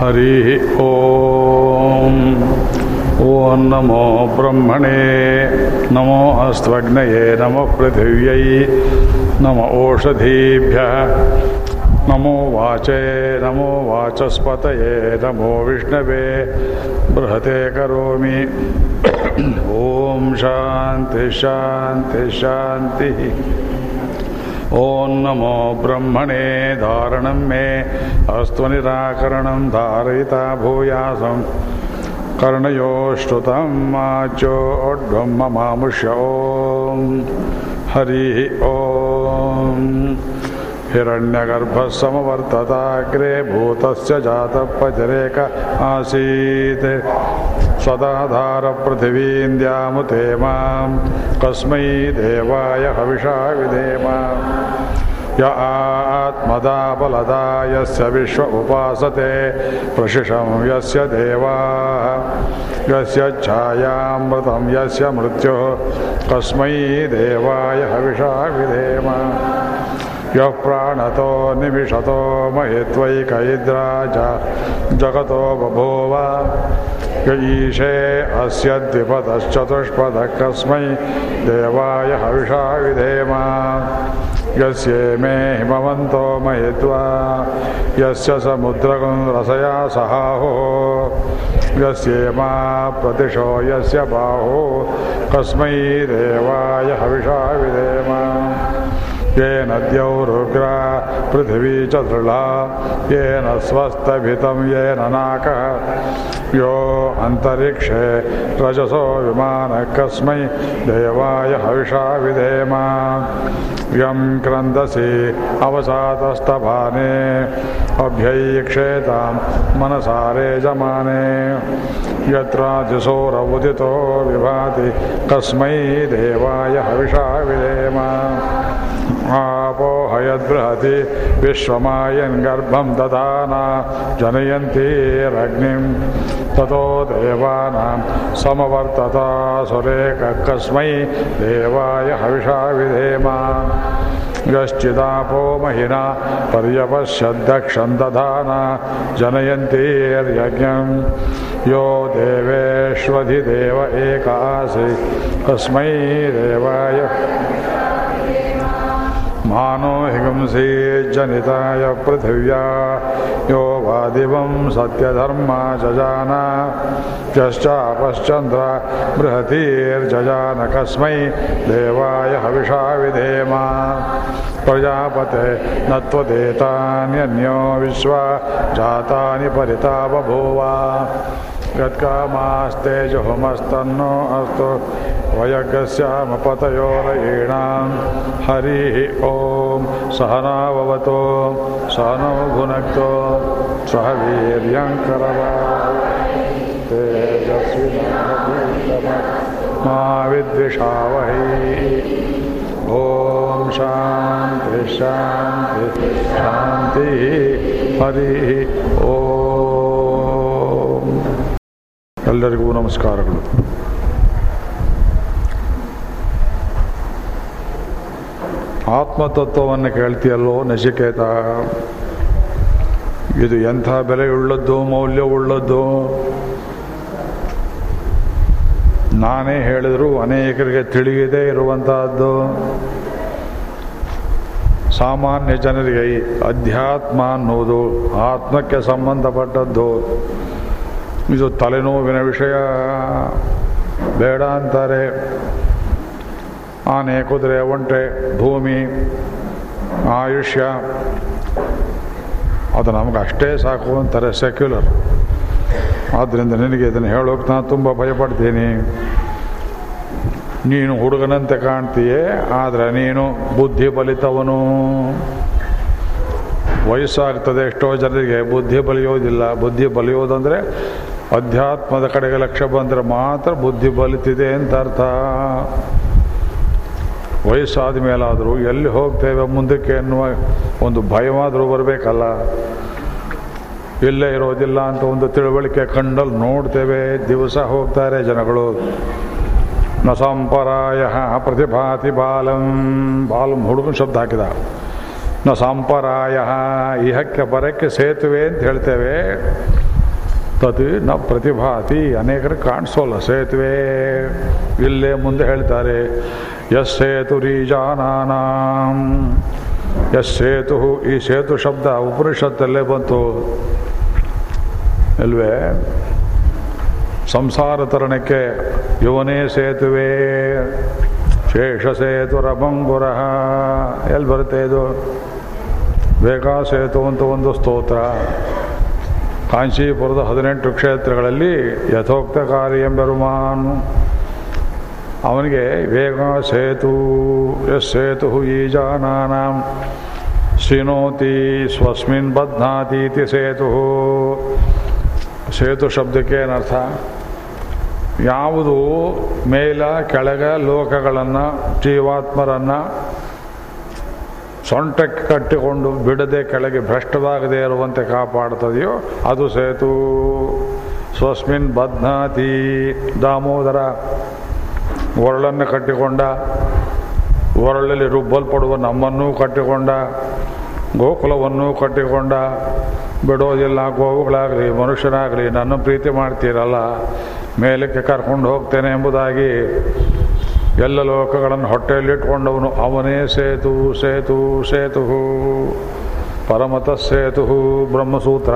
ಹರಿ ಓಂ. ಓಂ ನಮೋ ಬ್ರಹ್ಮಣೇ ನಮೋ ಅಸ್ತ್ವಗ್ನಯೇ ನಮೋ ಪೃಥಿವ್ಯೈ ನಮೋ ಓಷಧೀಭ್ಯಃ ನಮೋ ವಾಚಸ್ಪತಯೇ ನಮೋ ವಿಷ್ಣುವೇ ಬೃಹತೆ ಕರೋಮಿ. ಓಂ ಶಾಂತಿ ಶಾಂತಿ ಶಾಂತಿ. ಓಂ ನಮೋ ಬ್ರಹ್ಮಣೇ ಧಾರಣಂ ಮೇ ಅಸ್ತು ನಿರಾಕರಣಂ ಧಾರಯಿತಾ ಭೂಯಾಸಂ ಕರ್ಣಯೋ ಶ್ರುತಂ ಮಾಚೋ ಢ್ವಂ ಮಮಾಮುಷ್ಯ. ಓಂ ಹರಿ ಓಂ. ಹಿರಣ್ಯಗರ್ಭ ಸಮವರ್ತತಾಗ್ರೇ ಭೂತಸ್ಯ ಜಾತಪಜರೇಕ ಆಸೀತ್ ಸದಾಧಾರ ಪೃಥಿವೀಂ ದ್ಯಾಮುತೇ ಮಾಂ ಕಸ್ಮೈ ದೇವಾಯ ಹವಿಷಾ ವಿಧೇಮ. ಯ ಆತ್ಮದಾ ಬಲದಾ ಯಸ್ಯ ವಿಶ್ವ ಉಪಾಸತೆ ಪ್ರಶಿಷಂ ಯಸ್ಯ ದೇವಾಃ ಯಸ್ಯ ಛಾಯಾಮೃತಂ ಯಸ್ಯ ಮೃತ್ಯುಃ ಕಸ್ಮೈ ದೇವಾಯ ಹವಿಷಾ ವಿಧೇಮ. ಯಃ ಪ್ರಾಣತೋ ನಿಮಿಷತೋ ಮಹಿತ್ವೈಕೈದ್ರಾಜ ಜಗತೋ ಬಭೂವ ಯ ಈಶೇ ಅಸ್ಯ ದ್ವಿಪದಶ್ಚತುಷ್ಪದಃ ಕಸ್ಮೈ ದೇವಾಯ ಹವಿಷಾ ವಿಧೇಮ. ಯಸ್ಯೇಮೇ ಹಿಮವಂತೋ ಮಹಿತ್ವಾ ಯಸ್ಯ ಸಮುದ್ರಗಂ ರಸಯಾ ಸಹಾಹೋ ಯಸ್ಯೇಮಾ ಪ್ರತಿಶೋ ಯಸ್ಯ ಬಾಹೋ ಕಸ್ಮೈ ದೇವಾಯ ಹವಿಷಾ ವಿಧೇಮ. ಯೇನ ದ್ಯೌರುಗ್ರಾ ಪೃಥಿವೀ ಚ ದೃಳಾ ಯೇನ ಸ್ವಸ್ತಭಿತಂ ಯೇನ ನಾಕಃ ಯೋ ಅಂತರಿಕ್ಷೇ ರಜಸೋ ವಿಮಾನಃ ಕಸ್ಮೈ ದೇವಾಯ ಹವಿಷಾ ವಿಧೇಮ. ಯಂ ಕ್ರಂದಸಿ ಅವಸಾತಸ್ತಭಾನೇ ಅಭ್ಯೈಕ್ಷೇತಾಂ ಮನಸಾರೇ ಜಮಾನೇ ಯತ್ರ ದಿಸೋರ ಉದಿತೋ ವಿಭಾತಿ ಕಸ್ಮೈ ದೇವಾಯ ಹವಿಷಾ ವಿಧೇಮ. ಆಪೋಹಯದ್ಬೃಹತಿ ವಿಶ್ವಮಾಯನ್ ಗರ್ಭಂ ದಧಾನ ಜನಯಂತೀರಗ್ನಿಂ ತಥೋ ದೇವಾನಾಂ ಸಮವರ್ತತಾ ಸುರೇಕ ಕಸ್ಮೈ ದೇವಾಯ ಹವಿಷಾ ವಿಧೇಮ. ಯಶ್ಚಿದಾಪೋ ಮಹಿನಾ ಪರ್ಯಪಶ್ಯದಕ್ಷಂ ದಧಾನ ಜನಯಂತೀರ್ಯಜ್ಞಂ ಯೋ ದೇವೇಶ್ವಧಿದೇವ ಏಕ ಆಸೀತ್ ಕಸ್ಮೈ ದೇವಾಯ. ಮಾನೋ ಹಿಗಂಸೇ ಜನಿತಾಯ ಪೃಥಿವ್ಯಾ ಯೋ ವಾದಿವಂ ಸತ್ಯಧರ್ಮ ಜಜಾನ ಯಶ್ಚಾಪಶ್ಚಂದ್ರ ಬೃಹತೀರ್ಜಾನ ಕಸ್ಮೈ ದೇವಾಯ ಹವಿಷಾ ವಿಧೇಮ. ಪ್ರಜಾಪತೆ ನತ್ವದೇತಾನ್ಯನ್ಯೋ ವಿಶ್ವ ಜಾತಾನಿ ಪರಿತಾ ಬಭೂವ ಯತ್ಕಾಮಾಸ್ತೆ ಜುಹುಮಸ್ತನ್ನೋ ಅಸ್ತು ವಯಗಸ್ಯಾಮಪತಯೋರಯೀಣಾಂ. ಹರಿ ಓಂ. ಸಹನಾವವತೋ ಸಹನೋ ಭುನಕ್ತೋ ಸಹ ವೀರ್ಯಂಕರವಾವಹೈ ತೇಜಸ್ವಿನಾವಧೀತಮಸ್ತೋ ಮಾ ವಿದ್ವಿಷಾವಹೈ. ಓಂ ಶಾಂತಿ ಶಾಂತಿ ಶಾಂತಿ. ಹರಿ ಓಂ. ಎಲ್ಲರಿಗೂ ನಮಸ್ಕಾರಗಳು. ಆತ್ಮತತ್ವವನ್ನು ಕೇಳ್ತೀಯಲ್ಲೋ ನಚಿಕೇತ, ಇದು ಎಂಥ ಬೆಲೆಯುಳ್ಳದ್ದು, ಮೌಲ್ಯವುಳ್ಳದ್ದು. ನಾನೇ ಹೇಳಿದರೂ ಅನೇಕರಿಗೆ ತಿಳಿಯದೇ ಇರುವಂತಹದ್ದು. ಸಾಮಾನ್ಯ ಜನರಿಗೆ ಅಧ್ಯಾತ್ಮ ಅನ್ನೋದು ಆತ್ಮಕ್ಕೆ ಸಂಬಂಧಪಟ್ಟದ್ದು. ಇದು ತಲೆನೋವಿನ ವಿಷಯ, ಬೇಡ ಅಂತಾರೆ. ಆನೆ, ಕುದುರೆ, ಒಂಟೆ, ಭೂಮಿ, ಆಯುಷ್ಯ ಅದು ನಮ್ಗೆ ಅಷ್ಟೇ ಸಾಕು ಅಂತಾರೆ ಸೆಕ್ಯುಲರ್. ಆದ್ದರಿಂದ ನಿನಗೆ ಇದನ್ನು ಹೇಳೋಕೆ ನಾನು ತುಂಬ ಭಯಪಡ್ತೀನಿ. ನೀನು ಹುಡುಗನಂತೆ ಕಾಣ್ತೀಯೇ, ಆದರೆ ನೀನು ಬುದ್ಧಿ ಬಲಿತವನು. ವಯಸ್ಸಾಗ್ತದೆ, ಎಷ್ಟೋ ಜನರಿಗೆ ಬುದ್ಧಿ ಬಲಿಯೋದಿಲ್ಲ. ಬುದ್ಧಿ ಬಲಿಯೋದಂದರೆ ಅಧ್ಯಾತ್ಮದ ಕಡೆಗೆ ಲಕ್ಷ್ಯ ಬಂದರೆ ಮಾತ್ರ ಬುದ್ಧಿ ಬಲಿತಿದೆ ಅಂತ ಅರ್ಥ. ವಯಸ್ಸಾದ ಮೇಲಾದರೂ ಎಲ್ಲಿ ಹೋಗ್ತೇವೆ ಮುಂದಕ್ಕೆ ಎನ್ನುವ ಒಂದು ಭಯವಾದರೂ ಬರಬೇಕಲ್ಲ. ಇಲ್ಲೇ ಇರೋದಿಲ್ಲ ಅಂತ ಒಂದು ತಿಳುವಳಿಕೆ ಕಂಡಲ್ಲಿ ನೋಡ್ತೇವೆ. ದಿವಸ ಹೋಗ್ತಾರೆ ಜನಗಳು. ನ ಸಂಪರಾಯ ಪ್ರತಿಭಾತಿ ಬಾಲಂ, ಬಾಲಂ ಹುಡುಗನ ಶಬ್ದ ಹಾಕಿದ. ನ ಸಂಪರಾಯ, ಇಹಕ್ಕೆ ಬರಕ್ಕೆ ಸೇತುವೆ ಅಂತ ಹೇಳ್ತೇವೆ. ತತ್ ನ ಪ್ರತಿಭಾತಿ, ಅನೇಕರು ಕಾಣಿಸೋಲ್ಲ. ಸೇತುವೆ ಇಲ್ಲೇ ಮುಂದೆ ಹೇಳ್ತಾರೆ, ಯಸ್ ಸೇತು ರೀಜಾನಾಂ, ಯಸ್ ಸೇತು, ಈ ಸೇತು ಶಬ್ದ ಉಪನಿಷತ್ತಲ್ಲೇ ಬಂತು ಅಲ್ವೇ. ಸಂಸಾರ ತರಣಕ್ಕೆ ಯುವನೇ ಸೇತುವೆ ಶೇಷ ಸೇತುರಭಂಗುರ, ಎಲ್ಲಿ ಬರುತ್ತೆ ಇದು? ಬೇಕಾ ಸೇತು ಅಂತ ಒಂದು ಸ್ತೋತ್ರ. ಕಾಂಚೀಪುರದ 18 ಕ್ಷೇತ್ರಗಳಲ್ಲಿ ಯಥೋಕ್ತಕಾರಿ ಎಂಬೆರುಮಾನ್, ಅವನಿಗೆ ವೇಗ ಸೇತು. ಎಸ್ ಸೇತು ಈಜಾನಾಂ ಶಿನೋತಿ ಸ್ವಸ್ಮಿನ್ ಬಧ್ನಾತೀತಿ ಸೇತು. ಸೇತು ಶಬ್ದಕ್ಕೆ ಏನರ್ಥ? ಯಾವುದು ಮೇಲ ಕೆಳಗ ಲೋಕಗಳನ್ನು, ಜೀವಾತ್ಮರನ್ನು ಸೊಂಟಕ್ಕೆ ಕಟ್ಟಿಕೊಂಡು ಬಿಡದೆ ಕೆಳಗೆ ಭ್ರಷ್ಟವಾಗದೇ ಇರುವಂತೆ ಕಾಪಾಡ್ತದೆಯೋ ಅದು ಸೇತು. ಸ್ವಸ್ಮಿನ್ ಬಧ್ನಾತಿ, ದಾಮೋದರ ಒರಳನ್ನು ಕಟ್ಟಿಕೊಂಡ, ಒರಳಲ್ಲಿ ರುಬ್ಬಲ್ಪಡುವ ನಮ್ಮನ್ನೂ ಕಟ್ಟಿಕೊಂಡ, ಗೋಕುಲವನ್ನೂ ಕಟ್ಟಿಕೊಂಡ. ಬಿಡೋದಿಲ್ಲ, ಗೋವುಗಳಾಗಲಿ ಮನುಷ್ಯನಾಗಲಿ ನನ್ನ ಪ್ರೀತಿ ಮಾಡ್ತೀರಲ್ಲ, ಮೇಲಕ್ಕೆ ಕರ್ಕೊಂಡು ಹೋಗ್ತೇನೆ ಎಂಬುದಾಗಿ ಎಲ್ಲ ಲೋಕಗಳನ್ನು ಹೊಟ್ಟೆಯಲ್ಲಿಟ್ಕೊಂಡವನು ಅವನೇ ಸೇತು. ಸೇತು ಸೇತು ಪರಮತ ಸೇತು, ಬ್ರಹ್ಮಸೂತ್ರ.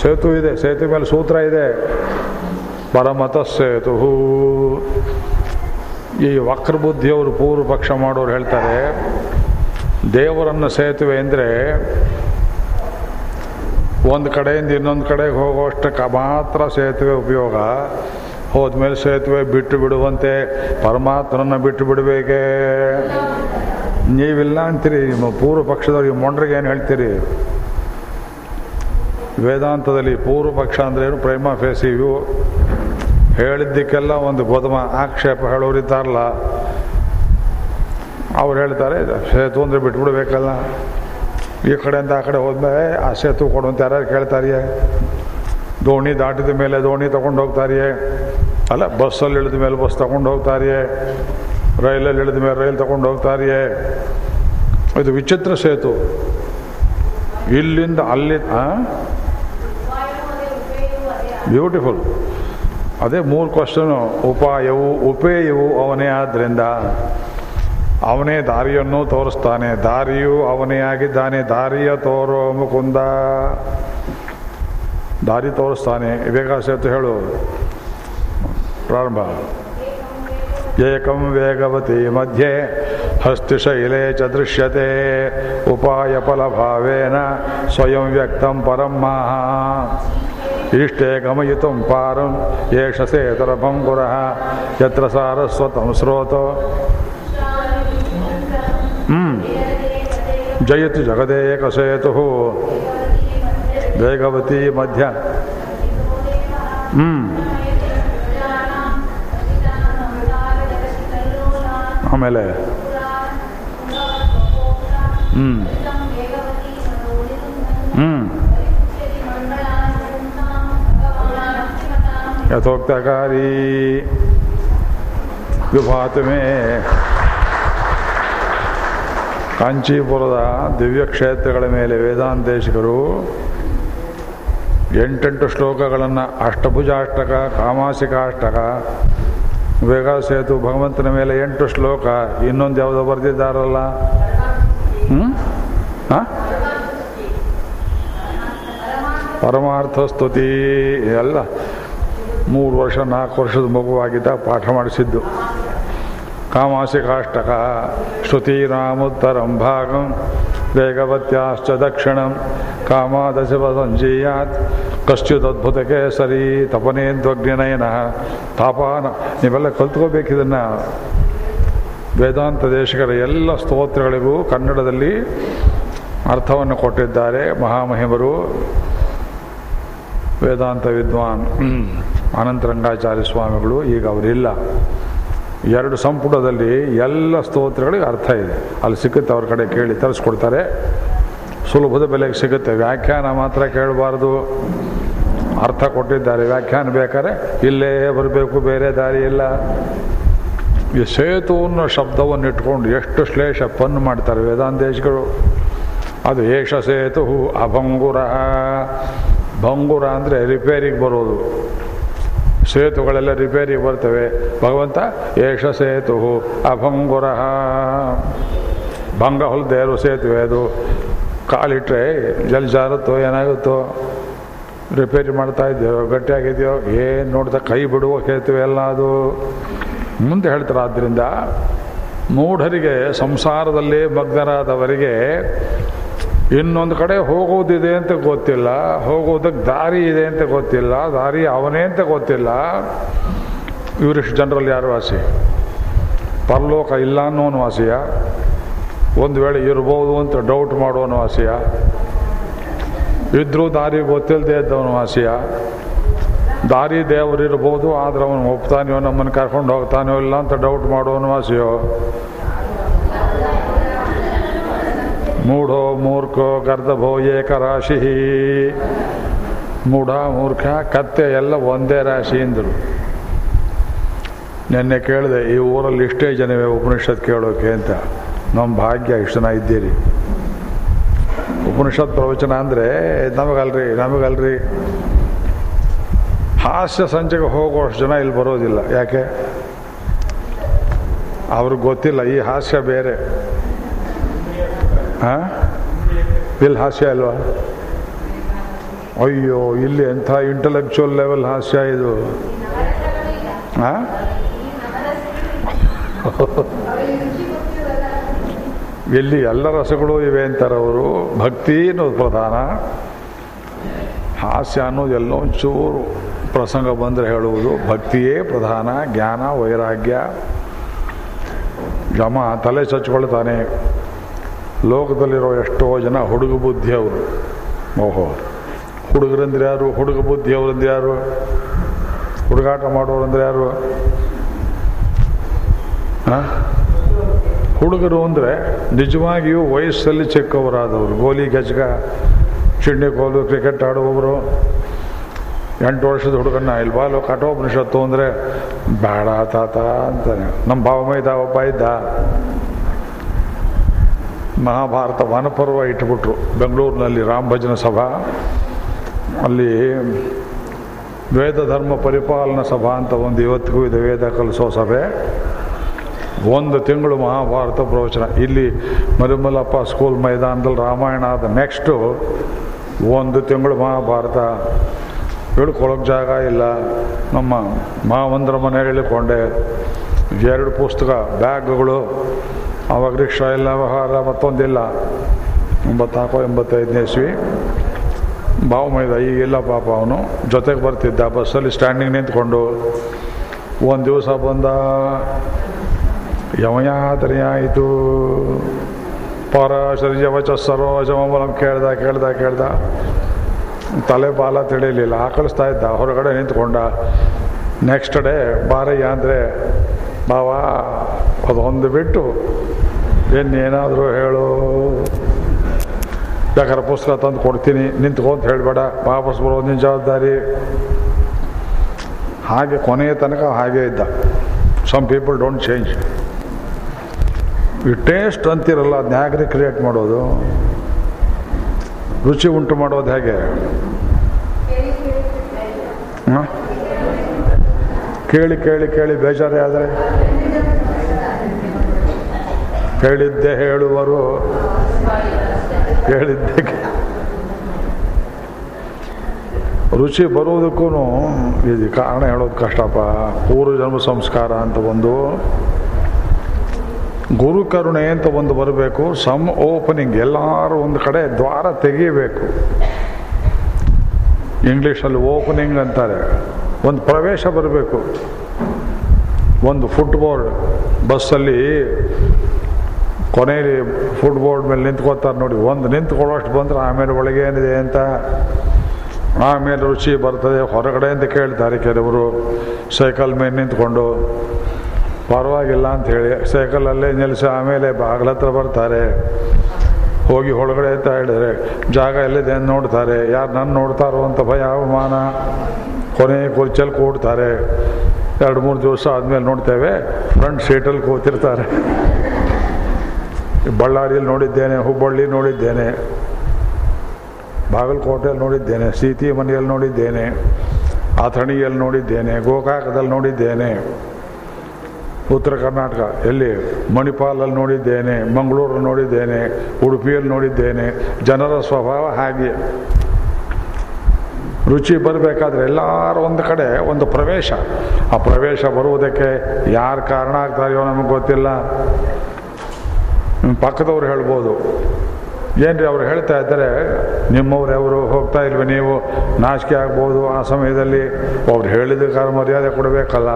ಸೇತು ಇದೆ, ಸೇತು ಮೇಲೆ ಸೂತ್ರ ಇದೆ, ಪರಮತ ಸೇತು. ಈ ವಕ್ರಬುದ್ಧಿಯವರು ಪೂರ್ವ ಪಕ್ಷ ಮಾಡೋರು ಹೇಳ್ತಾರೆ, ದೇವರನ್ನು ಸೇತುವೆ ಅಂದರೆ ಒಂದು ಕಡೆಯಿಂದ ಇನ್ನೊಂದು ಕಡೆಗೆ ಹೋಗೋಷ್ಟಕ್ಕೆ ಮಾತ್ರ ಸೇತುವೆ ಉಪಯೋಗ, ಹೋದ್ಮೇಲೆ ಸೇತುವೆ ಬಿಟ್ಟು ಬಿಡುವಂತೆ. ಪರಮಾತ್ಮನನ್ನು ಬಿಟ್ಟು ಬಿಡಬೇಕೇ? ನೀವಿಲ್ಲ ಅಂತೀರಿ, ನಿಮ್ಮ ಪೂರ್ವ ಪಕ್ಷದವ್ರಿಗೆ ಮೊಂಡ್ರಿಗೆ ಏನು ಹೇಳ್ತೀರಿ? ವೇದಾಂತದಲ್ಲಿ ಪೂರ್ವ ಪಕ್ಷ ಅಂದ್ರೇನು? ಪ್ರೈಮಾ ಫೇಸಿ ಇವು ಹೇಳಿದ್ದಕ್ಕೆಲ್ಲ ಒಂದು ಗೋಧಮ ಆಕ್ಷೇಪ ಹೇಳೋರಿದ್ದಾರಲ್ಲ, ಅವ್ರು ಹೇಳ್ತಾರೆ ಸೇತು ಅಂದರೆ ಬಿಟ್ಬಿಡ್ಬೇಕಲ್ಲ, ಈ ಕಡೆಯಿಂದ ಆ ಕಡೆ ಹೋದ್ಮೇಲೆ ಆ ಸೇತು ಕೊಡುವಂತ ಯಾರು ಕೇಳ್ತಾರಿಯೇ? ದೋಣಿ ದಾಟಿದ ಮೇಲೆ ದೋಣಿ ತಗೊಂಡು ಹೋಗ್ತಾರಿಯೇ? ಅಲ್ಲ, ಬಸ್ಸಲ್ಲಿ ಇಳಿದ ಮೇಲೆ ಬಸ್ ತಗೊಂಡು ಹೋಗ್ತಾರಿಯೇ? ರೈಲಲ್ಲಿ ಇಳಿದ ಮೇಲೆ ರೈಲು ತಗೊಂಡು ಹೋಗ್ತಾರಿಯೇ? ಇದು ವಿಚಿತ್ರ ಸೇತು. ಇಲ್ಲಿಂದ ಅಲ್ಲಿ ಬ್ಯೂಟಿಫುಲ್. ಅದೇ 3 ಕ್ವಶನು. ಉಪಾಯವು ಉಪೇಯವು ಅವನೇ, ಆದ್ದರಿಂದ ಅವನೇ ದಾರಿಯನ್ನು ತೋರಿಸ್ತಾನೆ, ದಾರಿಯು ಅವನೇ ಆಗಿದ್ದಾನೆ. ದಾರಿಯ ತೋರೋ ಮುಕುಂದ, ದಾರಿ ತೋರಿಸ್ತಾನೆ. ವೇಗ ಸೇತು ಹೇಳು ಪ್ರಾರಂಭ. ಏಕಂ ವೇಗವತಿ ಮಧ್ಯೆ ಹಸ್ತಿಶೈಲೇ ಚ ದೃಶ್ಯತೆ ಉಪಾಯ ಫಲಭಾವೇನ ಸ್ವಯಂ ವ್ಯಕ್ತಂ ಪರಂ ಮಹಾ ಇಷ್ಟೇ ಗಮಯಿತು ಪಾರಂ ಏಷ ಸೇತರಭಂಗುರ ಯತ್ರ ಸಾರಸ್ವತಂ ಸ್ರೋತೋ ಜಯತಿ ಜಗದೇಕ ಸೇತು ವೇಗವತಿ ಮಧ್ಯ. ಆಮೇಲೆ ಯಥೋಕ್ತಕಾರಿ ವಿಭಾತುಮೇ. ಕಾಂಚೀಪುರದ ದಿವ್ಯಕ್ಷೇತ್ರಗಳ ಮೇಲೆ ವೇದಾಂತೇಶಿಕರು 8 ಶ್ಲೋಕಗಳನ್ನು, ಅಷ್ಟಭುಜಾಷ್ಟಕ, ಕಾಮಾಸಿಕಾಷ್ಟಕ, ವೇಗ ಸೇತು, ಭಗವಂತನ ಮೇಲೆ 8 ಶ್ಲೋಕ, ಇನ್ನೊಂದು ಯಾವುದೋ ಬರೆದಿದ್ದಾರಲ್ಲ, ಪರಮಾರ್ಥ ಸ್ತುತಿ, ಎಲ್ಲ 3 ವರ್ಷ 4 ವರ್ಷದ ಮಗುವಾಗಿದ್ದ ಪಾಠ ಮಾಡಿಸಿದ್ದು. ಕಾಮಾಸಿಕಾಷ್ಟಕ ಶ್ರುತೀನಾಮುತ್ತರಂ ಭಾಗಂ ವೇಗವತ್ಯಾಶ್ಚ ದಕ್ಷಿಣಂ ಕಾಮಾದಶಿವ ಸಂಜೀಯಾತ್ ಕಶ್ಚಿದದ್ಭುತಕ್ಕೆ ಸರಿ ತಪನೇಂದ್ವಗ್ನಿನಯನಃ ತಾಪಾನ. ನೀವೆಲ್ಲ ಕಲ್ತ್ಕೋಬೇಕಿದನ್ನು. ವೇದಾಂತ ದೇಶಿಕರ ಎಲ್ಲ ಸ್ತೋತ್ರಗಳಿಗೂ ಕನ್ನಡದಲ್ಲಿ ಅರ್ಥವನ್ನು ಕೊಟ್ಟಿದ್ದಾರೆ ಮಹಾಮಹಿಮರು. ವೇದಾಂತ ವಿದ್ವಾನ್ ಅನಂತರಂಗಾಚಾರ್ಯ ಸ್ವಾಮಿಗಳು, ಈಗ ಅವರಿಲ್ಲ. 2 ಸಂಪುಟದಲ್ಲಿ ಎಲ್ಲ ಸ್ತೋತ್ರಗಳಿಗೆ ಅರ್ಥ ಇದೆ. ಅಲ್ಲಿ ಸಿಕ್ಕುತ್ತೆ, ಅವ್ರ ಕಡೆ ಕೇಳಿ ತರಿಸ್ಕೊಡ್ತಾರೆ, ಸುಲಭದ ಬೆಲೆಗೆ ಸಿಗುತ್ತೆ. ವ್ಯಾಖ್ಯಾನ ಮಾತ್ರ ಕೇಳಬಾರ್ದು, ಅರ್ಥ ಕೊಟ್ಟಿದ್ದಾರೆ. ವ್ಯಾಖ್ಯಾನ ಬೇಕಾದ್ರೆ ಇಲ್ಲೇ ಬರಬೇಕು, ಬೇರೆ ದಾರಿ ಇಲ್ಲ. ಈ ಸೇತು ಅನ್ನೋ ಶಬ್ದವನ್ನು ಇಟ್ಕೊಂಡು ಎಷ್ಟು ಶ್ಲೇಷ ಪನ್ ಮಾಡ್ತಾರೆ ವೇದಾಂತೇಶಿಗಳು. ಅದು ಏಷ ಸೇತು ಅಭಂಗುರ, ಬಂಗೂರ ಅಂದರೆ ರಿಪೇರಿಗೆ ಬರೋದು. ಸೇತುಗಳೆಲ್ಲ ರಿಪೇರಿಗೆ ಬರ್ತವೆ. ಭಗವಂತ ಏಷ ಸೇತು ಅಭಂಗುರ, ಭಂಗ ಹೊಲದೇ ಇರೋ ಸೇತುವೆ ಅದು. ಕಾಲಿಟ್ಟರೆ ಜಲ್ ಜಾರುತ್ತೋ ಏನಾಗುತ್ತೋ. ರಿಪೇರಿ ಮಾಡ್ತಾಯಿದ್ದೇವೆ, ಗಟ್ಟಿಯಾಗಿದೆಯೋ ಏನು ನೋಡ್ತಾ ಕೈ ಬಿಡುವ ಸೇತುವೆ ಎಲ್ಲ ಅದು. ಮುಂದೆ ಹೇಳ್ತಾರೆ, ಆದ್ದರಿಂದ ಮೂಢರಿಗೆ, ಸಂಸಾರದಲ್ಲಿ ಮಗ್ನರಾದವರಿಗೆ ಇನ್ನೊಂದು ಕಡೆ ಹೋಗುವುದಿದೆ ಅಂತ ಗೊತ್ತಿಲ್ಲ, ಹೋಗುವುದಕ್ಕೆ ದಾರಿ ಇದೆ ಅಂತ ಗೊತ್ತಿಲ್ಲ, ದಾರಿ ಅವನೇ ಅಂತ ಗೊತ್ತಿಲ್ಲ. ಇವರಿಷ್ಟು ಜನರಲ್ಲಿ ಯಾರು ವಾಸಿ? ಪರಲೋಕ ಇಲ್ಲ ಅನ್ನೋನು ವಾಸಿಯ, ಒಂದು ವೇಳೆ ಇರ್ಬೋದು ಅಂತ ಡೌಟ್ ಮಾಡೋನು ವಾಸಿಯ, ಇದ್ರೂ ದಾರಿ ಗೊತ್ತಿಲ್ಲದೆ ಇದ್ದವನು ವಾಸಿಯ, ದಾರಿ ದೇವರಿರ್ಬೋದು ಆದರೆ ಅವನು ಒಪ್ತಾನೆಯೋ ನಮ್ಮನ್ನು ಕರ್ಕೊಂಡು ಹೋಗ್ತಾನೋ ಇಲ್ಲ ಅಂತ ಡೌಟ್ ಮಾಡೋನು ವಾಸಿಯೋ. ಮೂಢೋ ಮೂರ್ಖೋ ಗರ್ಧಭೋ ಏಕರಾಶಿ, ಮೂಢ ಮೂರ್ಖ ಕತ್ತೆ ಎಲ್ಲ ಒಂದೇ ರಾಶಿ ಎಂದರು. ನಿನ್ನೆ ಕೇಳಿದೆ, ಈ ಊರಲ್ಲಿ ಇಷ್ಟೇ ಜನವೇ ಉಪನಿಷತ್ ಕೇಳೋಕೆ ಅಂತ. ನಮ್ಮ ಭಾಗ್ಯ ಇಷ್ಟು ಜನ ಇದ್ದೀರಿ. ಉಪನಿಷತ್ ಪ್ರವಚನ ಅಂದರೆ ನಮಗಲ್ರಿ ಹಾಸ್ಯ ಸಂಜೆಗೆ ಹೋಗೋಷ್ಟು ಜನ ಇಲ್ಲಿ ಬರೋದಿಲ್ಲ. ಯಾಕೆ? ಅವ್ರಿಗೆ ಗೊತ್ತಿಲ್ಲ ಈ ಹಾಸ್ಯ ಬೇರೆ. ಹಾಂ, ಇಲ್ಲಿ ಹಾಸ್ಯ ಅಲ್ವಾ? ಅಯ್ಯೋ, ಇಲ್ಲಿ ಎಂಥ ಇಂಟಲೆಕ್ಚುವಲ್ ಲೆವೆಲ್ ಹಾಸ್ಯ ಇದು. ಹಾಂ, ಇಲ್ಲಿ ಎಲ್ಲ ರಸಗಳು ಇವೆ ಅಂತಾರೆ ಅವರು. ಭಕ್ತಿ ಅನ್ನೋದು ಪ್ರಧಾನ, ಹಾಸ್ಯ ಅನ್ನೋದು ಎಲ್ಲೋ ಒಂಚೂರು ಪ್ರಸಂಗ ಬಂದರೆ ಹೇಳುವುದು. ಭಕ್ತಿಯೇ ಪ್ರಧಾನ, ಜ್ಞಾನ ವೈರಾಗ್ಯ. ಜಮ ತಲೆ ಚಚ್ಕೊಳ್ತಾನೆ. ಲೋಕದಲ್ಲಿರೋ ಎಷ್ಟೋ ಜನ ಹುಡುಗ ಬುದ್ಧಿಯವರು. ಓಹೋ, ಹುಡುಗರಂದ್ರೆ ಯಾರು? ಹುಡುಗ ಬುದ್ಧಿಯವರಂದ್ರೆ ಯಾರು? ಹುಡುಗಾಟ ಮಾಡೋರಂದ್ರೆ ಯಾರು? ಹುಡುಗರು ಅಂದರೆ ನಿಜವಾಗಿಯೂ ವಯಸ್ಸಲ್ಲಿ ಚಿಕ್ಕವರಾದವರು. ಗೋಲಿ ಗಜ್ಗ, ಚಿಂಡೆ ಕೋಲು, ಕ್ರಿಕೆಟ್ ಆಡುವವರು. 8 ವರ್ಷದ ಹುಡುಗನ್ನ ಇಲ್ಲಿ ಬಾಲು ಕಠೋಪನಿಷತ್ತು ಅಂದರೆ ಬೇಡ ತಾತ ಅಂತಾನೆ. ನಮ್ಮ ಭಾವಮೈದ ಒಬ್ಬ ಇದ್ದ, ಮಹಾಭಾರತ ವನಪರ್ವ ಇಟ್ಬಿಟ್ರು ಬೆಂಗಳೂರಿನಲ್ಲಿ ರಾಮ ಭಜನ ಸಭಾ. ಅಲ್ಲಿ ವೇದ ಧರ್ಮ ಪರಿಪಾಲನಾ ಸಭಾ ಅಂತ ಒಂದು ಇವತ್ತಿಗೂ ಇದೆ, ವೇದ ಕಲಿಸೋ ಸಭೆ. 1 ತಿಂಗಳು ಮಹಾಭಾರತ ಪ್ರವಚನ. ಇಲ್ಲಿ ಮರಿಮಲ್ಲಪ್ಪ ಸ್ಕೂಲ್ ಮೈದಾನದಲ್ಲಿ ರಾಮಾಯಣ ಆದ ನೆಕ್ಸ್ಟು 1 ತಿಂಗಳು ಮಹಾಭಾರತ. ಹೇಳ್ಕೊಳ್ಳೋಕೆ ಜಾಗ ಇಲ್ಲ. ನಮ್ಮ ಮಾವಂದ್ರ ಮನೇಲಿ ಹೇಳಿಕೊಂಡೆ. 2 ಪುಸ್ತಕ ಬ್ಯಾಗ್ಗಳು. ಆವಾಗ ರಿಕ್ಷಾ ಇಲ್ಲ, ವ್ಯವಹಾರ ಮತ್ತೊಂದಿಲ್ಲ. 84-85ನೇ ಇಸ್ವಿ. ಭಾವಮೈದ ಈಗಿಲ್ಲ ಪಾಪ, ಅವನು ಜೊತೆಗೆ ಬರ್ತಿದ್ದ ಬಸ್ಸಲ್ಲಿ ಸ್ಟ್ಯಾಂಡಿಂಗ್ ನಿಂತ್ಕೊಂಡು. ಒಂದು ದಿವಸ ಬಂದ, ಯಮಯಾತನೆ ಆಯಿತು, ಪರಾಶರ್ಯ ವಚಸ್ಸರೋ ಅಜಮಲ ಕೇಳ್ದ. ತಲೆ ಬಾಲ ತಿಳಿಯಲಿಲ್ಲ, ಆಕಳಿಸ್ತಾ ಇದ್ದ, ಹೊರಗಡೆ ನಿಂತ್ಕೊಂಡ. ನೆಕ್ಸ್ಟ್ ಡೇ ಬಾರಯ್ಯ ಅಂದರೆ ಬಾವಾ ಅದೊಂದು ಬಿಟ್ಟು ಇನ್ನೇನಾದರೂ ಹೇಳು, ಬೇಕಾದ್ರೆ ಪುಸ್ತಕ ತಂದು ಕೊಡ್ತೀನಿ, ನಿಂತ್ಕೊಂತ ಹೇಳಬೇಡ, ವಾಪಸ್ ಬರೋದು ನಿನ್ನ ಜವಾಬ್ದಾರಿ. ಹಾಗೆ ಕೊನೆಯ ತನಕ ಹಾಗೇ ಇದ್ದ. Some people don't change. ಈ ಟೇಸ್ಟ್ ಅಂತಿರಲ್ಲ, ಅದನ್ನ ಹೇಗೆ ಕ್ರಿಯೇಟ್ ಮಾಡೋದು? ರುಚಿ ಉಂಟು ಮಾಡೋದು ಹೇಗೆ? ಕೇಳಿ ಕೇಳಿ ಕೇಳಿ ಬೇಜಾರೇ ಆದರೆ ಹೇಳಿದ್ದೆ ಹೇಳುವರು, ಹೇಳಿದ್ದೆ. ರುಚಿ ಬರುವುದಕ್ಕೂ ಇದು ಕಾರಣ ಹೇಳೋದು ಕಷ್ಟಪ್ಪ. ಪೂರ್ವಜನ್ಮ ಸಂಸ್ಕಾರ ಅಂತ ಒಂದು, ಗುರುಕರುಣೆ ಅಂತ ಒಂದು ಬರಬೇಕು. ಸಮ್ ಓಪನಿಂಗ್, ಎಲ್ಲರೂ ಒಂದು ಕಡೆ ದ್ವಾರ ತೆಗೀಬೇಕು. ಇಂಗ್ಲೀಷಲ್ಲಿ ಓಪನಿಂಗ್ ಅಂತಾರೆ. ಒಂದು ಪ್ರವೇಶ ಬರಬೇಕು. ಒಂದು ಫುಟ್ಬೋರ್ಡ್, ಬಸ್ಸಲ್ಲಿ ಕೊನೆಯಲ್ಲಿ ಫುಟ್ಬೋರ್ಡ್ ಮೇಲೆ ನಿಂತ್ಕೋತಾರೆ ನೋಡಿ, ಒಂದು ನಿಂತ್ಕೊಳ್ಳೋಷ್ಟು ಬಂದರೆ ಆಮೇಲೆ ಒಳಗೆ ಏನಿದೆ ಅಂತ, ಆಮೇಲೆ ರುಚಿ ಬರ್ತದೆ. ಹೊರಗಡೆಯಿಂದ ಕೇಳ್ತಾರೆ ಕೆಲವರು, ಸೈಕಲ್ ಮೇಲೆ ನಿಂತ್ಕೊಂಡು ಪರವಾಗಿಲ್ಲ ಅಂಥೇಳಿ ಸೈಕಲಲ್ಲೇ ನಿಲ್ಲಿಸಿ ಆಮೇಲೆ ಬಾಗಿಲ ಹತ್ರ ಬರ್ತಾರೆ. ಹೋಗಿ ಹೊರಗಡೆ ಅಂತ ಹೇಳಿದರೆ ಜಾಗ ಎಲ್ಲಿದೆ ಅಂತ ನೋಡ್ತಾರೆ. ಯಾರು ನನ್ನ ನೋಡ್ತಾರೋ ಅಂತ ಭಯ ಅವಮಾನ. ಕೊನೆಯ ಕುರ್ಚಲ್ಲಿ ಕೂಡ್ತಾರೆ. 2-3 ದಿವಸ ಆದಮೇಲೆ ನೋಡ್ತೇವೆ, ಫ್ರಂಟ್ ಸೀಟಲ್ಲಿ ಕೂತಿರ್ತಾರೆ. ಬಳ್ಳಾರಿಯಲ್ಲಿ ನೋಡಿದ್ದೇನೆ, ಹುಬ್ಬಳ್ಳಿ ನೋಡಿದ್ದೇನೆ, ಬಾಗಲಕೋಟೆಯಲ್ಲಿ ನೋಡಿದ್ದೇನೆ, ಸೀತಿ ಮನೆಯಲ್ಲಿ ನೋಡಿದ್ದೇನೆ, ಅಥಣಿಯಲ್ಲಿ ನೋಡಿದ್ದೇನೆ, ಗೋಕಾಕದಲ್ಲಿ ನೋಡಿದ್ದೇನೆ, ಉತ್ತರ ಕರ್ನಾಟಕ ಎಲ್ಲಿ ಮಣಿಪಾಲಲ್ಲಿ ನೋಡಿದ್ದೇನೆ, ಮಂಗಳೂರಲ್ಲಿ ನೋಡಿದ್ದೇನೆ, ಉಡುಪಿಯಲ್ಲಿ ನೋಡಿದ್ದೇನೆ. ಜನರ ಸ್ವಭಾವ ಹಾಗೆ. ರುಚಿ ಬರಬೇಕಾದ್ರೆ ಎಲ್ಲರೂ ಒಂದು ಕಡೆ ಒಂದು ಪ್ರವೇಶ, ಆ ಪ್ರವೇಶ ಬರುವುದಕ್ಕೆ ಯಾರು ಕಾರಣ ಆಗ್ತಾರೆಯೋ ನಮಗೆ ಗೊತ್ತಿಲ್ಲ. ನಿಮ್ಮ ಪಕ್ಕದವ್ರು ಹೇಳ್ಬೋದು, ಏನ್ರಿ ಅವ್ರು ಹೇಳ್ತಾ ಇದ್ದಾರೆ, ನಿಮ್ಮವ್ರು ಅವರು ಹೋಗ್ತಾ ಇಲ್ವೇ, ನೀವು ನಾಚಿಕೆ ಆಗ್ಬೋದು ಆ ಸಮಯದಲ್ಲಿ. ಅವ್ರು ಹೇಳಿದಕ್ಕೆ ಮರ್ಯಾದೆ ಕೊಡಬೇಕಲ್ಲ.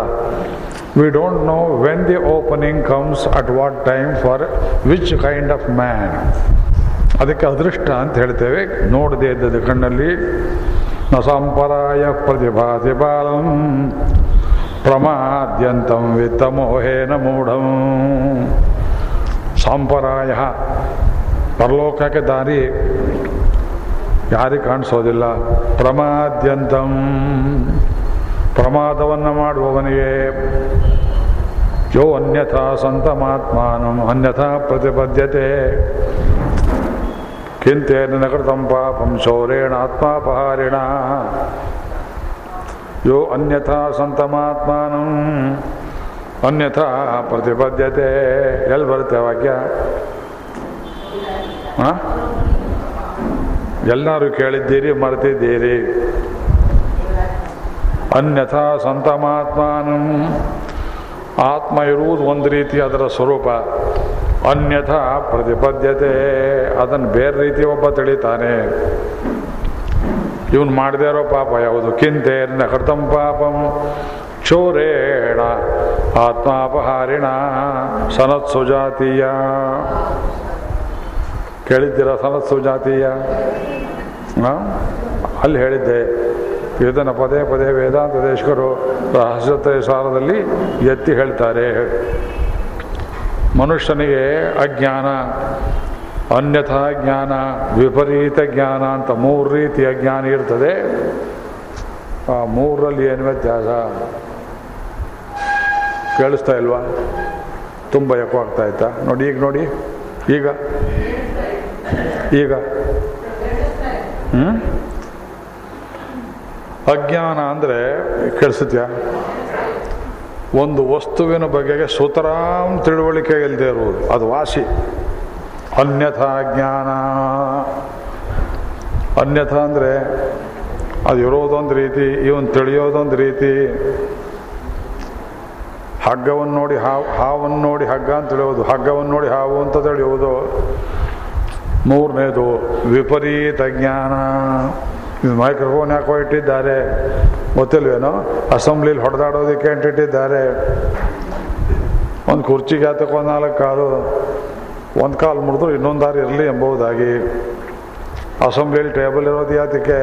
We don't know when the opening comes, at what time, for which kind of man. ಅದಕ್ಕೆ ಅದೃಷ್ಟ ಅಂತ ಹೇಳ್ತೇವೆ. ನೋಡದೇ ಇದ್ದದ್ದು ಕಣ್ಣಲ್ಲಿ. ನ ಸಂಪರಾಯ ಪ್ರತಿಭಾತಿ ಬಾಲಂ ಪ್ರಮಾದ್ಯಂತಂ ವಿತ್ತಮೋಹೇನ ಮೂಢಂ. ಸಂಪರಾಯ ಪರಲೋಕಕ್ಕೆ ದಾರಿ ಯಾರಿಗೆ ಕಾಣಿಸೋದಿಲ್ಲ. ಪ್ರಮಾದ್ಯಂತಂ ಪ್ರಮಾದವನ್ನು ಮಾಡುವವನಿಗೆ. ಯೋ ಅನ್ಯಥಾ ಸಂತಮಾತ್ಮಾನಂ ಅನ್ಯಥಾ ಪ್ರತಿಪದ್ಯತೆ ಕಿಂತೇನ ನಕೃತಂ ಪಾಪಂ ಶೌರೇಣ ಆತ್ಮಾಪಹಾರಿಣ. ಯೋ ಅನ್ಯಥಾ ಸಂತಮಾತ್ಮಾನಂ ಅನ್ಯಥಾ ಪ್ರತಿಪದ್ಯತೆ. ಎಲ್ಲಿ ಬರುತ್ತೆ ವಾಕ್ಯ? ಎಲ್ಲರೂ ಕೇಳಿದ್ದೀರಿ, ಮರೆತಿದ್ದೀರಿ. ಅನ್ಯಥಾ ಸಂತಮಾತ್ಮಾನಂ, ಆತ್ಮ ಇರುವುದು ಒಂದು ರೀತಿ ಅದರ ಸ್ವರೂಪ. ಅನ್ಯಥಾ ಪ್ರತಿಪದ್ಯತೆ, ಅದನ್ನು ಬೇರೆ ರೀತಿ ಒಬ್ಬ ತಿಳಿತಾನೆ. ಇವನು ಮಾಡದೇ ಇರೋ ಪಾಪ ಯಾವುದು? ಕಿಂತೇನ ಕೃತಂ ಪಾಪಂ ಕ್ಷೋರೇಣ ಆತ್ಮಾಪಹಾರಿಣ ಸನತ್ ಸುಜಾತೀಯ. ಕೇಳಿದ್ದೀರಾ ಸನತ್ ಸುಜಾತೀಯ? ಅಲ್ಲಿ ಹೇಳಿದ್ದೆ. ಇದನ್ನು ಪದೇ ಪದೇ ವೇದಾಂತ ದೇಶಕರು ರಹಸ್ಯ ಸಾರದಲ್ಲಿ ಎತ್ತಿ ಹೇಳ್ತಾರೆ. ಮನುಷ್ಯನಿಗೆ ಅಜ್ಞಾನ, ಅನ್ಯಥಾ ಜ್ಞಾನ, ವಿಪರೀತ ಜ್ಞಾನ ಅಂತ ಮೂರು ರೀತಿಯ ಜ್ಞಾನ ಇರ್ತದೆ. ಆ ಮೂರರಲ್ಲಿ ಏನು ವ್ಯತ್ಯಾಸ? ಕೇಳಿಸ್ತಾ ಇಲ್ವಾ? ತುಂಬ ಎಕೋ ಆಗ್ತಾ ಇತ್ತಾ? ನೋಡಿ ಈಗ ನೋಡಿ, ಈಗ ಈಗ ಅಜ್ಞಾನ ಅಂದರೆ ಕೇಳಿಸುತ್ತಾ? ಒಂದು ವಸ್ತುವಿನ ಬಗೆಗೆ ಸುತರಾಮ್ ತಿಳುವಳಿಕೆ ಇಲ್ಲದೆ ಇರುವುದು, ಅದು ವಾಸಿ. ಅನ್ಯಥಾ ಜ್ಞಾನ, ಅನ್ಯಥಾ ಅಂದರೆ ಅದು ಇರೋದೊಂದು ರೀತಿ, ಇವನು ತಿಳಿಯೋದೊಂದು ರೀತಿ. ಹಗ್ಗವನ್ನು ನೋಡಿ ಹಾವನ್ನು ನೋಡಿ ಹಗ್ಗ ಅಂತ ತಿಳಿಯೋದು, ಹಗ್ಗವನ್ನು ನೋಡಿ ಹಾವು ಅಂತ ತಿಳಿಯೋದು. ಮೂರನೇದು ವಿಪರೀತ ಜ್ಞಾನ. ಇದು ಮೈಕ್ರೋಫೋನ್ ಹಾಕೋ ಇಟ್ಟಿದ್ದಾರೆ, ಗೊತ್ತಿಲ್ವೇನೋ? ಅಸೆಂಬ್ಲಿಲಿ ಹೊಡೆದಾಡೋದಕ್ಕೆ ಅಂಟಿಟ್ಟಿದ್ದಾರೆ. ಒಂದು ಕುರ್ಚಿಗೆ ಆತಕ್ಕೆ ಒಂದು ನಾಲ್ಕು ಕಾಲು, ಒಂದು ಕಾಲು ಮುಡಿದ್ರು ಇನ್ನೊಂದು ದಾರಿ ಇರಲಿ ಎಂಬುದಾಗಿ. ಅಸೆಂಬ್ಲಿಲಿ ಟೇಬಲ್ ಇರೋದು ಯಾತಕ್ಕೆ?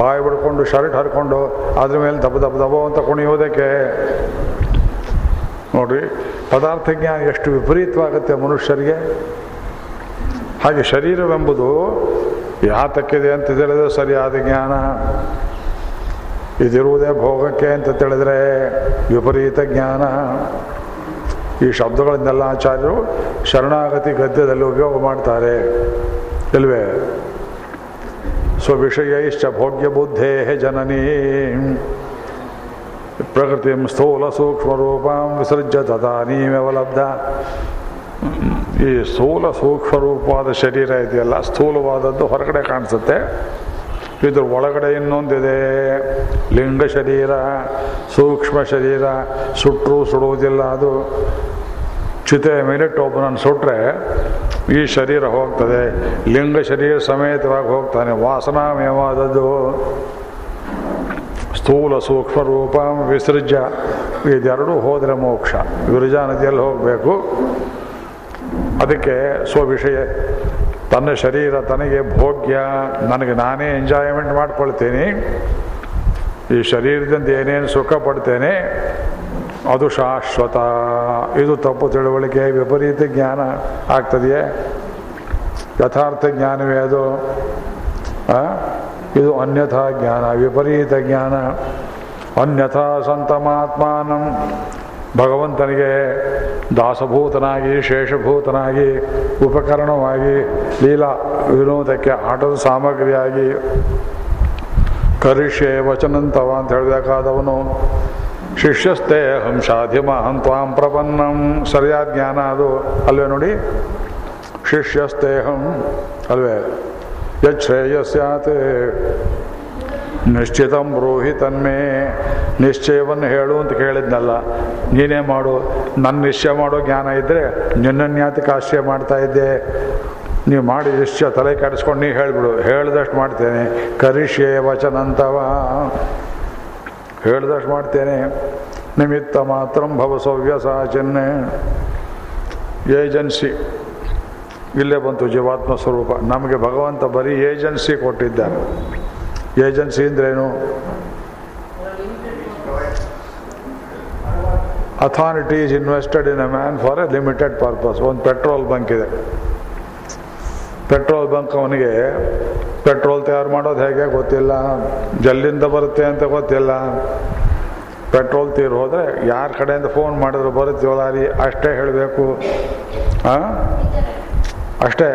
ಬಾಯಿ ಬಿಡ್ಕೊಂಡು ಶರ್ಟ್ ಹರ್ಕೊಂಡು ಅದ್ರ ಮೇಲೆ ದಬ್ಬ ದಬ್ಬ ದಬ್ಬ ಅಂತ ಕುಣಿಯೋದಕ್ಕೆ. ನೋಡಿರಿ, ಪದಾರ್ಥ ಜ್ಞಾನ ಎಷ್ಟು ವಿಪರೀತವಾಗುತ್ತೆ ಮನುಷ್ಯರಿಗೆ. ಹಾಗೆ ಶರೀರವೆಂಬುದು ಯಾತಕ್ಕಿದೆ ಅಂತ ತಿಳಿದ್ರೆ ಸರಿಯಾದ ಜ್ಞಾನ. ಇದಿರುವುದೇ ಭೋಗಕ್ಕೆ ಅಂತ ತಿಳಿದ್ರೆ ವಿಪರೀತ ಜ್ಞಾನ. ಈ ಶಬ್ದಗಳನ್ನೆಲ್ಲ ಆಚಾರ್ಯರು ಶರಣಾಗತಿ ಗದ್ಯದಲ್ಲಿ ಉಪಯೋಗ ಮಾಡ್ತಾರೆ ಇಲ್ವೇ? ಸ್ವವಿಷಯೈಶ್ಚ ಭೋಗ್ಯ ಬುದ್ಧೇ ಜನನೀ ಪ್ರಕೃತಿ ಸ್ಥೂಲ ಸೂಕ್ಷ್ಮ ರೂಪಂ ವಿಸರ್ಜ್ಯ ತದಾ ನೀಮೇವಲಬ್ಧ. ಈ ಸ್ಥೂಲ ಸೂಕ್ಷ್ಮ ರೂಪವಾದ ಶರೀರ ಇದೆಯಲ್ಲ, ಸ್ಥೂಲವಾದದ್ದು ಹೊರಗಡೆ ಕಾಣಿಸುತ್ತೆ, ಇದ್ರ ಒಳಗಡೆ ಇನ್ನೊಂದಿದೆ ಲಿಂಗ ಶರೀರ, ಸೂಕ್ಷ್ಮ ಶರೀರ. ಸುಟ್ಟರೂ ಸುಡುವುದಿಲ್ಲ, ಅದು ಚಿತೆ ಮೇಲೆ ಟೋಪನನ್ನು ಸುಟ್ಟರೆ ಈ ಶರೀರ ಹೋಗ್ತದೆ, ಲಿಂಗ ಶರೀರ ಸಮೇತವಾಗಿ ಹೋಗ್ತಾನೆ. ವಾಸನಾಮಯವಾದದ್ದು ಸ್ಥೂಲ ಸೂಕ್ಷ್ಮ ರೂಪ ವಿಸರ್ಜ, ಇದೆರಡೂ ಹೋದರೆ ಮೋಕ್ಷ. ವಿರಜಾ ನದಿಯಲ್ಲಿ ಹೋಗಬೇಕು. ಅದಕ್ಕೆ ಸ್ವವಿಷಯ, ತನ್ನ ಶರೀರ ತನಗೆ ಭೋಗ್ಯ, ನನಗೆ ನಾನೇ ಎಂಜಾಯ್ಮೆಂಟ್ ಮಾಡ್ಕೊಳ್ತೇನೆ, ಈ ಶರೀರದಿಂದ ಏನೇನು ಸುಖ ಪಡ್ತೇನೆ ಅದು ಶಾಶ್ವತ. ಇದು ತಪ್ಪು ತಿಳುವಳಿಕೆ, ವಿಪರೀತ ಜ್ಞಾನ ಆಗ್ತದೆಯೇ? ಯಥಾರ್ಥ ಜ್ಞಾನವೇ ಅದು? ಇದು ಅನ್ಯಥಾ ಜ್ಞಾನ, ವಿಪರೀತ ಜ್ಞಾನ. ಅನ್ಯಥಾ ಸಂತಮಾತ್ಮಾನಂ ಭಗವಂತನಿಗೆ ದಾಸಭೂತನಾಗಿ ಶೇಷಭೂತನಾಗಿ ಉಪಕರಣವಾಗಿ ಲೀಲಾ ವಿನೋದಕ್ಕೆ ಆಟದ ಸಾಮಗ್ರಿಯಾಗಿ ಕರಿಷ್ಯೆ ವಚನಂತವ ಅಂತ ಹೇಳಬೇಕಾದವನು ಶಿಷ್ಯಸ್ಥೆ ಹಂಸಾಧಿಮ ಅಂತ್ವಾಂ ಪ್ರಪನ್ನಂ. ಸರಿಯಾದ ಜ್ಞಾನ ಅದು ಅಲ್ವೇ ನೋಡಿ, ಶಿಷ್ಯಸ್ಥೇಹಂ ಅಲ್ವೇ. ಯಶ್ರೇಯಸ್ಯಾತ್ ನಿಶ್ಚಿತಂ ಬ್ರೂಹಿ ತನ್ಮೇ. ನಿಶ್ಚಯವನ್ನು ಹೇಳು ಅಂತ ಕೇಳಿದ್ನಲ್ಲ, ನೀನೇ ಮಾಡು. ನನ್ನ ನಿಶ್ಚಯ ಮಾಡೋ ಜ್ಞಾನ ಇದ್ದರೆ ನಿನ್ನನ್ಯಾತಿಕ ಆಶ್ರಯ ಮಾಡ್ತಾಯಿದ್ದೆ. ನೀವು ಮಾಡಿ ನಿಶ್ಚಯ ತಲೆ ಕೆಡಿಸ್ಕೊಂಡು ನೀ ಹೇಳಿಬಿಡು, ಹೇಳಿದಷ್ಟು ಮಾಡ್ತೇನೆ. ಕರಿಷ್ಯೆ ವಚನಂತವ, ಹೇಳಿದಷ್ಟು ಮಾಡ್ತೇನೆ. ನಿಮಿತ್ತ ಮಾತ್ರ ಭವಸವ್ಯಸಾಚನ್ನೇ. ಏಜೆನ್ಸಿ ಇಲ್ಲೇ ಬಂತು ಜೀವಾತ್ಮ ಸ್ವರೂಪ. ನಮಗೆ ಭಗವಂತ ಬರೀ ಏಜೆನ್ಸಿ ಕೊಟ್ಟಿದ್ದಾನೆ. ಏಜೆನ್ಸಿ ಅಂದ್ರೇನು? Authority is invested in a man for a limited purpose. ಒಂದು ಪೆಟ್ರೋಲ್ ಬಂಕ್ ಇದೆ. ಪೆಟ್ರೋಲ್ ಬಂಕ್ ಅವನಿಗೆ ಪೆಟ್ರೋಲ್ ತಯಾರು ಮಾಡೋದು ಹೇಗೆ ಗೊತ್ತಿಲ್ಲ, ಜಲ್ಲಿಂದ ಬರುತ್ತೆ ಅಂತ ಗೊತ್ತಿಲ್ಲ. ಪೆಟ್ರೋಲ್ ತೀರು ಹೋದರೆ ಯಾರ ಕಡೆಯಿಂದ ಫೋನ್ ಮಾಡಿದ್ರು ಬರುತ್ತೆ ಲಾರಿ, ಅಷ್ಟೇ ಹೇಳಬೇಕು. ಅಷ್ಟೇ.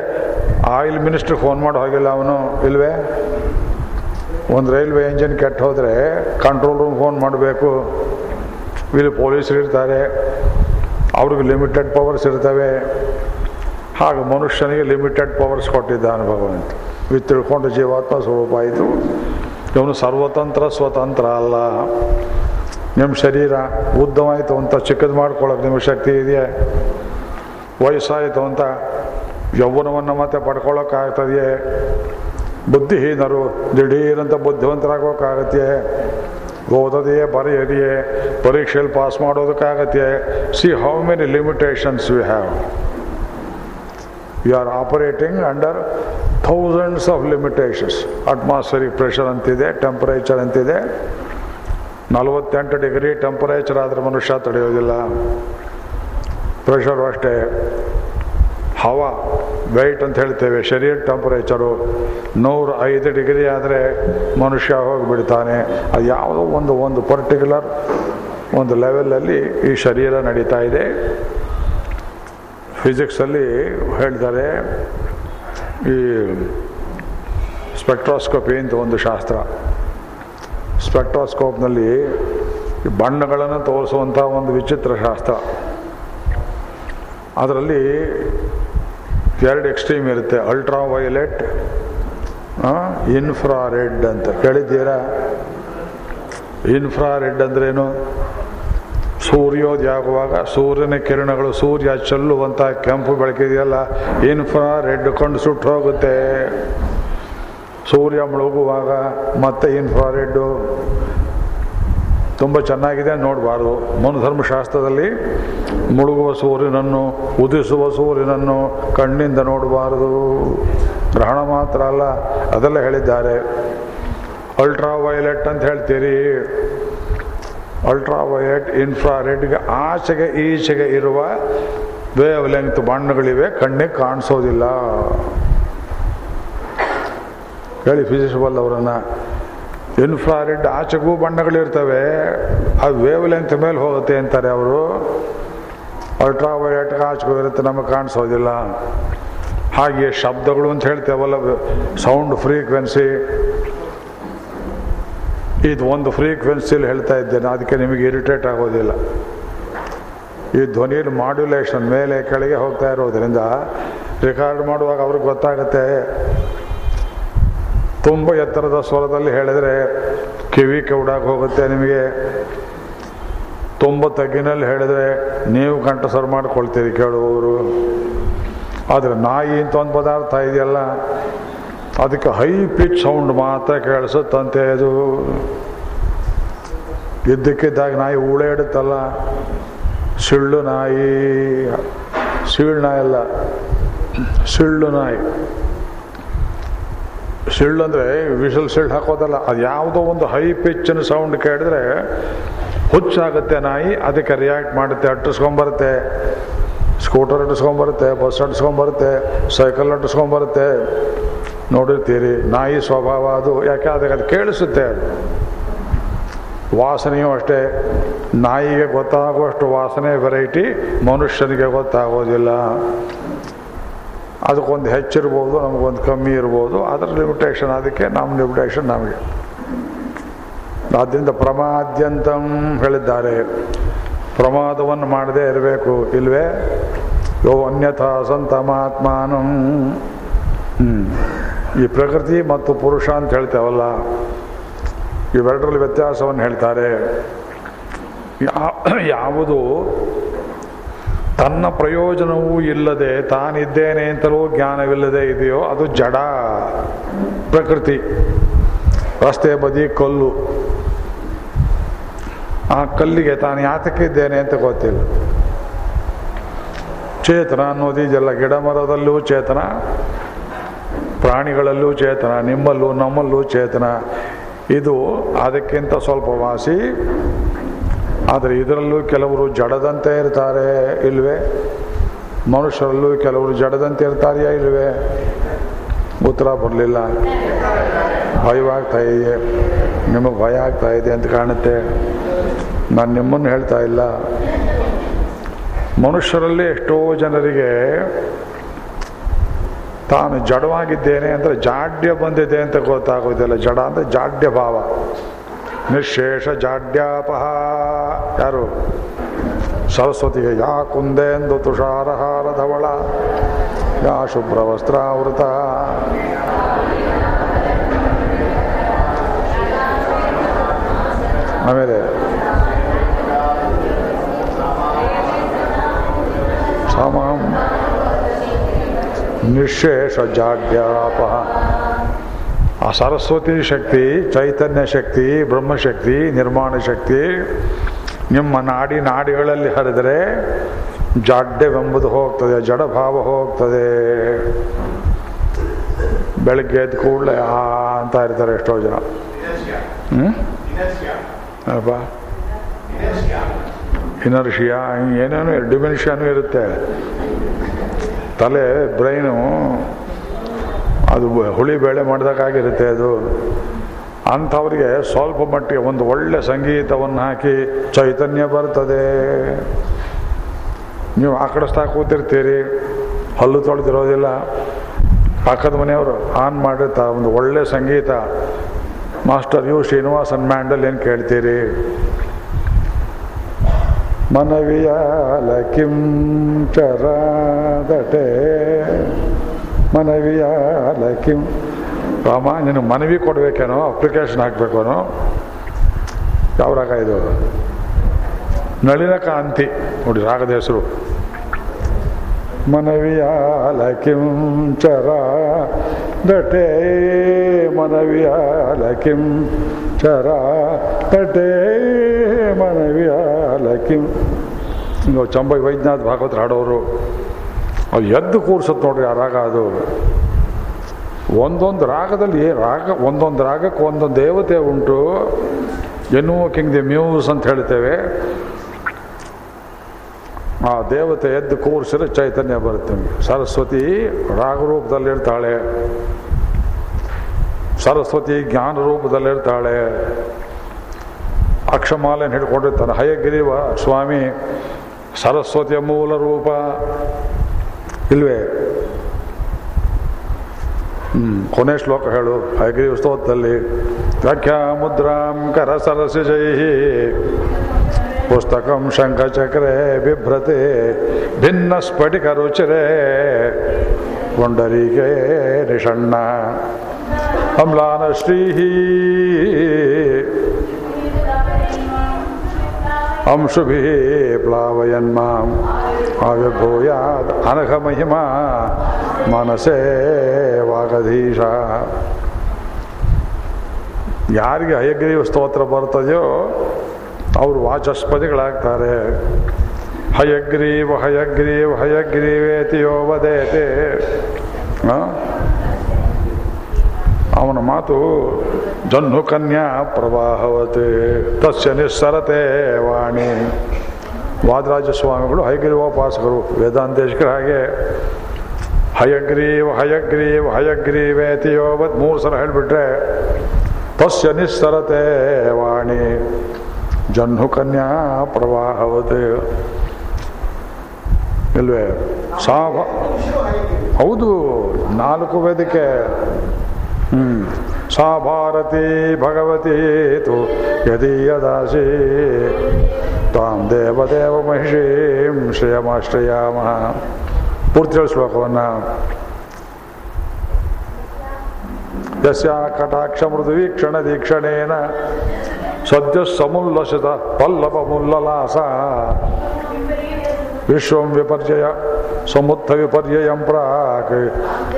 ಆಯಿಲ್ ಮಿನಿಸ್ಟ್ರಿಗೆ ಫೋನ್ ಮಾಡಿ ಹೋಗಿಲ್ಲ ಅವನು, ಇಲ್ವೇ? ಒಂದು ರೈಲ್ವೆ ಇಂಜಿನ್ ಕೆಟ್ಟು ಹೋದರೆ ಕಂಟ್ರೋಲ್ ರೂಮ್ ಫೋನ್ ಮಾಡಬೇಕು. ಇಲ್ಲಿ ಪೊಲೀಸರು ಇರ್ತಾರೆ, ಅವ್ರಿಗೆ ಲಿಮಿಟೆಡ್ ಪವರ್ಸ್ ಇರ್ತವೆ. ಹಾಗೆ ಮನುಷ್ಯನಿಗೆ ಲಿಮಿಟೆಡ್ ಪವರ್ಸ್ ಕೊಟ್ಟಿದ್ದಾನೆ ಭಗವಂತ. ಇದು ತಿಳ್ಕೊಂಡು ಜೀವಾತ್ಮ ಸ್ವರೂಪ ಆಯಿತು. ಇವನು ಸರ್ವತಂತ್ರ ಸ್ವತಂತ್ರ ಅಲ್ಲ. ನಿಮ್ಮ ಶರೀರ ಉದ್ದವಾಯಿತು ಅಂತ ಚಿಕ್ಕದು ಮಾಡ್ಕೊಳ್ಳೋಕೆ ನಿಮಗೆ ಶಕ್ತಿ ಇದೆಯೇ? ವಯಸ್ಸಾಯಿತು ಅಂತ ಯೌವನವನ್ನು ಮತ್ತೆ ಪಡ್ಕೊಳ್ಳೋಕ್ಕಾಗ್ತದೆಯೇ? ಬುದ್ಧಿಹೀನರು ದಿಢೀರಂತ ಬುದ್ಧಿವಂತರಾಗೋಕ್ಕಾಗತ್ತೆ? ಓದೋದೆಯೇ ಬರೆಯೋದೆಯೇ ಪರೀಕ್ಷೆಯಲ್ಲಿ ಪಾಸ್ ಮಾಡೋದಕ್ಕಾಗತ್ತೆ? See how many limitations we have. You are operating under thousands of limitations. Atmospheric pressure ಅಂತಿದೆ, ಟೆಂಪರೇಚರ್ ಅಂತಿದೆ. 48 ಡಿಗ್ರಿ ಟೆಂಪರೇಚರ್ ಆದರೆ ಮನುಷ್ಯ ತಡೆಯೋದಿಲ್ಲ. ಪ್ರೆಷರು ಅಷ್ಟೇ. ಹವಾ ವೆಯ್ಟ್ ಅಂತ ಹೇಳ್ತೇವೆ, ಶರೀರ ಟೆಂಪರೇಚರು 105 ಡಿಗ್ರಿ ಆದರೆ ಮನುಷ್ಯ ಹೋಗಿಬಿಡ್ತಾನೆ. ಅದು ಯಾವುದೋ ಒಂದು ಪರ್ಟಿಕ್ಯುಲರ್ ಒಂದು ಲೆವೆಲಲ್ಲಿ ಈ ಶರೀರ ನಡೀತಾ ಇದೆ. ಫಿಸಿಕ್ಸಲ್ಲಿ ಹೇಳ್ತಾರೆ, ಈ ಸ್ಪೆಕ್ಟ್ರೋಸ್ಕೋಪಿ ಅಂತ ಒಂದು ಶಾಸ್ತ್ರ. ಸ್ಪೆಕ್ಟ್ರೋಸ್ಕೋಪ್ನಲ್ಲಿ ಬಣ್ಣಗಳನ್ನು ತೋರಿಸುವಂಥ ಒಂದು ವಿಚಿತ್ರ ಶಾಸ್ತ್ರ. ಅದರಲ್ಲಿ 2 ಎಕ್ಸ್ಟ್ರೀಮ್ ಇರುತ್ತೆ, ಅಲ್ಟ್ರಾ ವೈಲೆಟ್, ಇನ್ಫ್ರಾರೆಡ್ ಅಂತ ಕೇಳಿದ್ದೀರಾ? ಇನ್ಫ್ರಾರೆಡ್ ಅಂದ್ರೇನು? ಸೂರ್ಯೋದಯ ಆಗುವಾಗ ಸೂರ್ಯನ ಕಿರಣಗಳು, ಸೂರ್ಯ ಚೆಲ್ಲುವಂಥ ಕೆಂಪು ಬೆಳಕಿದೆಯಲ್ಲ, ಇನ್ಫ್ರಾರೆಡ್ ಕೊಂಡು ಸುಟ್ಟು ಹೋಗುತ್ತೆ. ಸೂರ್ಯ ಮುಳುಗುವಾಗ ಮತ್ತೆ ಇನ್ಫ್ರಾರೆಡ್ಡು. ತುಂಬ ಚೆನ್ನಾಗಿದೆ, ನೋಡಬಾರ್ದು. ಮನುಧರ್ಮಶಾಸ್ತ್ರದಲ್ಲಿ ಮುಳುಗುವ ಸೂರ್ಯನನ್ನು, ಉದಿಸುವ ಸೂರ್ಯನನ್ನು ಕಣ್ಣಿಂದ ನೋಡಬಾರ್ದು. ಗ್ರಹಣ ಮಾತ್ರ ಅಲ್ಲ, ಅದೆಲ್ಲ ಹೇಳಿದ್ದಾರೆ. ಅಲ್ಟ್ರಾ ವೈಲೆಟ್ ಅಂತ ಹೇಳ್ತೀರಿ. ಅಲ್ಟ್ರಾ ವೈಲೆಟ್, ಇನ್ಫ್ರಾರೆಡ್ಗೆ ಆಚೆಗೆ ಈಚೆಗೆ ಇರುವ ವೇವ್ ಲೆಂತ್ ಬಣ್ಣಗಳಿವೆ, ಕಣ್ಣಿಗೆ ಕಾಣಿಸೋದಿಲ್ಲ. ಹೇಳಿ ಫಿಸಿಕ್ಸ್ ಬಲ್ಲವರನ್ನು, ಇನ್ಫ್ರಾರೆಡ್ ಆಚೆಗೂ ಬಣ್ಣಗಳಿರ್ತವೆ, ಅದು ವೇವ್ ಲೆಂತ್ ಮೇಲೆ ಹೋಗುತ್ತೆ ಅಂತಾರೆ ಅವರು. ಅಲ್ಟ್ರಾ ವೈಲೆಟ್ಗೆ ಆಚೆಗೂ ಇರುತ್ತೆ, ನಮಗೆ ಕಾಣಿಸೋದಿಲ್ಲ. ಹಾಗೆ ಶಬ್ದಗಳು ಅಂತ ಹೇಳ್ತೇವಲ್ಲ, ಸೌಂಡ್ ಫ್ರೀಕ್ವೆನ್ಸಿ, ಇದು ಒಂದು ಫ್ರೀಕ್ವೆನ್ಸಿಲಿ ಹೇಳ್ತಾ ಇದ್ದೇನೆ, ಅದಕ್ಕೆ ನಿಮಗೆ ಇರಿಟೇಟ್ ಆಗೋದಿಲ್ಲ. ಈ ಧ್ವನಿಯಲ್ಲಿ ಮಾಡ್ಯುಲೇಷನ್ ಮೇಲೆ ಕೆಳಗೆ ಹೋಗ್ತಾ ಇರೋದರಿಂದ ರೆಕಾರ್ಡ್ ಮಾಡುವಾಗ ಅವ್ರಿಗೆ ಗೊತ್ತಾಗುತ್ತೆ. ತುಂಬ ಎತ್ತರದ ಸ್ವರದಲ್ಲಿ ಹೇಳಿದರೆ ಕಿವಿ ಕೆವಡಾಗಿ ಹೋಗುತ್ತೆ ನಿಮಗೆ. ತುಂಬ ತಗ್ಗಿನಲ್ಲಿ ಹೇಳಿದರೆ ನೀವು ಕಂಠಸರ್ ಮಾಡಿಕೊಳ್ತೀರಿ ಕೇಳುವವರು. ಆದರೆ ನಾಯಿ ಅಂತ ಒಂದು ಪದಾರ್ಥ ಇದೆಯಲ್ಲ, ಅದಕ್ಕೆ ಹೈ ಪಿಚ್ ಸೌಂಡ್ ಮಾತ್ರ ಕೇಳಿಸುತ್ತಂತೆ. ಅದು ಇದ್ದಕ್ಕಿದ್ದಾಗ ನಾಯಿ ಊಳೇಡುತ್ತಲ್ಲ, ಸಿಳ್ಳು ನಾಯಿ. ಸೀಳು ನಾಯಿ ಅಲ್ಲ, ಸಿಳ್ಳು ನಾಯಿ. ಸಿಳ್ಳು ಅಂದರೆ ವಿಷಲ್ ಸಿಳ್ಳು ಹಾಕೋದಲ್ಲ, ಅದು ಯಾವುದೋ ಒಂದು ಹೈ ಪಿಚ್ಚಿನ ಸೌಂಡ್ ಕೇಳಿದ್ರೆ ಹುಚ್ಚಾಗುತ್ತೆ ನಾಯಿ. ಅದಕ್ಕೆ ರಿಯಾಕ್ಟ್ ಮಾಡುತ್ತೆ, ಅಟ್ಟಿಸ್ಕೊಂಬರುತ್ತೆ. ಸ್ಕೂಟರ್ ಅಟ್ಟಿಸ್ಕೊಂಬರುತ್ತೆ, ಬಸ್ ಅಟ್ಟಿಸ್ಕೊಂಬರುತ್ತೆ, ಸೈಕಲ್ ಅಟ್ಟಿಸ್ಕೊಂಬರುತ್ತೆ. ನೋಡಿರ್ತೀರಿ ನಾಯಿ ಸ್ವಭಾವ ಅದು. ಯಾಕೆ? ಅದಕ್ಕೆ ಅದು ಕೇಳಿಸುತ್ತೆ. ವಾಸನೆಯೂ ಅಷ್ಟೇ, ನಾಯಿಗೆ ಗೊತ್ತಾಗುವಷ್ಟು ವಾಸನೆ ವೆರೈಟಿ ಮನುಷ್ಯನಿಗೆ ಗೊತ್ತಾಗೋದಿಲ್ಲ. ಅದಕ್ಕೊಂದು ಹೆಚ್ಚಿರ್ಬೋದು, ನಮಗೊಂದು ಕಮ್ಮಿ ಇರ್ಬೋದು, ಅದರ ಲಿಮಿಟೇಷನ್ ಅದಕ್ಕೆ, ನಮ್ಮ ಲಿಮಿಟೇಷನ್ ನಮಗೆ. ಆದ್ದರಿಂದ ಪ್ರಮಾದ್ಯಂತಂ ಹೇಳಿದ್ದಾರೆ, ಪ್ರಮಾದವನ್ನು ಮಾಡದೇ ಇರಬೇಕು, ಇಲ್ವೇ ಯೋ ಅನ್ಯಥಾ ಸಂತಮಾತ್ಮಾನಂ. ಈ ಪ್ರಕೃತಿ ಮತ್ತು ಪುರುಷ ಅಂತ ಹೇಳ್ತೇವಲ್ಲ, ಇವೆರಡರಲ್ಲಿ ವ್ಯತ್ಯಾಸವನ್ನು ಹೇಳ್ತಾರೆ. ಯಾವುದು ತನ್ನ ಪ್ರಯೋಜನವೂ ಇಲ್ಲದೆ ತಾನಿದ್ದೇನೆ ಅಂತಲೂ ಜ್ಞಾನವಿಲ್ಲದೆ ಇದೆಯೋ ಅದು ಜಡ ಪ್ರಕೃತಿ. ರಸ್ತೆ ಬದಿ ಕಲ್ಲು, ಆ ಕಲ್ಲಿಗೆ ತಾನು ಯಾತಕ್ಕಿದ್ದೇನೆ ಅಂತ ಗೊತ್ತಿಲ್ಲ. ಚೇತನ ಅನ್ನೋದಿದೆಯಲ್ಲ, ಗಿಡ ಮರದಲ್ಲೂ ಚೇತನ, ಪ್ರಾಣಿಗಳಲ್ಲೂ ಚೇತನ, ನಿಮ್ಮಲ್ಲೂ ನಮ್ಮಲ್ಲೂ ಚೇತನ. ಇದು ಅದಕ್ಕಿಂತ ಸ್ವಲ್ಪ ವಾಸಿ. ಆದರೆ ಇದರಲ್ಲೂ ಕೆಲವರು ಜಡದಂತೆ ಇರ್ತಾರೆ, ಇಲ್ವೇ? ಮನುಷ್ಯರಲ್ಲೂ ಕೆಲವರು ಜಡದಂತೆ ಇರ್ತಾರೆಯಾ, ಇಲ್ವೇ? ಉತ್ತರ ಬರಲಿಲ್ಲ. ಭಯವಾಗ್ತಾ ಇದೆಯೇ? ನಿಮಗೆ ಭಯ ಆಗ್ತಾ ಇದೆ ಅಂತ ಕಾಣುತ್ತೆ. ನಾನು ನಿಮ್ಮನ್ನು ಹೇಳ್ತಾ ಇಲ್ಲ. ಮನುಷ್ಯರಲ್ಲಿ ಎಷ್ಟೋ ಜನರಿಗೆ ತಾನು ಜಡವಾಗಿದ್ದೇನೆ ಅಂದರೆ ಜಾಡ್ಯ ಬಂದಿದೆ ಅಂತ ಗೊತ್ತಾಗೋದಿಲ್ಲ. ಜಡ ಅಂದರೆ ಜಾಡ್ಯ ಭಾವ, ನಿಶೇಷ ಜಾಡ್ಯಾಪಹ. ಯಾರು? ಸರಸ್ವತಿಗೆ ಯಾ ಕುಂದೇಂದು ತುಷಾರಹಾರ ಧವಳ, ಯಾ ಶುಭ್ರವಸ್ತ್ರಾವೃತ. ಆಮೇಲೆ ಸಾಮಾಂ ನಿಶೇಷ ಜಾಡ್ಯಾಪಹ. ಆ ಸರಸ್ವತಿ ಶಕ್ತಿ, ಚೈತನ್ಯ ಶಕ್ತಿ, ಬ್ರಹ್ಮಶಕ್ತಿ, ನಿರ್ಮಾಣ ಶಕ್ತಿ ನಿಮ್ಮ ನಾಡಿಗಳಲ್ಲಿ ಹರಿದರೆ ಜಾಡ್ಯವೆಂಬುದು ಹೋಗ್ತದೆ, ಜಡಭಾವ ಹೋಗ್ತದೆ. ಬೆಳಗ್ಗೆ ಎದ್ದು ಕೂಡಲೇ ಆ ಅಂತ ಇರ್ತಾರೆ ಎಷ್ಟೋ ಜನ. ಅಲ್ವಾ? ಇನರ್ಷಿಯಾ, ಏನೇನು ಡಿಮೆನ್ಷಿಯಾನು ಇರುತ್ತೆ. ತಲೆ, ಬ್ರೈನು ಅದು ಹುಳಿ ಬೇಳೆ ಮಾಡಿದಾಗಿರುತ್ತೆ ಅದು. ಅಂಥವ್ರಿಗೆ ಸ್ವಲ್ಪ ಮಟ್ಟಿಗೆ ಒಂದು ಒಳ್ಳೆ ಸಂಗೀತವನ್ನು ಹಾಕಿ ಚೈತನ್ಯ ಬರ್ತದೆ. ನೀವು ಆಕಡಿಸ್ತಾ ಕೂತಿರ್ತೀರಿ, ಹಲ್ಲು ತೊಳೆದಿರೋದಿಲ್ಲ, ಪಕ್ಕದ ಮನೆಯವರು ಆನ್ ಮಾಡಿರ್ತಾ ಒಂದು ಒಳ್ಳೆ ಸಂಗೀತ, ಮಾಸ್ಟರ್ ಯು ಶ್ರೀನಿವಾಸನ್ ಮ್ಯಾಂಡಲ್ ಏನು ಕೇಳ್ತೀರಿ? ಮನವಿಯ ಲಕಿಂ ಚರಾದಟೆ ಮನವಿಯ ಲಕಿಂ. ರಾಮ, ನೀನು ಮನವಿ ಕೊಡಬೇಕೇನೋ, ಅಪ್ಲಿಕೇಶನ್ ಹಾಕಬೇಕೇನೋ? ಯಾವ ರಾಗ ಇದು? ನಳಿನ ಕಾಂತಿ ನೋಡಿ ರಾಗದ ಹೆಸರು. ಮನವಿಯ ಲಕಿಂ ಚರಾದಟೆ ಮನವಿಯ ಲಕಿಂ ಚರಾದಟೆ ಮನವಿಯ ಲಕಿಂ. ಚಂಬೈ ವೈದ್ಯನಾಥ್ ಭಾಗವತರು ಹಾಡೋರು, ಅದು ಎದ್ದು ಕೂರ್ಸುತ್ತೆ ನೋಡ್ರಿ ಆ ರಾಗ. ಅದು ಒಂದೊಂದು ರಾಗದಲ್ಲಿ ಒಂದೊಂದು ರಾಗಕ್ಕೆ ಒಂದೊಂದು ದೇವತೆ ಉಂಟು. ಎನ್ವೋಕಿಂಗ್ ದಿ ಮ್ಯೂಸ್ ಅಂತ ಹೇಳ್ತೇವೆ. ಆ ದೇವತೆ ಎದ್ದು ಕೂರಿಸಿದ್ರೆ ಚೈತನ್ಯ ಬರುತ್ತೆ ನಿಮಗೆ. ಸರಸ್ವತಿ ರಾಗರೂಪದಲ್ಲಿರ್ತಾಳೆ, ಸರಸ್ವತಿ ಜ್ಞಾನ ರೂಪದಲ್ಲಿರ್ತಾಳೆ. ಅಕ್ಷಮಾಲೆಯನ್ನು ಹಿಡ್ಕೊಂಡಿರ್ತಾನೆ ಹಯಗ್ರೀವ ಸ್ವಾಮಿ, ಸರಸ್ವತಿಯ ಮೂಲ ರೂಪ ಇಲ್ವೇ? ಕೊನೆ ಶ್ಲೋಕ ಹೇಳು ಹಯಗ್ರೀವ ಸ್ತೋತ್ರದಲ್ಲಿ. ವ್ಯಾಖ್ಯಾ ಮುದ್ರಾಂ ಕರಸರಸಿಜೈ ಪುಸ್ತಕಂ ಶಂಖಚಕ್ರೇ ಬಿಭ್ರತೆ ಭಿನ್ನ ಸ್ಫಟಿಕ ರುಚಿರೇ ಪುಂಡರೀಕೇ ನಿಷಣ್ಣ ಅಮ್ಲಾನಶ್ರೀ ಅಂಶುಭಿ ಪ್ಲಾವಯನ್ಮಾಂ ಆವಿರ್ಭೂಯಾತ್ ಅನಘ ಮಹಿಮಾ ಮನಸೇ ವಾಗಧೀಶ. ಯಾರಿಗೆ ಹಯಗ್ರೀವ ಸ್ತೋತ್ರ ಬರ್ತದೆಯೋ ಅವರು ವಾಚಸ್ಪತಿಗಳಾಗ್ತಾರೆ. ಹಯಗ್ರೀವ ಹಯಗ್ರೀವ ಹಯಗ್ರೀವೇತಿಯೋ ವದೇತೆ. ಅವನ ಮಾತು ಜಹ್ನು ಕನ್ಯಾ ಪ್ರವಾಹವತೆ ತಸ್ಯ ನಿಸ್ಸರತೆ ವಾಣಿ. ವಾದರಾಜ ಸ್ವಾಮಿಗಳು ಹಯಗ್ರೀವೋಪಾಸಕರು, ವೇದಾಂತೇಶಕರು. ಹಾಗೆ ಹಯಗ್ರೀವ ಹಯಗ್ರೀವ ಹಯಗ್ರೀವೇತಿಯೋವತ್ 3 ಸಲ ಹೇಳಿಬಿಟ್ರೆ ತಸ್ಯ ನಿಸ್ತರತೆ ವಾಣಿ ಜಹ್ನು ಕನ್ಯಾ ಪ್ರವಾಹವತೆ ಇಲ್ವೇ ಸಾವ. ಹೌದು, ನಾಲ್ಕು ವೇದಿಕೆ. ಸಾ ಭಾರತೀ ಭಗವತಿ ತು ಯದೀಯದಾಸಿ ತಾಂ ದೇವದೇವ ಮಹಿಷೀಂ ಶ್ರೇಯಮಾಶ್ರಯಾಮ. ಪೂರ್ತಿ ಶ್ಲೋಕವನ್ನು. ಯಸ್ಯ ಕಟಾಕ್ಷ ಮೃದುವೀಕ್ಷಣ ದೀಕ್ಷಣೇನ ಸದ್ಯ ಸಮುಲ್ಲಸಿತ ಪಲ್ಲವ ಮುಲ್ಲಲಾಸ ವಿಶ್ವಂ ವಿಪರ್ಯಯ ಸಮುತ್ಥ ವಿಪರ್ಯಯಂ ಪ್ರಾಕ್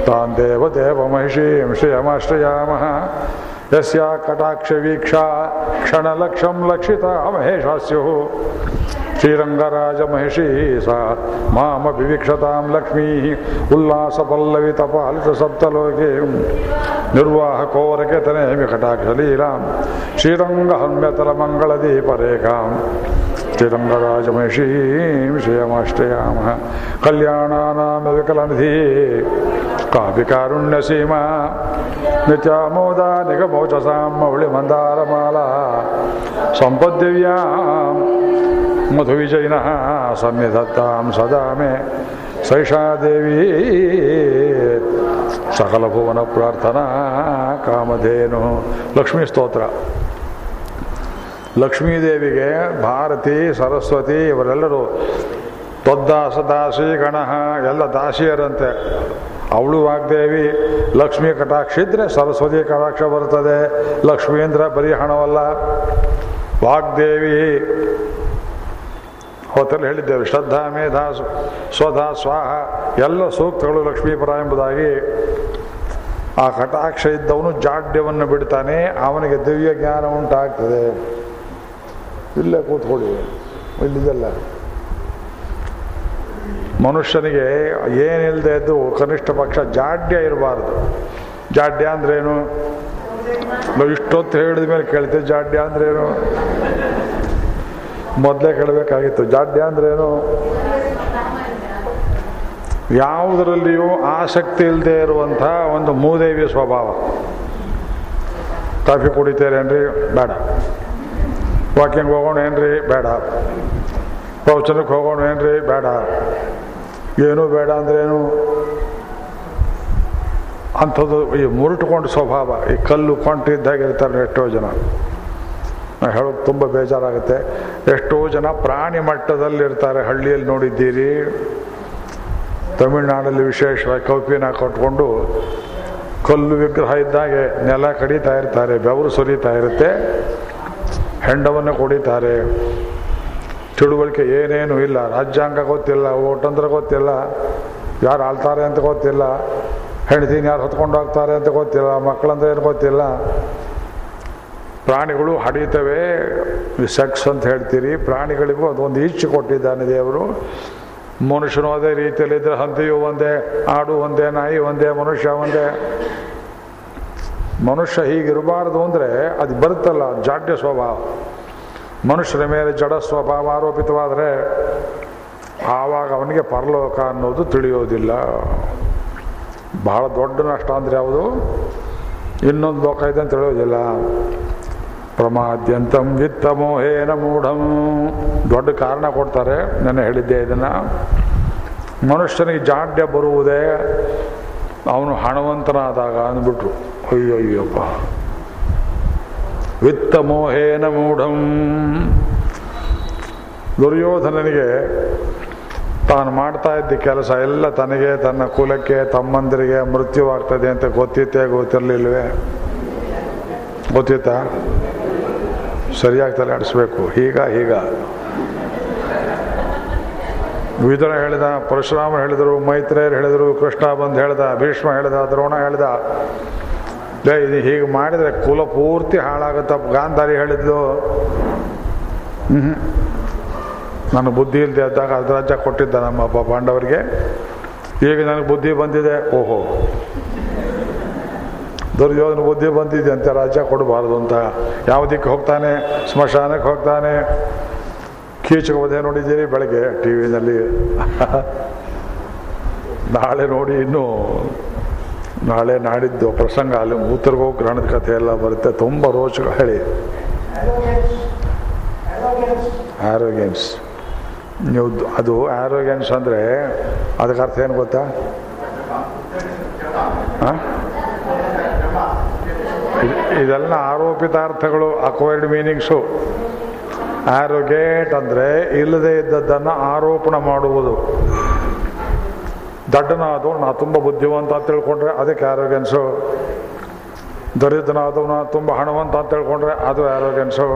ತಾನ್ ದೇವದೇವ ಮಹಿಷೀಂ ಶ್ರೇಯಮಾಶ್ರಯಾಮಃ. ಯಸ್ಯಾ ಕಟಾಕ್ಷ ವೀಕ್ಷಾ ಕ್ಷಣಲಕ್ಷಂ ಲಕ್ಷಿತಾ ಮಹೇಶಾ ಸ್ಯುಃ ಶ್ರೀರಂಗರಾಜ ಮಹಿಷೀ ಸಾ ಮಾಮಪಿ ವೀಕ್ಷತಾಂ ಲಕ್ಷ್ಮೀ ಉಲ್ಲಾಸಪಲ್ಲವಿತಪಾಲಿತ ಸಪ್ತಲೋಕೇ ನಿರ್ವಾಹ ಕೋರಕತನೇ ವಿಕಟಾಕ್ಷಲೀಲಾಂ ಶ್ರೀರಂಗಹನ್ಯತಲ ಮಂಗಳದೀಪರೇಖಾಂ ಶ್ರೀರಂಗರಾಜ ಮಹಿಷೀ ಶ್ರೇಯಮಾಶ್ರಯಾಮಃ. ಕಲ್ಯಾಣಾನಾಂ ವಿಕಲನಿಧಿ ಕಾಪಿ ಕಾರುಣ್ಯ ಸೀಮಾ ನಿತ್ಯಾಮೋದ ನಿಗಮೋಚಸಾಂ ಮೌಳಿ ಮಂದಾರಮಾಲಾ ಸಂಪದ್ದಿವ್ಯಾಂ ಮಧುವಿಜಯಿನಃ ಸನ್ನಿಧತ್ತಾಂ ಸದಾ ಮೇ ಸೈಷಾ ದೇವಿ ಸಕಲಭುವನ ಪ್ರಾರ್ಥನಾ ಕಾಮಧೇನು. ಲಕ್ಷ್ಮೀ ಸ್ತೋತ್ರ. ಲಕ್ಷ್ಮೀದೇವಿಗೆ ಭಾರತಿ, ಸರಸ್ವತಿ ಇವರೆಲ್ಲರೂ ತದ್ದಾಸ ದಾಸಿ ಗಣಃ ಎಲ್ಲ ದಾಸಿಯರಂತೆ. ಅವಳು ವಾಗ್ದೇವಿ. ಲಕ್ಷ್ಮೀ ಕಟಾಕ್ಷ ಇದ್ದರೆ ಸರಸ್ವತಿ ಕಟಾಕ್ಷ ಬರ್ತದೆ. ಲಕ್ಷ್ಮೀಂದ್ರ ಬರೀ ಹಣವಲ್ಲ, ವಾಗ್ದೇವಿ. ಅವತ್ತಲ್ಲಿ ಹೇಳಿದ್ದೇವೆ, ಶ್ರದ್ಧಾ ಮೇಧಾ ಸ್ವಧಾ ಸ್ವಾಹ ಎಲ್ಲ ಸೂಕ್ತಗಳು ಲಕ್ಷ್ಮೀಪರ ಎಂಬುದಾಗಿ. ಆ ಕಟಾಕ್ಷ ಇದ್ದವನು ಜಾಡ್ಯವನ್ನು ಬಿಡ್ತಾನೆ, ಅವನಿಗೆ ದಿವ್ಯ ಜ್ಞಾನ ಉಂಟಾಗ್ತದೆ. ಇಲ್ಲೇ ಕೂತ್ಕೊಳ್ಳಿ, ಇಲ್ಲಿದೆಲ್ಲ ಮನುಷ್ಯನಿಗೆ ಏನಿಲ್ಲದೆ ಇದ್ದು ಕನಿಷ್ಠ ಪಕ್ಷ ಜಾಡ್ಯ ಇರಬಾರ್ದು. ಜಾಡ್ಯ ಅಂದ್ರೇನು? ನಾವು ಇಷ್ಟೊತ್ತು ಹೇಳಿದ ಮೇಲೆ ಕೇಳ್ತೇವೆ ಜಾಡ್ಯ ಅಂದ್ರೇನು. ಮೊದಲೇ ಕೇಳಬೇಕಾಗಿತ್ತು ಜಾಡ್ಯ ಅಂದ್ರೇನು. ಯಾವುದರಲ್ಲಿಯೂ ಆಸಕ್ತಿ ಇಲ್ಲದೆ ಇರುವಂಥ ಒಂದು ಮೂದೇವಿಯ ಸ್ವಭಾವ. ಕಾಫಿ ಕುಡಿತೇರೇನ್ರಿ? ಬೇಡ. ವಾಕಿಂಗ್ ಹೋಗೋಣ ಏನ್ರಿ? ಬೇಡ. ಪ್ರವಚನಕ್ಕೆ ಹೋಗೋಣ ಏನ್ರಿ? ಬೇಡ. ಏನೂ ಬೇಡ ಅಂದ್ರೇನು ಅಂಥದ್ದು. ಈ ಮುರುಟುಕೊಂಡು ಸ್ವಭಾವ, ಈ ಕಲ್ಲು ಕೊಂಟು ಇದ್ದಾಗಿರ್ತಾರೆ ಎಷ್ಟೋ ಜನ. ನಾನು ಹೇಳೋದು ತುಂಬ ಬೇಜಾರಾಗುತ್ತೆ. ಎಷ್ಟೋ ಜನ ಪ್ರಾಣಿ ಮಟ್ಟದಲ್ಲಿರ್ತಾರೆ. ಹಳ್ಳಿಯಲ್ಲಿ ನೋಡಿದ್ದೀರಿ, ತಮಿಳ್ನಾಡಲ್ಲಿ ವಿಶೇಷವಾಗಿ ಕೌಪಿನ ಕಟ್ಕೊಂಡು ಕಲ್ಲು ವಿಗ್ರಹ ಇದ್ದಾಗೆ ನೆಲ ಕಡಿತಾ ಇರ್ತಾರೆ, ಬೆವರು ಸುರಿತಾ ಇರುತ್ತೆ, ಹೆಂಡವನ್ನು ಕುಡಿತಾರೆ, ತಿಳುವಳಿಕೆ ಏನೇನು ಇಲ್ಲ, ರಾಜ್ಯಾಂಗ ಗೊತ್ತಿಲ್ಲ, ಓಟಂದ್ರೆ ಗೊತ್ತಿಲ್ಲ, ಯಾರು ಆಳ್ತಾರೆ ಅಂತ ಗೊತ್ತಿಲ್ಲ, ಹೆಂಡತಿನ ಯಾರು ಹೊತ್ಕೊಂಡು ಹೋಗ್ತಾರೆ ಅಂತ ಗೊತ್ತಿಲ್ಲ, ಮಕ್ಕಳಂದ್ರೆ ಏನು ಗೊತ್ತಿಲ್ಲ. ಪ್ರಾಣಿಗಳು ಹಡೀತವೆ, ಸೆಕ್ಸ್ ಅಂತ ಹೇಳ್ತೀರಿ. ಪ್ರಾಣಿಗಳಿಗೂ ಅದೊಂದು ಈಚು ಕೊಟ್ಟಿದ್ದಾನೆ ದೇವರು. ಮನುಷ್ಯನು ಅದೇ ರೀತಿಯಲ್ಲಿದ್ದರೆ ಹಂದಿಯು ಒಂದೇ, ಆಡು ಒಂದೇ, ನಾಯಿ ಒಂದೇ, ಮನುಷ್ಯ ಒಂದೇ. ಮನುಷ್ಯ ಹೀಗಿರಬಾರ್ದು ಅಂದರೆ ಅದು ಬರುತ್ತಲ್ಲ ಜಾಡ್ಯ ಸ್ವಭಾವ. ಮನುಷ್ಯನ ಮೇಲೆ ಜಡ ಸ್ವಭಾವ ಆರೋಪಿತವಾದರೆ ಆವಾಗ ಅವನಿಗೆ ಪರಲೋಕ ಅನ್ನೋದು ತಿಳಿಯೋದಿಲ್ಲ. ಬಹಳ ದೊಡ್ಡ ನಷ್ಟ. ಅಂದರೆ ಯಾವುದು? ಇನ್ನೊಂದು ಲೋಕ ಇದೆ ಅಂತ ತಿಳಿಯೋದಿಲ್ಲ. ಪ್ರಮಾದ್ಯಂತಂ ವಿತ್ತ ಮೋಹೇನ ಮೂಢಂ. ದೊಡ್ಡ ಕಾರಣ ಕೊಡ್ತಾರೆ. ನಾನು ಹೇಳಿದ್ದೆ ಇದನ್ನು. ಮನುಷ್ಯನಿಗೆ ಜಾಡ್ಯ ಬರುವುದೇ ಅವನು ಹಣವಂತನಾದಾಗ ಅಂದ್ಬಿಟ್ರು. ಅಯ್ಯೋ ಅಯ್ಯೋಪ್ಪ, ವಿತ್ತ ಮೋಹೇನ ಮೂಢಂ. ದುರ್ಯೋಧನನಿಗೆ ತಾನು ಮಾಡ್ತಾ ಇದ್ದ ಕೆಲಸ ಎಲ್ಲ ತನಗೆ, ತನ್ನ ಕುಲಕ್ಕೆ, ತಮ್ಮಂದಿರಿಗೆ ಮೃತ್ಯುವಾಗ್ತದೆ ಅಂತ ಗೊತ್ತಿತ್ತೇ? ಗೊತ್ತಿರಲಿಲ್ವೇ? ಗೊತ್ತಿತ್ತಾ? ಸರಿಯಾಗಿ ತಲೆ ಆಡಿಸ್ಬೇಕು. ಹೀಗ ವಿದುರ ಹೇಳಿದ, ಪರಶುರಾಮ ಹೇಳಿದರು, ಮೈತ್ರೇಯರು ಹೇಳಿದರು, ಕೃಷ್ಣ ಬಂದು ಹೇಳ್ದ, ಭೀಷ್ಮ ಹೇಳ್ದ, ದ್ರೋಣ ಹೇಳ್ದ. ಇದು ಹೀಗೆ ಮಾಡಿದರೆ ಕುಲ ಪೂರ್ತಿ ಹಾಳಾಗುತ್ತ. ಗಾಂಧಾರಿ ಹೇಳಿದ್ಲು, ನನಗೆ ಬುದ್ಧಿ ಇಲ್ಲದೆ ಇದ್ದಾಗ ಅದ್ರಾಜ್ಯ ಕೊಟ್ಟಿದ್ದ ನಮ್ಮಪ್ಪ ಪಾಂಡವರಿಗೆ, ಈಗ ನನಗೆ ಬುದ್ಧಿ ಬಂದಿದೆ. ಓಹೋ, ದುರ್ಯೋಧನ ಬುದ್ಧಿ ಬಂದಿದೆ ಅಂತ ರಾಜ್ಯ ಕೊಡಬಾರ್ದು ಅಂತ ಯಾವುದಕ್ಕೆ ಹೋಗ್ತಾನೆ? ಸ್ಮಶಾನಕ್ಕೆ ಹೋಗ್ತಾನೆ. ಕೀಚಕ ವಧೆ ನೋಡಿದ್ದೀರಿ ಬೆಳಗ್ಗೆ ಟಿ ವಿನಲ್ಲಿ. ನಾಳೆ ನೋಡಿ ಇನ್ನೂ ನಾಳೆ ನಾಡಿದ್ದು ಪ್ರಸಂಗ ಅಲ್ಲಿ ಉತ್ತರಗೋಗ್ರಹಣದ ಕಥೆ ಎಲ್ಲ ಬರುತ್ತೆ, ತುಂಬ ರೋಚಕ. ಹೇಳಿ ಆ್ಯರೋಗೆನ್ಸ್, ನೀವು ಅದು ಆ್ಯರೋಗೆನ್ಸ್ ಅಂದರೆ ಅದಕ್ಕೆ ಅರ್ಥ ಏನು ಗೊತ್ತಾ? ಇದೆಲ್ಲ ಆರೋಪಿತಾರ್ಥಗಳು, ಅಕ್ವೈರ್ಡ್ ಮೀನಿಂಗ್ಸು. ಆ್ಯರೋಗೇಟ್ ಅಂದರೆ ಇಲ್ಲದೇ ಇದ್ದದ್ದನ್ನು ಆರೋಪಣ ಮಾಡುವುದು. ದಡ್ಡನಾದವನು ನಾ ತುಂಬ ಬುದ್ಧಿವಂತ ಅಂತ ತಿಳ್ಕೊಂಡ್ರೆ ಅದಕ್ಕೆ ಆ್ಯರೋಗೆನ್ಸು. ದರಿದ್ರನಾದವನು ನಾ ತುಂಬ ಹಣವಂತ ಅಂತ ತಿಳ್ಕೊಂಡ್ರೆ ಅದು ಆ್ಯರೋಗೆನ್ಸು.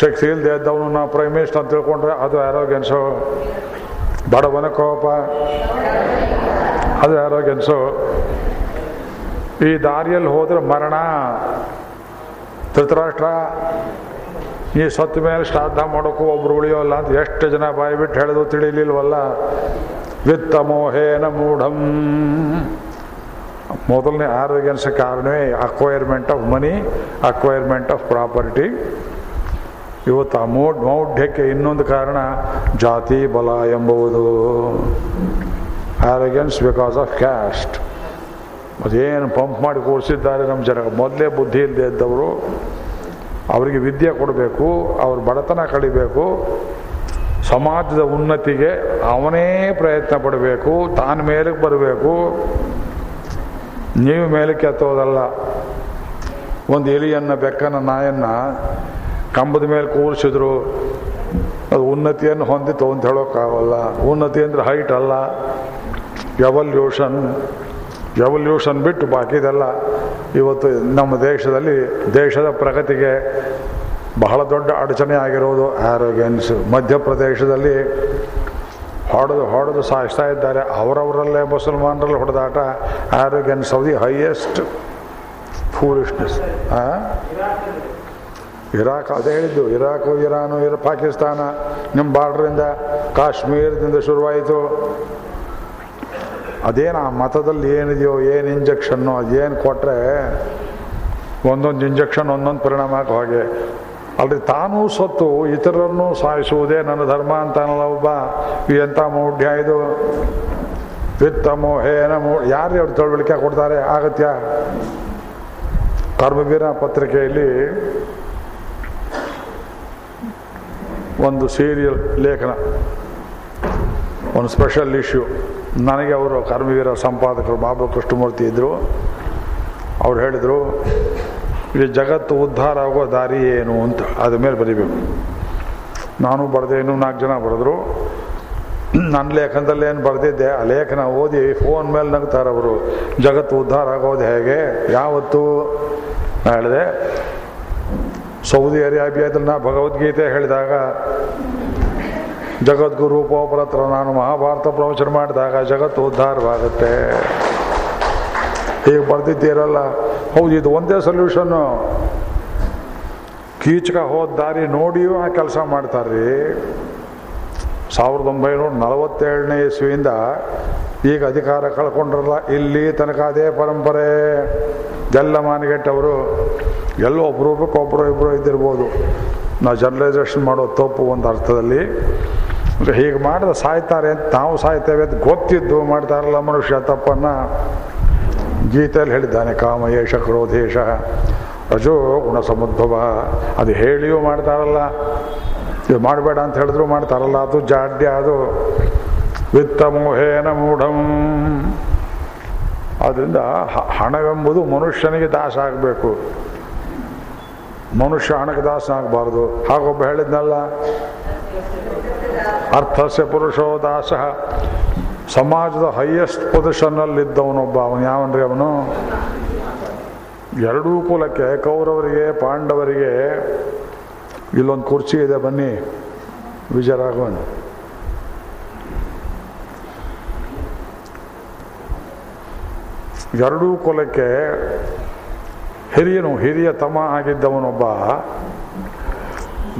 ಶಕ್ತಿ ಇಲ್ಲದೆ ಇದ್ದವನು ನಾ ಪ್ರೈಮ್ ಮಿನಿಸ್ಟರ್ ಅಂತ ತಿಳ್ಕೊಂಡ್ರೆ ಅದು ಆ್ಯರೋಗೆನ್ಸು. ಬಡವನ ಕೋಪ ಅದು ಆ್ಯರೋಗೆನ್ಸು. ಈ ದಾರಿಯಲ್ಲಿ ಹೋದರೆ ಮರಣ. ಧೃತರಾಷ್ಟ್ರ ಈ ಸತ್ತು ಮೇಲೆ ಶ್ರಾದ್ದ ಮಾಡೋಕ್ಕೂ ಒಬ್ರು ಉಳಿಯೋಲ್ಲ ಅಂತ ಎಷ್ಟು ಜನ ಬಾಯಿ ಬಿಟ್ಟು ಹೇಳಿದ್ರು ತಿಳಿಲಿಲ್ವಲ್ಲ. ವಿತ್ತ ಮೋಹೇನ ಮೂಢಂ. ಮೊದಲನೇ ಆ್ಯರೋಗೆನ್ಸ್ ಕಾರಣವೇ acquirement of money, acquirement of property. ಇವತ್ತು ಆ ಮೌಢ್ಯಕ್ಕೆ ಇನ್ನೊಂದು ಕಾರಣ ಜಾತಿ ಬಲ ಎಂಬುವುದು. Arrogance because of caste. ಅದೇನು ಪಂಪ್ ಮಾಡಿ ಕೂರಿಸಿದ್ದಾರೆ ನಮ್ಮ ಜನ. ಮೊದಲೇ ಬುದ್ಧಿ ಇಲ್ಲದೆ ಇದ್ದವರು ಅವರಿಗೆ ವಿದ್ಯೆ ಕೊಡಬೇಕು, ಅವ್ರ ಬಡತನ ಕಡಿಬೇಕು, ಸಮಾಜದ ಉನ್ನತಿಗೆ ಅವನೇ ಪ್ರಯತ್ನ ಪಡಬೇಕು, ತಾನು ಮೇಲಕ್ಕೆ ಬರಬೇಕು. ನೀವು ಮೇಲಕ್ಕೆ ಎತ್ತೋದಲ್ಲ. ಒಂದು ಎಲಿಯನ್ನು, ಬೆಕ್ಕನ್ನು, ನಾಯನ್ನು ಕಂಬದ ಮೇಲೆ ಕೂರಿಸಿದ್ರು ಅದು ಉನ್ನತಿಯನ್ನು ಹೊಂದಿತ್ತು ಅಂತ ಹೇಳೋಕ್ಕಾಗಲ್ಲ. ಉನ್ನತಿ ಅಂದರೆ ಹೈಟ್ ಅಲ್ಲ, ಎವಲ್ಯೂಷನ್. ಎವಲ್ಯೂಷನ್ ಬಿಟ್ಟು ಬಾಕಿದೆಲ್ಲ. ಇವತ್ತು ನಮ್ಮ ದೇಶದಲ್ಲಿ ದೇಶದ ಪ್ರಗತಿಗೆ ಬಹಳ ದೊಡ್ಡ ಅಡಚಣೆ ಆಗಿರೋದು ಆ್ಯರೋಗೆನ್ಸ್. ಮಧ್ಯಪ್ರದೇಶದಲ್ಲಿ ಹೊಡೆದು ಸಾಯಿಸ್ತಾ ಇದ್ದಾರೆ. ಅವರವರಲ್ಲೇ ಮುಸಲ್ಮಾನರಲ್ಲಿ ಹೊಡೆದಾಟ. Arrogance of the highest foolishness. Iraq ಅದೇ ಹೇಳಿದ್ದು. ಇರಾಕು, ಇರಾನು, ಪಾಕಿಸ್ತಾನ ನಿಮ್ಮ ಬಾರ್ಡ್ರಿಂದ ಕಾಶ್ಮೀರದಿಂದ ಶುರುವಾಯಿತು. ಅದೇನು ಆ ಮತದಲ್ಲಿ ಏನಿದೆಯೋ, ಏನು ಇಂಜೆಕ್ಷನ್ನು, ಅದೇನು ಕೊಟ್ಟರೆ ಒಂದೊಂದು ಇಂಜೆಕ್ಷನ್ ಒಂದೊಂದು ಪರಿಣಾಮ ಹಾಕೋ ಹಾಗೆ. ಅಲ್ಲಿ ತಾನೂ ಸತ್ತು ಇತರರನ್ನು ಸಾಯಿಸುವುದೇ ನನ್ನ ಧರ್ಮ ಅಂತಾನಲ್ಲ ಒಬ್ಬ. ಎಂಥ ಮೌಢ್ಯ ಇದು! ವಿತ್ತ ಮೋಹೇನ ಯಾರು ಅವ್ರು ತಿಳುವಳಿಕೆ ಕೊಡ್ತಾರೆ? ಆಗತ್ಯ? ಕರ್ಮವೀರ ಪತ್ರಿಕೆಯಲ್ಲಿ ಒಂದು ಸೀರಿಯಲ್ ಲೇಖನ, ಒಂದು ಸ್ಪೆಷಲ್ ಇಶ್ಯೂ. ನನಗೆ ಅವರು ಕರ್ಮವೀರ ಸಂಪಾದಕರು ಬಾಬು ಕೃಷ್ಣಮೂರ್ತಿ ಇದ್ದರು. ಅವ್ರು ಹೇಳಿದರು, ಇದು ಜಗತ್ತು ಉದ್ಧಾರ ಆಗೋ ದಾರಿ ಏನು ಅಂತ ಅದ್ರ ಮೇಲೆ ಬರೀಬೇಕು. ನಾನು ಬರೆದೆ, ಇನ್ನೂ 4 ಜನ ಬರೆದ್ರು. ನನ್ನ ಲೇಖನದಲ್ಲಿ ಏನು ಬರೆದಿದ್ದೆ ಆ ಲೇಖನ ಓದಿ ಫೋನ್ ಮೇಲೆ ನಗ್ತಾರೆ ಅವರು. ಜಗತ್ತು ಉದ್ಧಾರ ಆಗೋದು ಹೇಗೆ, ಯಾವತ್ತು? ನಾನು ಹೇಳಿದೆ, ಸೌದಿ ಅರೇಬಿಯಾದಲ್ಲಿ ನಾ ಭಗವದ್ಗೀತೆ ಹೇಳಿದಾಗ, ಜಗದ್ಗುರು ಪೋಪರ ಹತ್ರ ನಾನು ಮಹಾಭಾರತ ಪ್ರವಚನ ಮಾಡಿದಾಗ ಜಗತ್ತು ಉದ್ಧಾರವಾಗುತ್ತೆ. ಈಗ ಬರ್ದಿದ್ದೀರಲ್ಲ. ಹೌದು, ಇದು ಒಂದೇ ಸೊಲ್ಯೂಷನ್ನು. ಕೀಚಕ ಹೋದ ದಾರಿ ನೋಡಿಯೂ ಆ ಕೆಲಸ ಮಾಡ್ತಾರ್ರಿ. 1947ನೇ ಇಸ್ವಿಯಿಂದ ಈಗ ಅಧಿಕಾರ ಕಳ್ಕೊಂಡ್ರಲ್ಲ, ಇಲ್ಲಿ ತನಕ ಅದೇ ಪರಂಪರೆ. ಎಲ್ಲ ಮಾನಗೆಟ್ಟವರು ಎಲ್ಲೋ ಒಬ್ರೊಬ್ಬಕ್ಕೊಬ್ಬರು ಇಬ್ಬರು ಇದ್ದಿರ್ಬೋದು. ನಾವು ಜನರಲೈಸೇಷನ್ ಮಾಡೋ ತಪ್ಪು ಒಂದು ಅರ್ಥದಲ್ಲಿ. ಹೀಗೆ ಮಾಡಿದ್ರೆ ಸಾಯ್ತಾರೆ ಅಂತ, ನಾವು ಸಾಯ್ತೇವೆ ಅಂತ ಗೊತ್ತಿದ್ದು ಮಾಡ್ತಾರಲ್ಲ ಮನುಷ್ಯ. ತಪ್ಪನ್ನು ಗೀತೆಯಲ್ಲಿ ಹೇಳಿದ್ದಾನೆ, ಕಾಮಯೇಶ ಕ್ರೋಧೇಶ ರಜೋ ಗುಣ ಸಮುದ್ಭವ. ಅದು ಹೇಳಿಯೂ ಮಾಡ್ತಾರಲ್ಲ. ಇದು ಮಾಡಬೇಡ ಅಂತ ಹೇಳಿದ್ರು ಮಾಡ್ತಾರಲ್ಲ. ಅದು ಜಾಡ್ಯ. ಅದು ವಿತ್ತ ಮೋಹೇನ ಮೂಢಂ. ಅದರಿಂದ ಹಣವೆಂಬುದು ಮನುಷ್ಯನಿಗೆ ದಾಸ ಆಗಬೇಕು, ಮನುಷ್ಯ ಹಣಕ್ಕೆ ದಾಸನಾಗಬಾರ್ದು. ಹಾಗೊಬ್ಬ ಹೇಳಿದ್ನಲ್ಲ, ಅರ್ಥಸ್ಯ ಪುರುಷೋ ದಾಸಃ. ಸಮಾಜದ ಹೈಯೆಸ್ಟ್ ಪೊಸಿಷನ್ನಲ್ಲಿದ್ದವನೊಬ್ಬ ಅವನು. ಯಾವನ್ರಿ ಅವನು? ಎರಡೂ ಕುಲಕ್ಕೆ, ಕೌರವರಿಗೆ ಪಾಂಡವರಿಗೆ. ಇಲ್ಲೊಂದು ಕುರ್ಚಿ ಇದೆ, ಬನ್ನಿ ವಿಜಯರಾಘವನ್. ಎರಡೂ ಕುಲಕ್ಕೆ ಹಿರಿಯ ತಮ ಆಗಿದ್ದವನೊಬ್ಬ.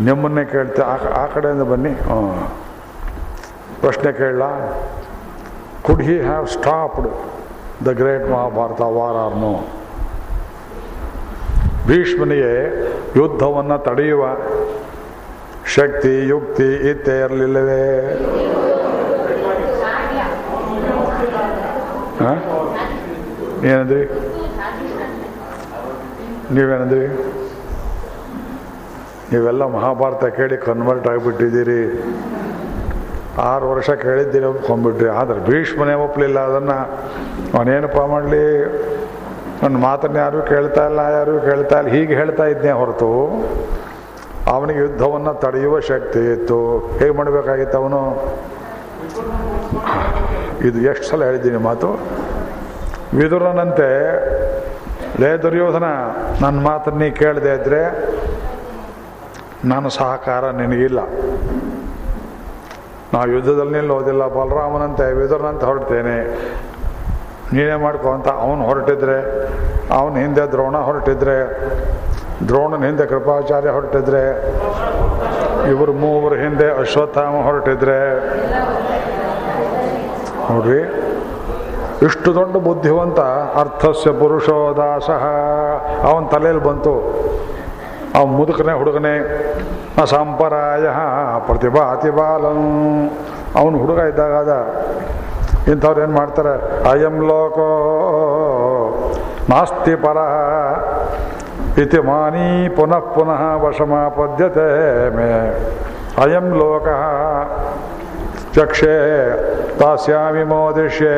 ನಿಮ್ಮನ್ನೇ ಕೇಳ್ತೆ, ಆ ಕಡೆಯಿಂದ ಬನ್ನಿ. ಪ್ರಶ್ನೆ ಕೇಳಲ್ಲ. Could he have stopped the great Mahabharata war or no? ಭೀಷ್ಮನಿಗೆ ಯುದ್ಧವನ್ನು ತಡೆಯುವ ಶಕ್ತಿ, ಯುಕ್ತಿ ಇತ್ತೇ ಇರಲಿಲ್ಲವೇ? ಏನಂದ್ರಿ ನೀವೇನಂದ್ರಿ? ನೀವೆಲ್ಲ ಮಹಾಭಾರತ ಕೇಳಿ ಕನ್ವರ್ಟ್ ಆಗಿಬಿಟ್ಟಿದ್ದೀರಿ. 6 ವರ್ಷ ಕೇಳಿದ್ದೀರಿ, ಒಪ್ಕೊಂಡ್ಬಿಟ್ರಿ. ಆದರೆ ಭೀಷ್ಮನೇ ಒಪ್ಪಲಿಲ್ಲ. ಅದನ್ನು ಅವನೇನಪ್ಪ ಮಾಡಲಿ? ನನ್ನ ಮಾತನ್ನು ಯಾರೂ ಕೇಳ್ತಾ ಇಲ್ಲ, ಯಾರೂ ಕೇಳ್ತಾ ಇಲ್ಲ, ಹೀಗೆ ಹೇಳ್ತಾ ಇದ್ನೇ ಹೊರತು ಅವನಿಗೆ ಯುದ್ಧವನ್ನು ತಡೆಯುವ ಶಕ್ತಿ ಇತ್ತು. ಹೇಗೆ ಮಾಡಬೇಕಾಗಿತ್ತು ಅವನು? ಇದು ಎಷ್ಟು ಸಲ ಹೇಳಿದ್ದೀನಿ ಮಾತು. ವಿದುರನಂತೆ, ಲೇ ದುರ್ಯೋಧನ, ನನ್ನ ಮಾತನ್ನ ಕೇಳದೆ ಇದ್ದರೆ ನನ್ನ ಸಹಕಾರ ನಿನಗಿಲ್ಲ. ನಾವು ಯುದ್ಧದಲ್ಲಿ ನಿಲ್ಲೋದಿಲ್ಲ. ಬಲರಾಮನಂತೆ, ವಿದುರನಂತೆ ಹೊರಡ್ತೇನೆ, ನೀನೇ ಮಾಡ್ಕೊ ಅಂತ ಅವನು ಹೊರಟಿದ್ರೆ, ಅವನ ಹಿಂದೆ ದ್ರೋಣ ಹೊರಟಿದ್ರೆ, ದ್ರೋಣನ ಹಿಂದೆ ಕೃಪಾಚಾರ್ಯ ಹೊರಟಿದ್ರೆ, ಇವರು ಮೂವರು ಹಿಂದೆ ಅಶ್ವತ್ಥಾಮ ಹೊರಟಿದ್ರೆ ನೋಡ್ರಿ. ಇಷ್ಟು ದೊಡ್ಡ ಬುದ್ಧಿವಂತ, ಅರ್ಥಸ್ಯ ಪುರುಷೋ ದಾಸಃ, ಅವನ ತಲೆಯಲ್ಲಿ ಬಂತು ಅವನ ಮುದುಕನೇ ಹುಡುಗನೇ, ಅಸಂಪರಾಯ ಪ್ರತಿಭಾ ಅತಿಬಾಲನು. ಅವನು ಹುಡುಗ ಇದ್ದಾಗ ಇಂಥವ್ರು ಏನು ಮಾಡ್ತಾರೆ? ಅಯಂ ಲೋಕೋ ನಾಸ್ತಿ ಪರಃ ಇತಿ ಮಾನಿ ಪುನಃ ಪುನಃ ವಶಮಾಪದ್ಯತೆ ಮೇ ಅಯಂ ಲೋಕಃ ಚಕ್ಷೇ ತಾಸ್ಯಾಮಿ ಮೋದಿಷ್ಯೆ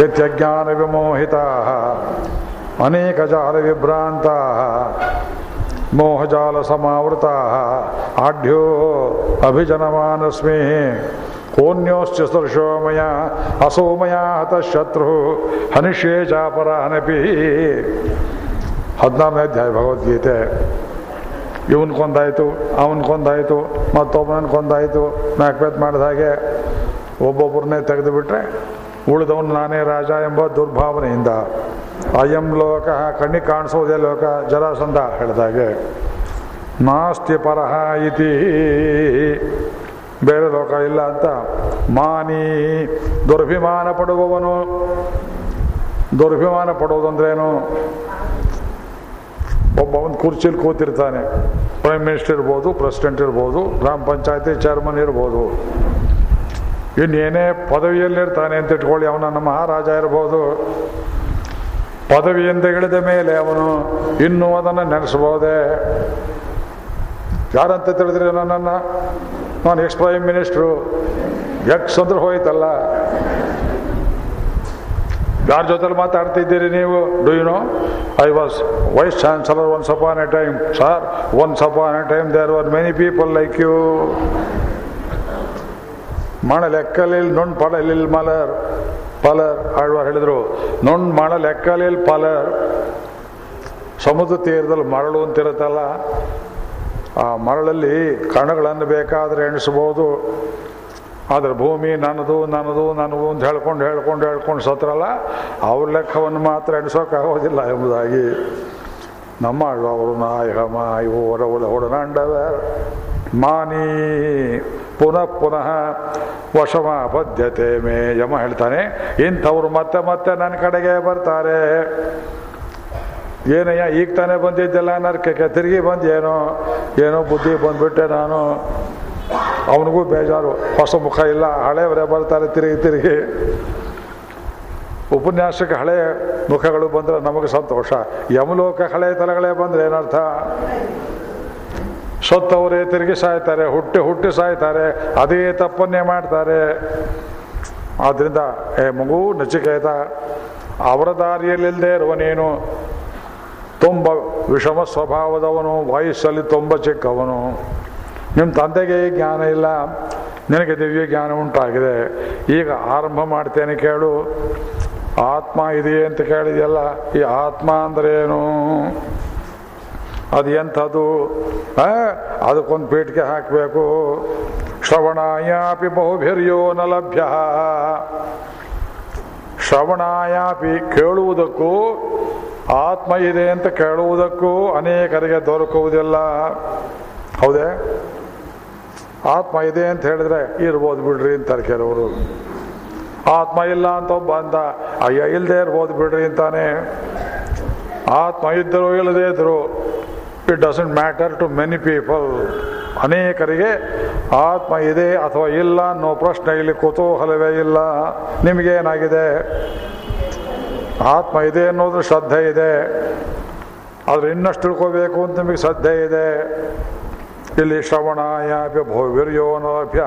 ಯಜ್ಞಾನ ವಿಮೋಹಿತಾಃ ಅನೇಕ ಜಾಲ ವಿಭ್ರಾಂತಾಃ ಮೋಹಜಾಲ ಸಮಾವೃತಾಃ ಆಢ್ಯೋ ಅಭಿಜನಮಾನಸ್ಮಿ ಕೋನ್ಯೋಶ್ಚ ಸೃಶೋ ಮಯ ಅಸೋ ಮಯ ಹತಶತ್ರು ಹನಿಷ್ಯೇ ಚಾಪರಹನಪಿ. 14ನೇ ಅಧ್ಯಾಯ ಭಗವದ್ಗೀತೆ. ಇವನ್ ಕೊಂದಾಯಿತು, ಅವನ್ ಕೊಂದಾಯಿತು, ಮತ್ತೊಬ್ಬನ ಕೊಂದಾಯಿತು, ಮ್ಯಾಕ್ಬೇತ್ ಮಾಡಿದ ಹಾಗೆ ಒಬ್ಬೊಬ್ಬರನ್ನೇ ತೆಗೆದುಬಿಟ್ರೆ ಉಳಿದವನು ನಾನೇ ರಾಜ ಎಂಬ ದುರ್ಭಾವನೆಯಿಂದ. ಅಯಂ ಲೋಕ, ಕಣ್ಣಿ ಕಾಣಿಸೋದೇ ಲೋಕ, ಜರಾಸಂಧ ಹೇಳಿದಾಗೆ. ನಾಸ್ತಿ ಪರಹ ಇತಿ, ಬೇರೆ ಲೋಕ ಇಲ್ಲ ಅಂತ. ಮಾನಿ, ದುರ್ಭಿಮಾನ ಪಡುವವನು. ದುರ್ಭಿಮಾನ ಪಡುವುದಂದ್ರೇನು? ಒಬ್ಬವನ್ ಕುರ್ಚಿಲಿ ಕೂತಿರ್ತಾನೆ, ಪ್ರೈಮ್ ಮಿನಿಸ್ಟರ್ ಇರ್ಬೋದು, ಪ್ರೆಸಿಡೆಂಟ್ ಇರ್ಬೋದು, ಗ್ರಾಮ ಪಂಚಾಯತಿ ಚೇರ್ಮನ್ ಇರ್ಬೋದು, ಇನ್ನೇನೇ ಪದವಿಯಲ್ಲಿರ್ತಾನೆ ಅಂತ ಇಟ್ಕೊಳ್ಳಿ. ಅವನನ್ನು ಮಹಾರಾಜ ಇರ್ಬೋದು. ಪದವಿಯಿಂದ ಇಳಿದ ಮೇಲೆ ಅವನು ಇನ್ನೂ ಅದನ್ನು ನೆನೆಸ್ಬೋದೆ? ಯಾರಂತ ತಿಳಿದ್ರಿ ನನ್ನನ್ನು? ನಾನು ಎಕ್ಸ್ ಪ್ರೈಮ್ ಮಿನಿಸ್ಟ್ರು. ಎಕ್ಸ್ ಅಂದ್ರೆ ಹೋಯ್ತಲ್ಲ. ಯಾರ ಜೊತೆಲಿ ಮಾತಾಡ್ತಿದ್ದೀರಿ ನೀವು? Do you know I was vice chancellor once upon a time. Sir, once upon a time there were many people like you. ಮಣಲೆಕ್ಕಲಿಲ್ ನೊಣ್ ಪಡಲಿಲ್ ಮಲರ್ ಪಲರ್. ಆಳ್ವಾರ್ ಹೇಳಿದ್ರು, ನೊಣ್ ಮಣಲೆಕ್ಕಲಿಲ್ ಪಲರ್. ಸಮುದ್ರ ತೀರದಲ್ಲಿ ಮರಳು ಅಂತಿರುತ್ತಲ್ಲ, ಆ ಮರಳಲ್ಲಿ ಕಣಗಳನ್ನು ಬೇಕಾದರೆ ಎಣಿಸ್ಬೋದು. ಆದರೆ ಭೂಮಿ ನನ್ನದು ನನ್ನದು ನನಗೂ ಅಂತ ಹೇಳ್ಕೊಂಡು ಹೇಳ್ಕೊಂಡು ಹೇಳ್ಕೊಂಡು ಸತ್ರಲ್ಲ, ಅವ್ರ ಲೆಕ್ಕವನ್ನು ಮಾತ್ರ ಎಣಿಸೋಕ್ಕಾಗೋದಿಲ್ಲ ಎಂಬುದಾಗಿ ನಮ್ಮ ಅವರು ನಾಯಹಮ ಇವು ಹೊರವಳ ಹೊಡನಾಂಡವ. ಮಾನಿ ಪುನಃ ಪುನಃ ವಶಮ ಬದ್ಧತೆ ಮೇ. ಯಮ ಹೇಳ್ತಾನೆ, ಇಂಥವ್ರು ಮತ್ತೆ ಮತ್ತೆ ನನ್ನ ಕಡೆಗೆ ಬರ್ತಾರೆ. ಏನಯ್ಯ ಈಗ ತಾನೇ ಬಂದಿದ್ದೆಲ್ಲ ನರ್ಕಕ್ಕೆ ತಿರುಗಿ ಬಂದು ಏನೋ ಏನೋ ಬುದ್ಧಿ ಬಂದುಬಿಟ್ಟೆ ನಾನು. ಅವನಿಗೂ ಬೇಜಾರು, ಹೊಸ ಮುಖ ಇಲ್ಲ, ಹಳೆಯವರೇ ಬರ್ತಾರೆ ತಿರುಗಿ ತಿರುಗಿ. ಉಪನ್ಯಾಸಕ್ಕೆ ಹಳೆ ಮುಖಗಳು ಬಂದರೆ ನಮಗೆ ಸಂತೋಷ. ಯಮಲೋಕ ಹಳೆ ತಲೆಗಳೇ ಬಂದರೆ ಏನರ್ಥ? ಸೊತ್ತವರೇ ತಿರುಗಿ ಸಾಯ್ತಾರೆ, ಹುಟ್ಟಿ ಹುಟ್ಟಿ ಸಾಯ್ತಾರೆ, ಅದೇ ತಪ್ಪನ್ನೇ ಮಾಡ್ತಾರೆ. ಆದ್ದರಿಂದ ಏ ಮಗು ನಚಿಕೇತ, ಅವರ ದಾರಿಯಲ್ಲಿಲ್ಲದೆ ಇರುವ ನೀನು ತುಂಬ ವಿಷಮ ಸ್ವಭಾವದವನು, ವಯಸ್ಸಲ್ಲಿ ತುಂಬ ಚಿಕ್ಕವನು, ನಿಮ್ಮ ತಂದೆಗೆ ಜ್ಞಾನ ಇಲ್ಲ, ನಿನಗೆ ದಿವ್ಯ ಜ್ಞಾನ ಉಂಟಾಗಿದೆ. ಈಗ ಆರಂಭ ಮಾಡ್ತೇನೆ ಕೇಳು. ಆತ್ಮ ಇದೆಯೇ ಅಂತ ಕೇಳಿದೆಯಲ್ಲ, ಈ ಆತ್ಮ ಅಂದ್ರೇನು, ಅದು ಎಂಥದ್ದು? ಅದಕ್ಕೊಂದು ಪೀಠಿಕೆ ಹಾಕಬೇಕು. ಶ್ರವಣಾಯಾಪಿ ಬಹುಭಿರ್ಯೋ ನ ಲಭ್ಯ. ಶ್ರವಣಾಯಾಪಿ, ಕೇಳುವುದಕ್ಕೂ ಆತ್ಮ ಇದೆ ಅಂತ ಕೇಳುವುದಕ್ಕೂ ಅನೇಕರಿಗೆ ದೊರಕುವುದಿಲ್ಲ. ಹೌದೇ? ಆತ್ಮ ಇದೆ ಅಂತ ಹೇಳಿದ್ರೆ ಇರ್ಬೋದು ಬಿಡ್ರಿ ಅಂತಾರೆ ಕೆಲವರು. ಆತ್ಮ ಇಲ್ಲ ಅಂತ ಒಬ್ಬ ಅಂದ, ಅಯ್ಯ ಇಲ್ಲದೆ ಇರ್ಬೋದು ಬಿಡ್ರಿ ಅಂತಾನೆ. ಆತ್ಮ ಇದ್ದರೂ ಇಲ್ಲದೇ ಇದ್ರು it doesn't matter to many people. ಅನೇಕರಿಗೆ ಆತ್ಮ ಇದೆ ಅಥವಾ ಇಲ್ಲ ಅನ್ನೋ ಪ್ರಶ್ನೆ ಇಲ್ಲಿ ಕುತೂಹಲವೇ ಇಲ್ಲ. ನಿಮಗೇನಾಗಿದೆ? ಆತ್ಮ ಇದೆ ಅನ್ನೋದ್ರ ಶ್ರದ್ಧೆ ಇದೆ, ಆದರೆ ಇನ್ನಷ್ಟು ತಿಳ್ಕೋಬೇಕು ಅಂತ ನಿಮಗೆ ಶ್ರದ್ಧೆ ಇದೆ. ಇಲ್ಲಿ ಶ್ರವಣಾಯ ಭೋವಿರ್ಯೋನೋಭ್ಯ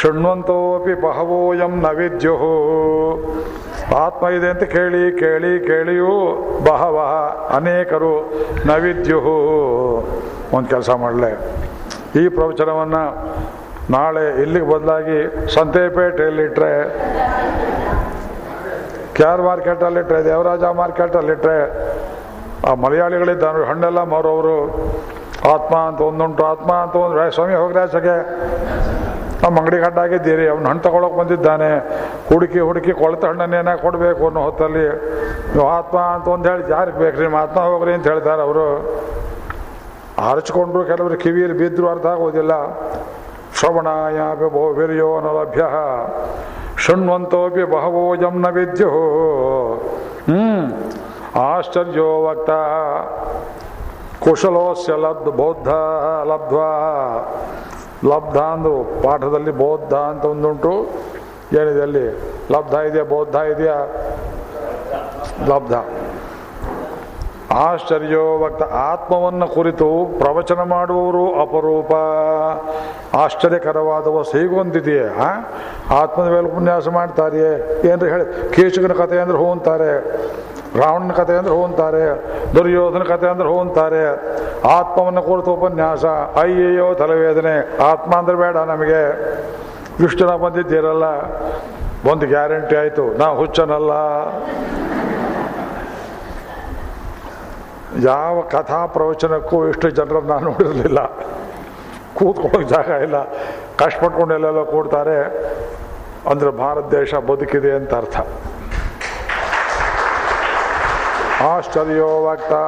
ಶೃಣ್ವಂತೋಪಿ ಬಹವೋಯಂ ನ ವಿದ್ಯುಃ. ಆತ್ಮ ಇದೆ ಅಂತ ಕೇಳಿ ಕೇಳಿ ಕೇಳಿಯೂ ಬಹವಃ ಅನೇಕರು ನ ವಿದ್ಯುಃ. ಒಂದು ಕೆಲಸ ಮಾಡಲೆ, ಈ ಪ್ರವಚನವನ್ನು ನಾಳೆ ಇಲ್ಲಿಗೆ ಬದಲಾಗಿ ಸಂತೆಪೇಟೆಯಲ್ಲಿಟ್ಟರೆ, ಕೆ ಆರ್ ಮಾರ್ಕೆಟಲ್ಲಿಟ್ಟರೆ, ದೇವರಾಜ ಮಾರ್ಕೆಟಲ್ಲಿಟ್ಟರೆ, ಆ ಮಲಯಾಳಿಗಳಿದ್ದಾನು ಹಣ್ಣೆಲ್ಲ ಮಾರೋರು, ಆತ್ಮ ಅಂತ ಒಂದುಂಟು, ಆತ್ಮ ಅಂತ ಒಂದು ಸ್ವಾಮಿ ಹೋಗ್ರಾಚೆಗೆ ನಮ್ಮ ಅಂಗಡಿಗೆ ಹಡ್ಡಾಗಿದ್ದೀರಿ, ಅವ್ನು ಹಣ್ಣು ತಗೊಳಕ್ಕೆ ಬಂದಿದ್ದಾನೆ, ಹುಡುಕಿ ಹುಡುಕಿ ಕೊಳೆತ ಹಣ್ಣನ್ನೇನ ಕೊಡಬೇಕು ಅನ್ನೋ ಹೊತ್ತಲ್ಲಿ ನೀವು ಆತ್ಮ ಅಂತ ಒಂದು ಹೇಳಿ ಯಾರಿಗೆ ಬೇಕು ನಿಮ್ಮ ಆತ್ಮ ಹೋಗ್ರಿ ಅಂತ ಹೇಳ್ತಾರೆ ಅವರು. ಆರಿಸ್ಕೊಂಡ್ರು, ಕೆಲವರು ಕಿವಿಯಲ್ಲಿ ಬಿದ್ದರೂ ಅರ್ಥ ಆಗೋದಿಲ್ಲ. ಶ್ರವಣಾಯ ಭೋ ವಿರ್ಯೋ ನಲಭ್ಯ ಶೃಣ್ವಂತೋಪಿ ಬಹವೋ ಜಮ್ನ ವಿದ್ಯು ಆಶ್ಚರ್ಯೋ ವಕ್ತ ಕುಶಲೋಸ್ಯ ಲಬ್ ಬೌದ್ಧ ಲಬ್ಧ್ವಾ. ಲಬ್ಧ ಅಂದರು ಪಾಠದಲ್ಲಿ ಬೌದ್ಧ ಅಂತ ಒಂದುಂಟು, ಏನಿದೆ ಅಲ್ಲಿ ಲಬ್ಧ ಇದೆಯಾ ಬೌದ್ಧ ಇದೆಯಾ? ಲಬ್ಧ. ಆಶ್ಚರ್ಯೋ ವಕ್ತ, ಆತ್ಮವನ್ನು ಕುರಿತು ಪ್ರವಚನ ಮಾಡುವವರು ಅಪರೂಪ. ಆಶ್ಚರ್ಯಕರವಾದ ವಸ್ತು ಹೀಗೊಂದಿದೆಯೇ, ಆತ್ಮದ ಮೇಲೆ ಉಪನ್ಯಾಸ ಮಾಡ್ತಾರೆಯೇ ಏನ್ರಿ ಹೇಳಿ? ಕೇಶಕನ ಕಥೆ ಅಂದ್ರೆ ಹೂ ಅಂತಾರೆ, ರಾವಣನ ಕಥೆ ಅಂದ್ರೆ ಹೂ ಅಂತಾರೆ, ದುರ್ಯೋಧನ ಕಥೆ ಅಂದ್ರೆ ಹೂ ಅಂತಾರೆ. ಆತ್ಮವನ್ನು ಕುರಿತು ಉಪನ್ಯಾಸ, ಅಯ್ಯಯ್ಯೋ ತಲೆವೇದನೆ. ಆತ್ಮ ಅಂದ್ರೆ ಬೇಡ ನಮಗೆ. ಇಷ್ಟು ನಾವು ಬಂದಿದ್ದೀರಲ್ಲ, ಒಂದು ಗ್ಯಾರಂಟಿ ಆಯಿತು, ನಾವು ಹುಚ್ಚನಲ್ಲ. ಯಾವ ಕಥಾ ಪ್ರವಚನಕ್ಕೂ ಇಷ್ಟು ಜನರನ್ನು ನಾನು ನೋಡಿರಲಿಲ್ಲ. ಕೂತ್ಕೊಳ್ಳೋಕೆ ಜಾಗ ಇಲ್ಲ, ಕಷ್ಟಪಟ್ಕೊಂಡು ಎಲ್ಲೆಲ್ಲ ಕೂಡ್ತಾರೆ. ಅಂದರೆ ಭಾರತ ದೇಶ ಬದುಕಿದೆ ಅಂತ ಅರ್ಥ. ಆಶ್ಚರ್ಯವಾಗ್ತಾ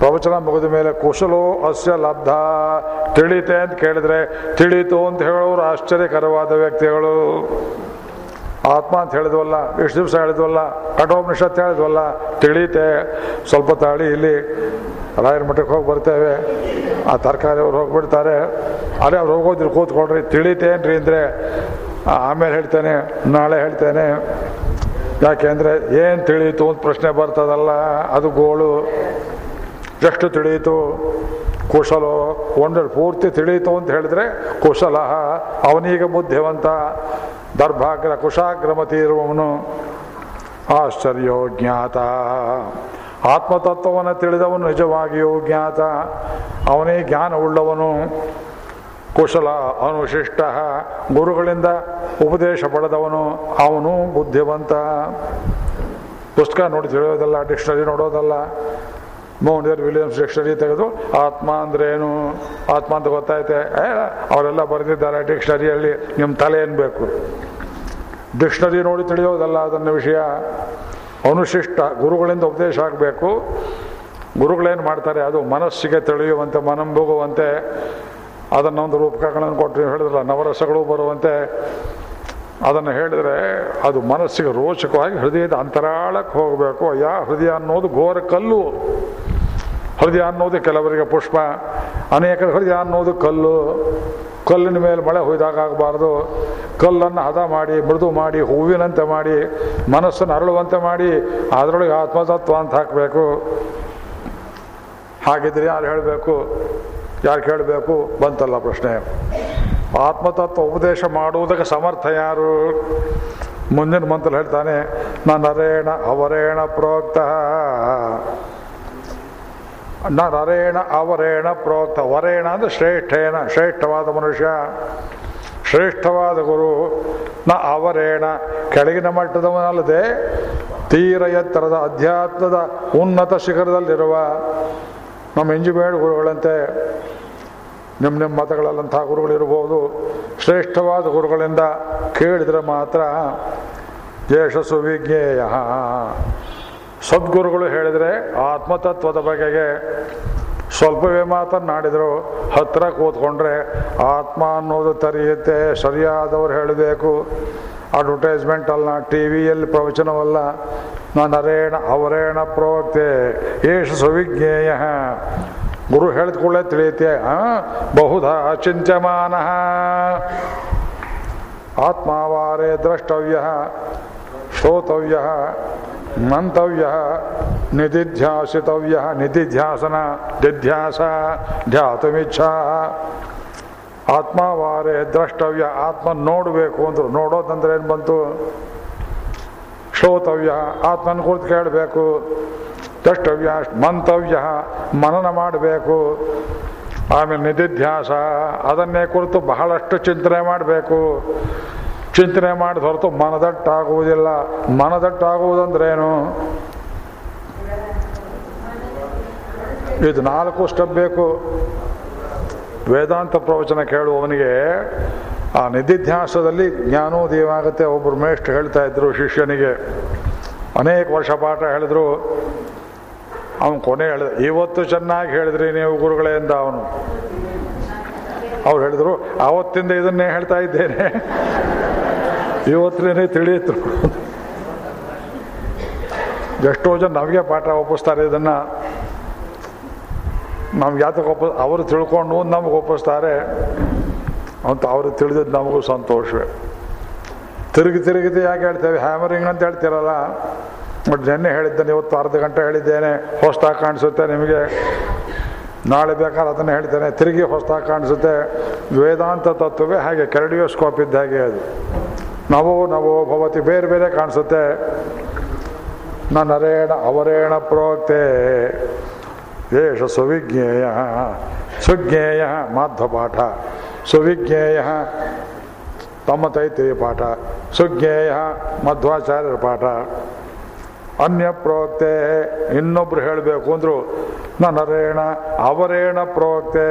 ಪ್ರವಚನ ಮುಗಿದ ಮೇಲೆ ಕುಶಲೋ ಅಸ್ಯ ಲಬ್ಧ, ತಿಳಿತೆ ಅಂತ ಕೇಳಿದರೆ ತಿಳಿತು ಅಂತ ಹೇಳೋರು ಆಶ್ಚರ್ಯಕರವಾದ ವ್ಯಕ್ತಿಗಳು. ಆತ್ಮ ಅಂತ ಹೇಳಿದ್ವಲ್ಲ, ಎಷ್ಟು ದಿವಸ ಹೇಳಿದ್ವಲ್ಲ, ಕಠೋಪನಿಷತ್ತು ಹೇಳಿದ್ವಲ್ಲ, ತಿಳಿಯುತ್ತೆ. ಸ್ವಲ್ಪ ತಾಳಿ, ಇಲ್ಲಿ ರಾಯರ ಮಠಕ್ಕೆ ಹೋಗಿ ಬರ್ತೇವೆ, ಆ ತರಕಾರಿ ಅವ್ರು ಹೋಗಿಬಿಡ್ತಾರೆ, ಅಲ್ಲೇ ಅವ್ರು ಹೋಗೋದಿಲ್ಲ, ಕೂತ್ಕೊಳ್ರಿ ತಿಳಿತೇನ್ರಿ ಅಂದರೆ ಆಮೇಲೆ ಹೇಳ್ತೇನೆ, ನಾಳೆ ಹೇಳ್ತೇನೆ. ಯಾಕೆಂದರೆ ಏನು ತಿಳಿಯಿತು ಅಂತ ಪ್ರಶ್ನೆ ಬರ್ತದಲ್ಲ, ಅದು ಗೋಳು. ಎಷ್ಟು ತಿಳಿಯಿತು? ಕುಶಲೋ, ಒಂದು ಪೂರ್ತಿ ತಿಳಿಯಿತು ಅಂತ ಹೇಳಿದರೆ ಕುಶಲ, ಅವನೀಗ ಬುದ್ಧಿವಂತ. ದರ್ಭಾಗ್ರ ಕುಶಾಗ್ರಮತಿ ಇರುವವನು. ಆಶ್ಚರ್ಯೋ ಜ್ಞಾತ, ಆತ್ಮತತ್ವವನ್ನು ತಿಳಿದವನು ನಿಜವಾಗಿಯೂ ಜ್ಞಾತ, ಅವನೇ ಜ್ಞಾನವುಳ್ಳವನು. ಕುಶಲ ಅನುಶಿಷ್ಟ, ಗುರುಗಳಿಂದ ಉಪದೇಶ ಪಡೆದವನು, ಅವನು ಬುದ್ಧಿವಂತ. ಪುಸ್ತಕ ನೋಡಿ ತಿಳಿಯೋದಲ್ಲ, ಡಿಕ್ಷನರಿ ನೋಡೋದಲ್ಲ. ಮೌಂಡಿಯರ್ ವಿಲಿಯಮ್ಸ್ ಡಿಕ್ಷನರಿ ತೆಗೆದು ಆತ್ಮ ಅಂದ್ರೇನು, ಆತ್ಮ ಅಂತ ಗೊತ್ತಾಯ್ತೆ. ಅವರೆಲ್ಲ ಬರೆದಿದ್ದಾರೆ ಡಿಕ್ಷನರಿಯಲ್ಲಿ, ನಿಮ್ಮ ತಲೆ ಏನು ಬೇಕು? ಡಿಕ್ಷನರಿ ನೋಡಿ ತಿಳಿಯೋದಲ್ಲ ಅದನ್ನು ವಿಷಯ. ಅನುಶಿಷ್ಟ, ಗುರುಗಳಿಂದ ಉಪದೇಶ ಆಗಬೇಕು. ಗುರುಗಳೇನು ಮಾಡ್ತಾರೆ, ಅದು ಮನಸ್ಸಿಗೆ ತಿಳಿಯುವಂತೆ, ಮನಂಬುಗುವಂತೆ ಅದನ್ನೊಂದು ರೂಪಕಗಳನ್ನು ಕೊಟ್ಟು ಹೇಳಿದ್ರಲ್ಲ, ನವರಸಗಳು ಬರುವಂತೆ ಅದನ್ನು ಹೇಳಿದರೆ ಅದು ಮನಸ್ಸಿಗೆ ರೋಚಕವಾಗಿ ಹೃದಯದ ಅಂತರಾಳಕ್ಕೆ ಹೋಗಬೇಕು. ಅಯ್ಯ, ಹೃದಯ ಅನ್ನೋದು ಘೋರ ಕಲ್ಲು. ಹೃದಯ ಅನ್ನೋದು ಕೆಲವರಿಗೆ ಪುಷ್ಪ, ಅನೇಕ ಹೃದಯ ಅನ್ನೋದು ಕಲ್ಲು. ಕಲ್ಲಿನ ಮೇಲೆ ಮಳೆ ಹೊಯ್ದಾಗಬಾರ್ದು. ಕಲ್ಲನ್ನು ಹದ ಮಾಡಿ, ಮೃದು ಮಾಡಿ, ಹೂವಿನಂತೆ ಮಾಡಿ, ಮನಸ್ಸನ್ನು ಅರಳುವಂತೆ ಮಾಡಿ, ಅದರೊಳಗೆ ಆತ್ಮತತ್ವ ಅಂತ ಹಾಕಬೇಕು. ಹಾಗಿದ್ರೆ ಯಾರು ಹೇಳಬೇಕು, ಯಾರು ಕೇಳಬೇಕು? ಬಂತಲ್ಲ ಪ್ರಶ್ನೆ. ಆತ್ಮತತ್ವ ಉಪದೇಶ ಮಾಡುವುದಕ್ಕೆ ಸಮರ್ಥ ಯಾರು? ಮುಂದಿನ ಮಂತ್ರ ಹೇಳ್ತಾನೆ, ನರೇಣ ಅವರೇಣ ಪ್ರೋಕ್ತ. ನರೇಣ ಅವರೇಣ ಪ್ರೋಕ್ತ. ವರೇಣ ಅಂದರೆ ಶ್ರೇಷ್ಠೇನ, ಶ್ರೇಷ್ಠವಾದ ಮನುಷ್ಯ, ಶ್ರೇಷ್ಠವಾದ ಗುರು. ನ ಅವರೇಣ, ಕೆಳಗಿನ ಮಟ್ಟದವನಲ್ಲದೆ ತೀರ ಎತ್ತರದ ಅಧ್ಯಾತ್ಮದ ಉನ್ನತ ಶಿಖರದಲ್ಲಿರುವ ನಮ್ಮ ಇಂಜಿಬೇಡ ಗುರುಗಳಂತೆ, ನಿಮ್ಮ ನಿಮ್ಮ ಮತಗಳಲ್ಲಂತಹ ಗುರುಗಳಿರ್ಬೋದು. ಶ್ರೇಷ್ಠವಾದ ಗುರುಗಳಿಂದ ಕೇಳಿದರೆ ಮಾತ್ರ ಯಶಸ್ಸು ವಿಜ್ಞೇಯ. ಸದ್ಗುರುಗಳು ಹೇಳಿದರೆ ಆತ್ಮತತ್ವದ ಬಗೆಗೆ ಸ್ವಲ್ಪವೇ ಮಾತನ್ನಾಡಿದರು, ಹತ್ತಿರ ಕೂತ್ಕೊಂಡ್ರೆ ಆತ್ಮ ಅನ್ನೋದು ತೆರೆಯುತ್ತೆ. ಸರಿಯಾದವರು ಹೇಳಬೇಕು, ಅಡ್ವರ್ಟೈಸ್ಮೆಂಟ್ ಅಲ್ಲ, ಟಿ ವಿಯಲ್ಲಿ ಪ್ರವಚನವಲ್ಲ. ನರೇಣ ಅವರೇಣ ಪ್ರೋಕ್ತೆ ಯಶಸ್ಸು ವಿಜ್ಞೇಯ. ಗುರು ಹೇಳಿದ್ಕೊಳ್ಳೆ ತಿಳಿಯುತ್ತೆ. ಬಹುಧಾ ಚಿಂತ್ಯಮಾನ ಆತ್ಮಾವಾರೇ ದ್ರಷ್ಟವ್ಯ ಸ್ತೋತವ್ಯ ಮಂತವ್ಯ ನಿಧಿಧ್ಯಾಸಿತವ್ಯ ನಿಧಿಧ್ಯಾಸನ ದಿಧ್ಯಾಸ ಧ್ಯಾತುಮಿಚ್ಛಾ ಆತ್ಮವಾರೆ ದ್ರಷ್ಟವ್ಯ ಆತ್ಮ ನೋಡಬೇಕು ಅಂದರು. ನೋಡೋದಂದ್ರೆ ಏನು ಬಂತು? ಶ್ರೋತವ್ಯ ಆತ್ಮನ ಕುರಿತು ಕೇಳಬೇಕು. ದ್ರಷ್ಟವ್ಯ ಮಂತವ್ಯ ಮನನ ಮಾಡಬೇಕು. ಆಮೇಲೆ ನಿಧಿಧ್ಯಾಸ ಅದನ್ನೇ ಕುರಿತು ಬಹಳಷ್ಟು ಚಿಂತನೆ ಮಾಡಬೇಕು. ಚಿಂತನೆ ಮಾಡಿದ ಹೊರತು ಮನದಟ್ಟಾಗುವುದಿಲ್ಲ. ಮನದಟ್ಟಾಗುವುದಂದ್ರೇನು? ಇದು 4 ಸ್ಟೆಪ್ ಬೇಕು ವೇದಾಂತ ಪ್ರವಚನ ಕೇಳುವವನಿಗೆ. ಆ ನಿಧಿಧ್ಯಾಸದಲ್ಲಿ ಜ್ಞಾನೋದಯವಾಗುತ್ತೆ. ಒಬ್ಬರು ಮೇಷ್ಟ್ರು ಹೇಳ್ತಾ ಇದ್ರು ಶಿಷ್ಯನಿಗೆ, ಅನೇಕ ವರ್ಷ ಪಾಠ ಹೇಳಿದ್ರು. ಅವನು ಕೊನೆ ಹೇಳಿದ, ಇವತ್ತು ಚೆನ್ನಾಗಿ ಹೇಳಿದ್ರಿ ನೀವು ಗುರುಗಳೇ ಎಂದ ಅವನು. ಅವ್ರು ಹೇಳಿದ್ರು, ಆವತ್ತಿಂದ ಇದನ್ನೇ ಹೇಳ್ತಾ ಇದ್ದೇನೆ, ಇವತ್ತೇನೆ ತಿಳಿಯಿತು. ಎಷ್ಟೋ ಜನ ನಮಗೆ ಪಾಠ ಒಪ್ಪಿಸ್ತಾರೆ, ಇದನ್ನು ನಮ್ಗೆ ಯಾತಕ್ಕೆ ಒಪ್ಪ, ಅವರು ತಿಳ್ಕೊಂಡು ನಮ್ಗೆ ಒಪ್ಪಿಸ್ತಾರೆ ಅಂತ. ಅವರು ತಿಳಿದಿದ್ದು ನಮಗೂ ಸಂತೋಷವೇ. ತಿರುಗಿ ಯಾಕೆ ಹೇಳ್ತೇವೆ? ಹ್ಯಾಮರಿಂಗ್ ಅಂತ ಹೇಳ್ತಿರಲ್ಲ. ಬಟ್ ನೆನ್ನೆ ಹೇಳಿದ್ದೇನೆ, ಇವತ್ತು ಅರ್ಧ ಗಂಟೆ ಹೇಳಿದ್ದೇನೆ, ಹೊಸದಾಗಿ ಕಾಣಿಸುತ್ತೆ ನಿಮಗೆ. ನಾಳೆ ಬೇಕಾದ್ರೆ ಅದನ್ನು ಹೇಳ್ತೇನೆ, ತಿರುಗಿ ಹೊಸದಾಗಿ ಕಾಣಿಸುತ್ತೆ. ವೇದಾಂತ ತತ್ವವೇ ಹಾಗೆ, ಕ್ಯಾರಿಡಿಯೋಸ್ಕೋಪ್ ಇದ್ದ ಹಾಗೆ. ಅದು ನವೋ ನವೋ ಭವತಿ, ಬೇರೆ ಬೇರೆ ಕಾಣಿಸುತ್ತೆ. ನರೇಣ ಅವರೇಣ ಪ್ರೋಕ್ತೆ ಏಷ ಸುವಿಜ್ಞೇಯ. ಸುಜ್ಞೇಯ ಮಾಧ್ವಪಾಠ, ಸುವಿಜ್ಞೇಯ ತಮ್ಮ ತೈತ್ರೇಯ ಪಾಠ, ಸುಜ್ಞೇಯ ಮಧ್ವಾಚಾರ್ಯರ ಪಾಠ. ಅನ್ಯ ಪ್ರೋಕ್ತೆ ಇನ್ನೊಬ್ರು ಹೇಳಬೇಕು ಅಂದರು. ನರೇಣ ಅವರೇಣ ಪ್ರೋಕ್ತೆ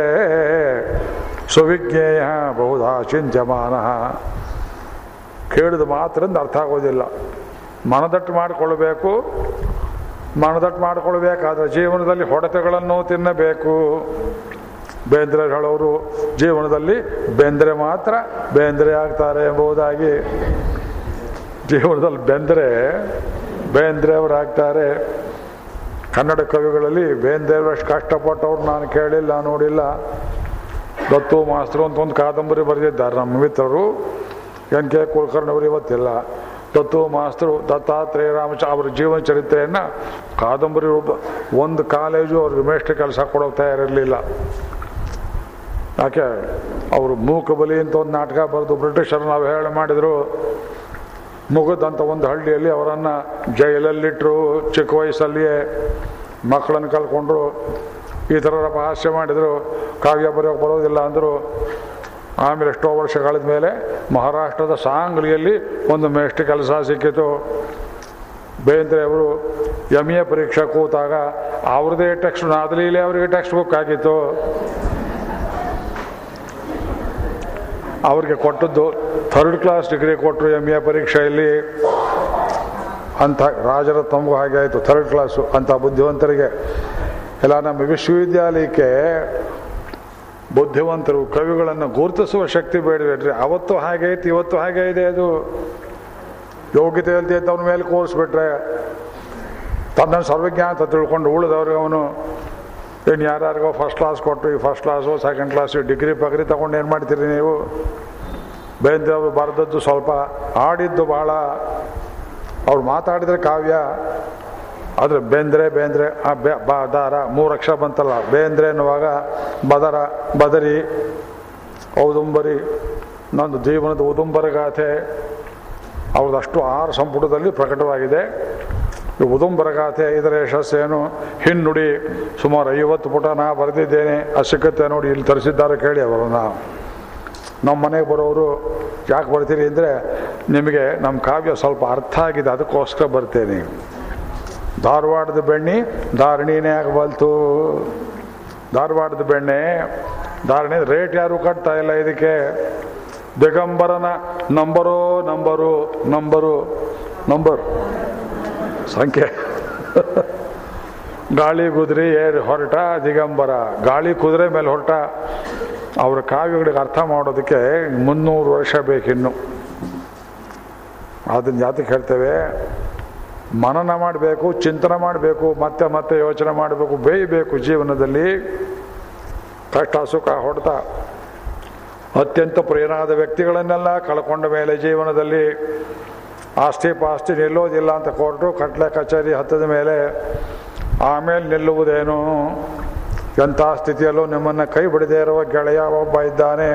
ಸುವಿಜ್ಞೇಯ ಬಹುಧಾ ಚಿಂತ್ಯಮಾನ. ಕೇಳಿದ ಮಾತ್ರದಿಂದ ಅರ್ಥ ಆಗೋದಿಲ್ಲ. ಮನದಟ್ಟು ಮಾಡಿಕೊಳ್ಬೇಕು. ಮನದಟ್ಟು ಮಾಡಿಕೊಳ್ಬೇಕಾದ್ರೆ ಜೀವನದಲ್ಲಿ ಹೊಡೆತಗಳನ್ನು ತಿನ್ನಬೇಕು. ಬೇಂದ್ರೆ ಹೇಳೋರು ಜೀವನದಲ್ಲಿ ಬೆಂದರೆ ಮಾತ್ರ ಬೇಂದ್ರೆ ಆಗ್ತಾರೆ ಎಂಬುದಾಗಿ. ಜೀವನದಲ್ಲಿ ಬೆಂದರೆ ಬೇಂದ್ರೆಯವರಾಗ್ತಾರೆ. ಕನ್ನಡ ಕವಿಗಳಲ್ಲಿ ಬೇಂದ್ರೆಯವರಷ್ಟು ಕಷ್ಟಪಟ್ಟವ್ರು ನಾನು ಕೇಳಿಲ್ಲ, ನೋಡಿಲ್ಲ. ದತ್ತು ಮಾಸ್ತರು ಅಂತ ಒಂದು ಕಾದಂಬರಿ ಬರೆದಿದ್ದಾರೆ ನಮ್ಮ ಮಿತ್ರರು. ಎನ್ ಕೆ ಕುಲಕರ್ಣಿಯವರು ಇವತ್ತಿಲ್ಲ. ದತ್ತು ಮಾಸ್ತರು ದತ್ತಾತ್ರೇಯ ರಾಮಚಂದ್ರ ಅವರ ಜೀವನ ಚರಿತ್ರೆಯನ್ನು ಕಾದಂಬರಿ ರೂಪ. ಒಂದು ಕಾಲೇಜು ಅವ್ರಿಗೆ ಮೇಷ್ಟ್ರ ಕೆಲಸ ಕೊಡೋ ತಯಾರಿರಲಿಲ್ಲ. ಯಾಕೆ? ಅವರು ಮೂಕಬಲಿ ಅಂತ ಒಂದು ನಾಟಕ ಬರೆದು ಬ್ರಿಟಿಷರು ನಾವು ಹೇಳಿ ಮಾಡಿದರು. ಮುಗಿದಂಥ ಒಂದು ಹಳ್ಳಿಯಲ್ಲಿ ಅವರನ್ನು ಜೈಲಲ್ಲಿಟ್ಟರು. ಚಿಕ್ಕ ವಯಸ್ಸಲ್ಲಿಯೇ ಮಕ್ಕಳನ್ನು ಕಲ್ಕೊಂಡ್ರು. ಈ ಥರ ಹಾಸ್ಯ ಮಾಡಿದರು. ಕಾವ್ಯ ಬರೆಯೋಕೆ ಬರೋದಿಲ್ಲ ಅಂದರು. ಆಮೇಲೆ ಎಷ್ಟೋ ವರ್ಷ ಕಳೆದ ಮೇಲೆ ಮಹಾರಾಷ್ಟ್ರದ ಸಾಂಗ್ಲಿಯಲ್ಲಿ ಒಂದು ಮೇಷ್ಟ್ರ ಕೆಲಸ ಸಿಕ್ಕಿತು. ಬೇಂದ್ರೆಯವರು ಎಮ್ ಎ ಪರೀಕ್ಷೆ ಕೂತಾಗ ಅವ್ರದ್ದೇ ಟೆಕ್ಸ್ಟ್ ನಾದಲೀಲೆ ಅವರಿಗೆ ಟೆಕ್ಸ್ಟ್ ಬುಕ್ ಆಗಿತ್ತು. ಅವ್ರಿಗೆ ಕೊಟ್ಟದ್ದು ಥರ್ಡ್ ಕ್ಲಾಸ್ ಡಿಗ್ರಿ ಕೊಟ್ಟರು ಎಮ್ ಎ ಪರೀಕ್ಷೆಯಲ್ಲಿ. ಅಂಥ ರಾಜರ ತಮಗೂ ಹಾಗೆ ಆಯಿತು, ಥರ್ಡ್ ಕ್ಲಾಸು. ಅಂಥ ಬುದ್ಧಿವಂತರಿಗೆ ಎಲ್ಲ ನಮ್ಮ ವಿಶ್ವವಿದ್ಯಾಲಯಕ್ಕೆ ಬುದ್ಧಿವಂತರು ಕವಿಗಳನ್ನು ಗುರುತಿಸುವ ಶಕ್ತಿ ಬೇಡಬೇಡ್ರಿ. ಅವತ್ತು ಹಾಗೆ ಐತಿ, ಇವತ್ತು ಹಾಗೆ ಇದೆ. ಅದು ಯೋಗ್ಯತೆ ಅಲ್ದೇ ಅವನ ಮೇಲೆ ಕೋರಿಸ್ಬಿಟ್ರೆ ತನ್ನನ್ನು ಸರ್ವಜ್ಞ ಅಂತ ತಿಳ್ಕೊಂಡು ಉಳಿದವ್ರಿಗೆ ಅವನು ಇನ್ನು ಯಾರ್ಯಾರಿಗೋ ಫಸ್ಟ್ ಕ್ಲಾಸ್ ಕೊಟ್ಟು ಈ first class second class degree ಪಗ್ರಿ ತಗೊಂಡು ಏನು ಮಾಡ್ತೀರಿ ನೀವು? ಬೇಂದ್ರೆ ಅವರು ಬರೆದದ್ದು ಸ್ವಲ್ಪ, ಆಡಿದ್ದು ಭಾಳ. ಅವ್ರು ಮಾತಾಡಿದರೆ ಕಾವ್ಯ. ಆದರೆ ಬೇಂದ್ರೆ ಬೇಂದ್ರೆ ಬದಾರ 3 ಅಕ್ಷರ ಬಂತಲ್ಲ ಬೇಂದ್ರೆ ಎನ್ನುವಾಗ ಬದರ ಬದರಿ ಔದುಂಬರಿ. ನಂದು ಜೀವನದ ಔದುಂಬರ ಗಾಥೆ ಅವ್ರದಷ್ಟು 6 ಸಂಪುಟದಲ್ಲಿ ಪ್ರಕಟವಾಗಿದೆ. ಔದುಂಬರ ಗಾಥೆ ಇದರ ಯಶಸ್ಸೇನು? ಹಿನ್ನುಡಿ ಸುಮಾರು 50 ಪುಟ ನಾ ಬರೆದಿದ್ದೇನೆ. ಅದು ಸಿಕ್ಕತ್ತೆ ನೋಡಿ, ಇಲ್ಲಿ ತರಿಸಿದ್ದಾರೆ ಕೇಳಿ. ಅವರನ್ನು ನಮ್ಮ ಮನೆಗೆ ಬರೋರು ಯಾಕೆ ಬರ್ತೀರಿ ಅಂದರೆ, ನಿಮಗೆ ನಮ್ಮ ಕಾವ್ಯ ಸ್ವಲ್ಪ ಅರ್ಥ ಆಗಿದೆ, ಅದಕ್ಕೋಸ್ಕರ ಬರ್ತೇನೆ. ಧಾರವಾಡದ ಬೆಣ್ಣೆ ಧಾರಣಿನೇ ಆಗಬಲ್ತು. ಧಾರವಾಡದ ಬೆಣ್ಣೆ ಧಾರಣಿ ರೇಟ್ ಯಾರೂ ಕಟ್ತಾ ಇಲ್ಲ ಇದಕ್ಕೆ. ದಿಗಂಬರನ ನಂಬರು ಸಂಖ್ಯೆ. ಗಾಳಿ ಕುದುರೆ ಏರಿ ಹೊರಟ ದಿಗಂಬರ, ಗಾಳಿ ಕುದುರೆ ಮೇಲೆ ಹೊರಟ. ಅವರ ಕಾವ್ಯಗಳಿಗೆ ಅರ್ಥ ಮಾಡೋದಕ್ಕೆ 300 ವರ್ಷ ಬೇಕಿನ್ನು. ಅದನ್ನ ಜಾತಿಗೆ ಹೇಳ್ತೇವೆ. ಮನನ ಮಾಡಬೇಕು, ಚಿಂತನೆ ಮಾಡಬೇಕು, ಮತ್ತೆ ಮತ್ತೆ ಯೋಚನೆ ಮಾಡಬೇಕು, ಬೇಯಬೇಕು ಜೀವನದಲ್ಲಿ. ಕಷ್ಟ ಸುಖ ಹೊಡೆತ ಅತ್ಯಂತ ಪ್ರಿಯನಾದ ವ್ಯಕ್ತಿಗಳನ್ನೆಲ್ಲ ಕಳ್ಕೊಂಡ ಮೇಲೆ ಜೀವನದಲ್ಲಿ ಆಸ್ತಿ ಪಾಸ್ತಿ ನಿಲ್ಲೋದಿಲ್ಲ ಅಂತ ಕೋರ್ಟು ಕಟ್ಲೆ ಕಚೇರಿ ಹತ್ತದ ಮೇಲೆ ಆಮೇಲೆ ನಿಲ್ಲುವುದೇನು? ಎಂಥ ಸ್ಥಿತಿಯಲ್ಲೂ ನಿಮ್ಮನ್ನು ಕೈ ಬಿಡದೇ ಇರುವ ಗೆಳೆಯ ಒಬ್ಬ ಇದ್ದಾನೆ,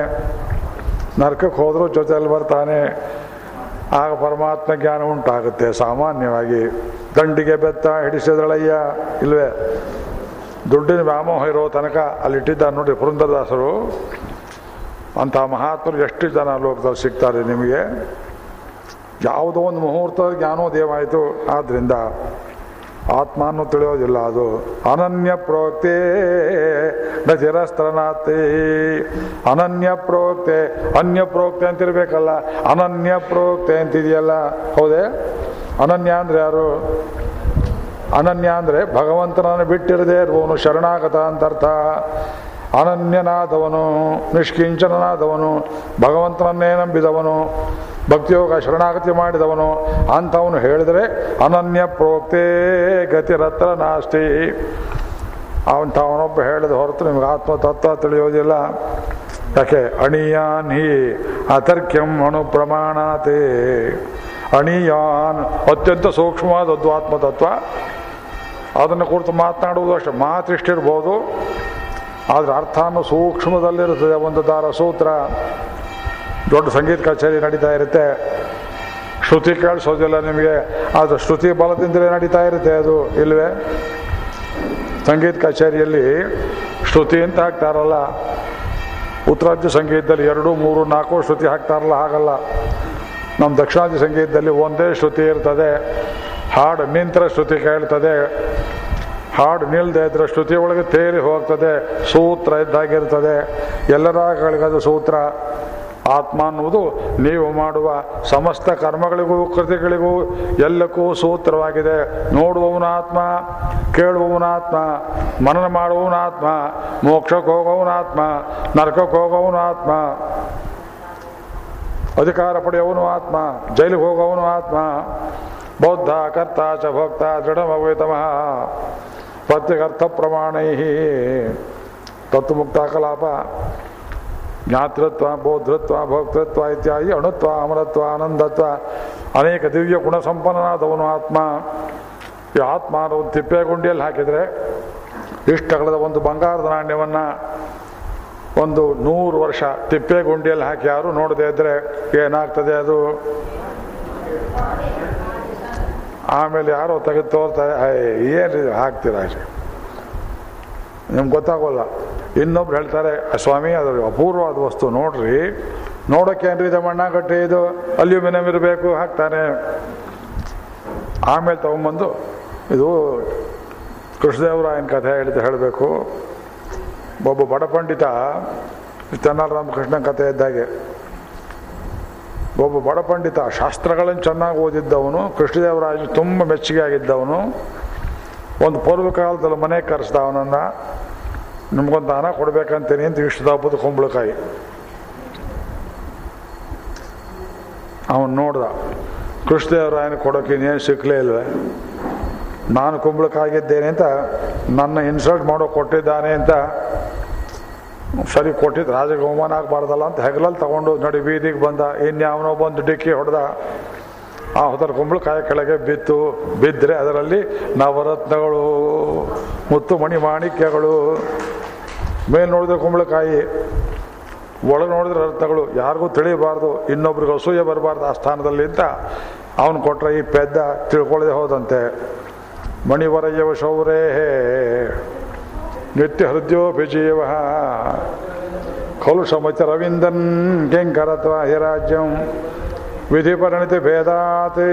ನರಕಕ್ಕೆ ಹೋದರೂ ಜೊತೆಯಲ್ಲಿ ಬರ್ತಾನೆ. ಆಗ ಪರಮಾತ್ಮ ಜ್ಞಾನ ಉಂಟಾಗುತ್ತೆ. ಸಾಮಾನ್ಯವಾಗಿ ದಂಡಿಗೆ ಬೆತ್ತ ಹಿಡಿಸಿದಳಯ್ಯ ಇಲ್ವೇ, ದುಡ್ಡಿನ ವ್ಯಾಮೋಹ ಇರೋ ತನಕ ಅಲ್ಲಿಟ್ಟಿದ್ದ ನೋಡಿ ಪುರಂದರದಾಸರು. ಅಂಥ ಮಹಾತ್ಮರು ಎಷ್ಟು ಜನ ಲೋಕದಲ್ಲಿ ಸಿಗ್ತಾರೆ ನಿಮಗೆ? ಯಾವುದೋ ಒಂದು ಮುಹೂರ್ತ ಜ್ಞಾನೋದಯವಾಯಿತು. ಆದ್ದರಿಂದ ಆತ್ಮನೂ ತಿಳಿಯೋದಿಲ್ಲ, ಅದು ಅನನ್ಯ ಪ್ರೋಕ್ತೆ ನ ತಿರಸ್ತನಾತಿ. ಅನನ್ಯ ಪ್ರೋಕ್ತೆ, ಅನ್ಯ ಪ್ರೋಕ್ತೆ ಅಂತಿರಬೇಕಲ್ಲ, ಅನನ್ಯ ಪ್ರೋಕ್ತೆ ಅಂತಿದೆಯಲ್ಲ, ಹೌದೇ? ಅನನ್ಯ ಅಂದರೆ ಯಾರು? ಅನನ್ಯ ಅಂದರೆ ಭಗವಂತನನ್ನು ಬಿಟ್ಟಿರದೇ ಇರುವವನು, ಶರಣಾಗತ ಅಂತ ಅರ್ಥ. ಅನನ್ಯನಾದವನು, ನಿಷ್ಕಿಂಚನಾದವನು, ಭಗವಂತನನ್ನೇ ನಂಬಿದವನು, ಭಕ್ತಿಯೋಗ ಶರಣಾಗತಿ ಮಾಡಿದವನು ಅಂಥವನು ಹೇಳಿದರೆ ಅನನ್ಯ ಪ್ರೋಕ್ತೇ ಗತಿರತ್ರ ನಾಸ್ತಿ. ಅವನೊಬ್ಬ ಹೇಳಿದ ಹೊರತು ನಿಮ್ಗೆ ಆತ್ಮತತ್ವ ತಿಳಿಯೋದಿಲ್ಲ. ಯಾಕೆ? ಅಣಿಯಾನ್ ಹಿ ಅತರ್ಕ್ಯಂ ಅಣು ಪ್ರಮಾಣಾತೆ. ಅಣಿಯಾನ್ ಅತ್ಯಂತ ಸೂಕ್ಷ್ಮವಾದದ್ದು ಆತ್ಮತತ್ವ. ಅದನ್ನು ಕುರಿತು ಮಾತನಾಡುವುದು ಅಷ್ಟೇ, ಮಾತಿಷ್ಟಿರ್ಬೋದು, ಆದರೆ ಅರ್ಥಾನು ಸೂಕ್ಷ್ಮದಲ್ಲಿರುತ್ತದೆ. ಒಂದು ದಾರ ಸೂತ್ರ, ದೊಡ್ಡ ಸಂಗೀತ ಕಚೇರಿ ನಡೀತಾ ಇರುತ್ತೆ, ಶ್ರುತಿ ಕೇಳಿಸೋದಿಲ್ಲ ನಿಮಗೆ, ಆದರೆ ಶ್ರುತಿ ಬಲದಿಂದಲೇ ನಡೀತಾ ಇರುತ್ತೆ ಅದು, ಇಲ್ವೇ? ಸಂಗೀತ ಕಚೇರಿಯಲ್ಲಿ ಶ್ರುತಿ ಅಂತ ಹಾಕ್ತಾರಲ್ಲ, ಉತ್ತರಾದಿ ಸಂಗೀತದಲ್ಲಿ 2, 3, 4 ಶ್ರುತಿ ಹಾಕ್ತಾರಲ್ಲ, ಹಾಗಲ್ಲ. ನಮ್ಮ ದಕ್ಷಿಣಾದಿ ಸಂಗೀತದಲ್ಲಿ ಒಂದೇ ಶ್ರುತಿ ಇರ್ತದೆ. ಹಾಡು ನಿಂತರ ಶ್ರುತಿ ಕೇಳ್ತದೆ, ಹಾಡು ನಿಲ್ಲದೆ ಇದ್ರೆ ಶ್ರುತಿ ಒಳಗೆ ತೇರಿ ಹೋಗ್ತದೆ, ಸೂತ್ರ ಇದ್ದಾಗಿರ್ತದೆ. ಎಲ್ಲರಾಗಳಿಗದು ಸೂತ್ರ. ಆತ್ಮ ಅನ್ನುವುದು ನೀವು ಮಾಡುವ ಸಮಸ್ತ ಕರ್ಮಗಳಿಗೂ ಕೃತಿಗಳಿಗೂ ಎಲ್ಲಕ್ಕೂ ಸೂತ್ರವಾಗಿದೆ. ನೋಡುವವನ ಆತ್ಮ, ಕೇಳುವವನ ಆತ್ಮ, ಮನನ ಮಾಡುವವನ ಆತ್ಮ, ಮೋಕ್ಷಕ್ಕೆ ಹೋಗೋವನ ಆತ್ಮ, ನರಕಕ್ಕೆ ಹೋಗೋವನ ಆತ್ಮ, ಅಧಿಕಾರ ಪಡೆಯವನು ಆತ್ಮ, ಜೈಲಿಗೆ ಹೋಗೋವನು ಆತ್ಮ. ಬೌದ್ಧ ಕರ್ತ ಚ ಭೋಕ್ತ ದೃಢಮವೇತಮಃ ಪ್ರತ್ಯಗರ್ಥ ಪ್ರಮಾಣೈ. ತತ್ವಮುಕ್ತ ಕಲಾಪ ಜ್ಞಾತೃತ್ವ ಬೌದ್ಧತ್ವ ಭೋಕ್ತೃತ್ವ ಇತ್ಯಾದಿ ಅಣುತ್ವ ಅಮರತ್ವ ಆನಂದತ್ವ ಅನೇಕ ದಿವ್ಯ ಗುಣ ಸಂಪನ್ನನಾದವನು ಆತ್ಮ. ಈ ಆತ್ಮ ಒಂದು ತಿಪ್ಪೆಗುಂಡಿಯಲ್ಲಿ ಹಾಕಿದರೆ ಇಷ್ಟಗಲದ ಒಂದು ಬಂಗಾರದ ನಾಣ್ಯವನ್ನು 100 ವರ್ಷ ತಿಪ್ಪೆಗುಂಡಿಯಲ್ಲಿ ಹಾಕಿ ಯಾರು ನೋಡದೇ ಇದ್ದರೆ ಏನಾಗ್ತದೆ ಅದು? ಆಮೇಲೆ ಯಾರೋ ತೆಗೆದು ತೋರ್ತಾರೆ, ಏನು ಹಾಕ್ತೀರ ಅಷ್ಟೇ, ನಿಮ್ಗೆ ಗೊತ್ತಾಗೋಲ್ಲ. ಇನ್ನೊಬ್ರು ಹೇಳ್ತಾರೆ, ಸ್ವಾಮಿ ಅದು ಅಪೂರ್ವವಾದ ವಸ್ತು ನೋಡ್ರಿ, ನೋಡೋಕ್ಕೇನ್ರಿ ಇದು ಮಣ್ಣಾಗಟ್ಟಿ, ಇದು ಅಲ್ಯೂಮಿನಿಯಂ ಇರಬೇಕು ಹಾಕ್ತಾನೆ. ಆಮೇಲೆ ತಗೊಂಬಂದು ಇದು ಕೃಷ್ಣದೇವರಾಯನ ಕಥೆ ಹೇಳಬೇಕು. ಒಬ್ಬ ಬಡ ಪಂಡಿತ, ಚೆನ್ನರಾಮಕೃಷ್ಣ ಕಥೆ ಇದ್ದಾಗೆ, ಒಬ್ಬ ಬಡ ಪಂಡಿತ ಶಾಸ್ತ್ರಗಳನ್ನು ಚೆನ್ನಾಗಿ ಓದಿದ್ದವನು, ಕೃಷ್ಣದೇವರಾಯನ ತುಂಬ ಮೆಚ್ಚುಗೆ ಆಗಿದ್ದವನು. ಒಂದು ಪೂರ್ವಕಾಲದಲ್ಲಿ ಮನೆಗೆ ಕರೆಸ್ದ ಅವನನ್ನು, ನಿಮ್ಗೊಂದು ದಾನ ಕೊಡಬೇಕಂತೀನಿ ಅಂತ ಇಷ್ಟು ಹಬ್ಬದ ಕುಂಬಳಕಾಯಿ. ಅವನು ನೋಡ್ದ, ಕೃಷ್ಣದೇವರಾಯನ ಕೊಡೋಕೆ ಇನ್ನೇನು ಸಿಕ್ಕಲೇ ಇಲ್ವೇ, ನಾನು ಕುಂಬಳಕಾಯಿದ್ದೇನೆ ಅಂತ ನನ್ನ ಇನ್ಸಲ್ಟ್ ಮಾಡೋ ಕೊಟ್ಟಿದ್ದಾನೆ ಅಂತ. ಸರಿ ಕೊಟ್ಟಿದ್ದು, ರಾಜಗೆ ಅವಮಾನ ಆಗಬಾರ್ದಲ್ಲ ಅಂತ ಹೆಗಲಲ್ಲಿ ತಗೊಂಡು ನೋಡಿ ಬೀದಿಗೆ ಬಂದ. ಇನ್ಯಾವನೋ ಬಂದು ಡಿಕ್ಕಿ ಹೊಡೆದ, ಆ ಹೊದರ ಕುಂಬಳಕಾಯಿ ಕೆಳಗೆ ಬಿದ್ದರೆ ಅದರಲ್ಲಿ ನವರತ್ನಗಳು, ಮುತ್ತು ಮಣಿ ಮಾಣಿಕ್ಯಗಳು. ಮೇಲೆ ನೋಡಿದ್ರೆ ಕುಂಬಳಕಾಯಿ, ಒಳಗೆ ನೋಡಿದ್ರೆ ರತ್ನಗಳು. ಯಾರಿಗೂ ತಿಳಿಯಬಾರ್ದು, ಇನ್ನೊಬ್ರಿಗೆ ಅಸೂಯೆ ಬರಬಾರ್ದು ಆ ಸ್ಥಾನದಲ್ಲಿ ಅಂತ ಅವನು ಕೊಟ್ಟರೆ ಈ ಪೆದ್ದ ತಿಳ್ಕೊಳ್ಳದೆ ಹೋದಂತೆ. ಮಣಿವರಯ್ಯವ ಶೌರೇ ನಿತ್ಯ ಹೃದಯೋಭಿಜೀವ ಕಲುಷಮಚ ರವೀಂದನ್ ಕಿಂಕರತ್ವ ಹಿರಾಜ್ಯಂ ವಿಧಿಪರಿಣಿತಿ ಭೇದಾತೆ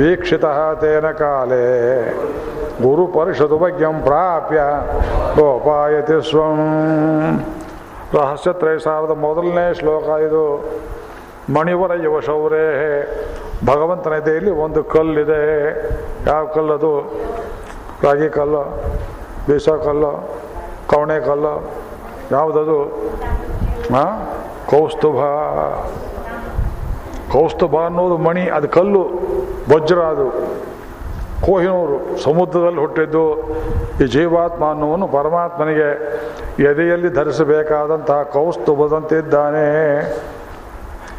ವೀಕ್ಷಿತ ತೇನ ಕಾಲೇ ಗುರು ಪರಿಷದು ಭಗ್ಯಂ ಪ್ರಾಪ್ಯ ಗೋಪಾಯತಿ ಸ್ವಂ. ರಹಸ್ಯತ್ರಯಸಾರದ ಮೊದಲನೇ ಶ್ಲೋಕ ಇದು. ಮಣಿವರ ಯುವ ಶೌರೇ, ಭಗವಂತನ ಎದೆಯಲ್ಲಿ ಒಂದು ಕಲ್ಲಿದೆ. ಯಾವ ಕಲ್ಲದು? ರಾಗಿ ಕಲ್ಲು, ಬೀಸೋ ಕಲ್ಲು, ಕವಣೆ ಕಲ್ಲು, ಯಾವುದದು? ಹಾಂ, ಕೌಸ್ತುಭ. ಕೌಸ್ತುಭ ಅನ್ನೋದು ಮಣಿ, ಅದು ಕಲ್ಲು, ವಜ್ರ, ಅದು ಕೋಹಿನೂರು, ಸಮುದ್ರದಲ್ಲಿ ಹುಟ್ಟಿದ್ದು. ಈ ಜೀವಾತ್ಮ ಅನ್ನುವನು ಪರಮಾತ್ಮನಿಗೆ ಎದೆಯಲ್ಲಿ ಧರಿಸಬೇಕಾದಂತಹ ಕೌಸ್ತುಭದಂತಿದ್ದಾನೆ.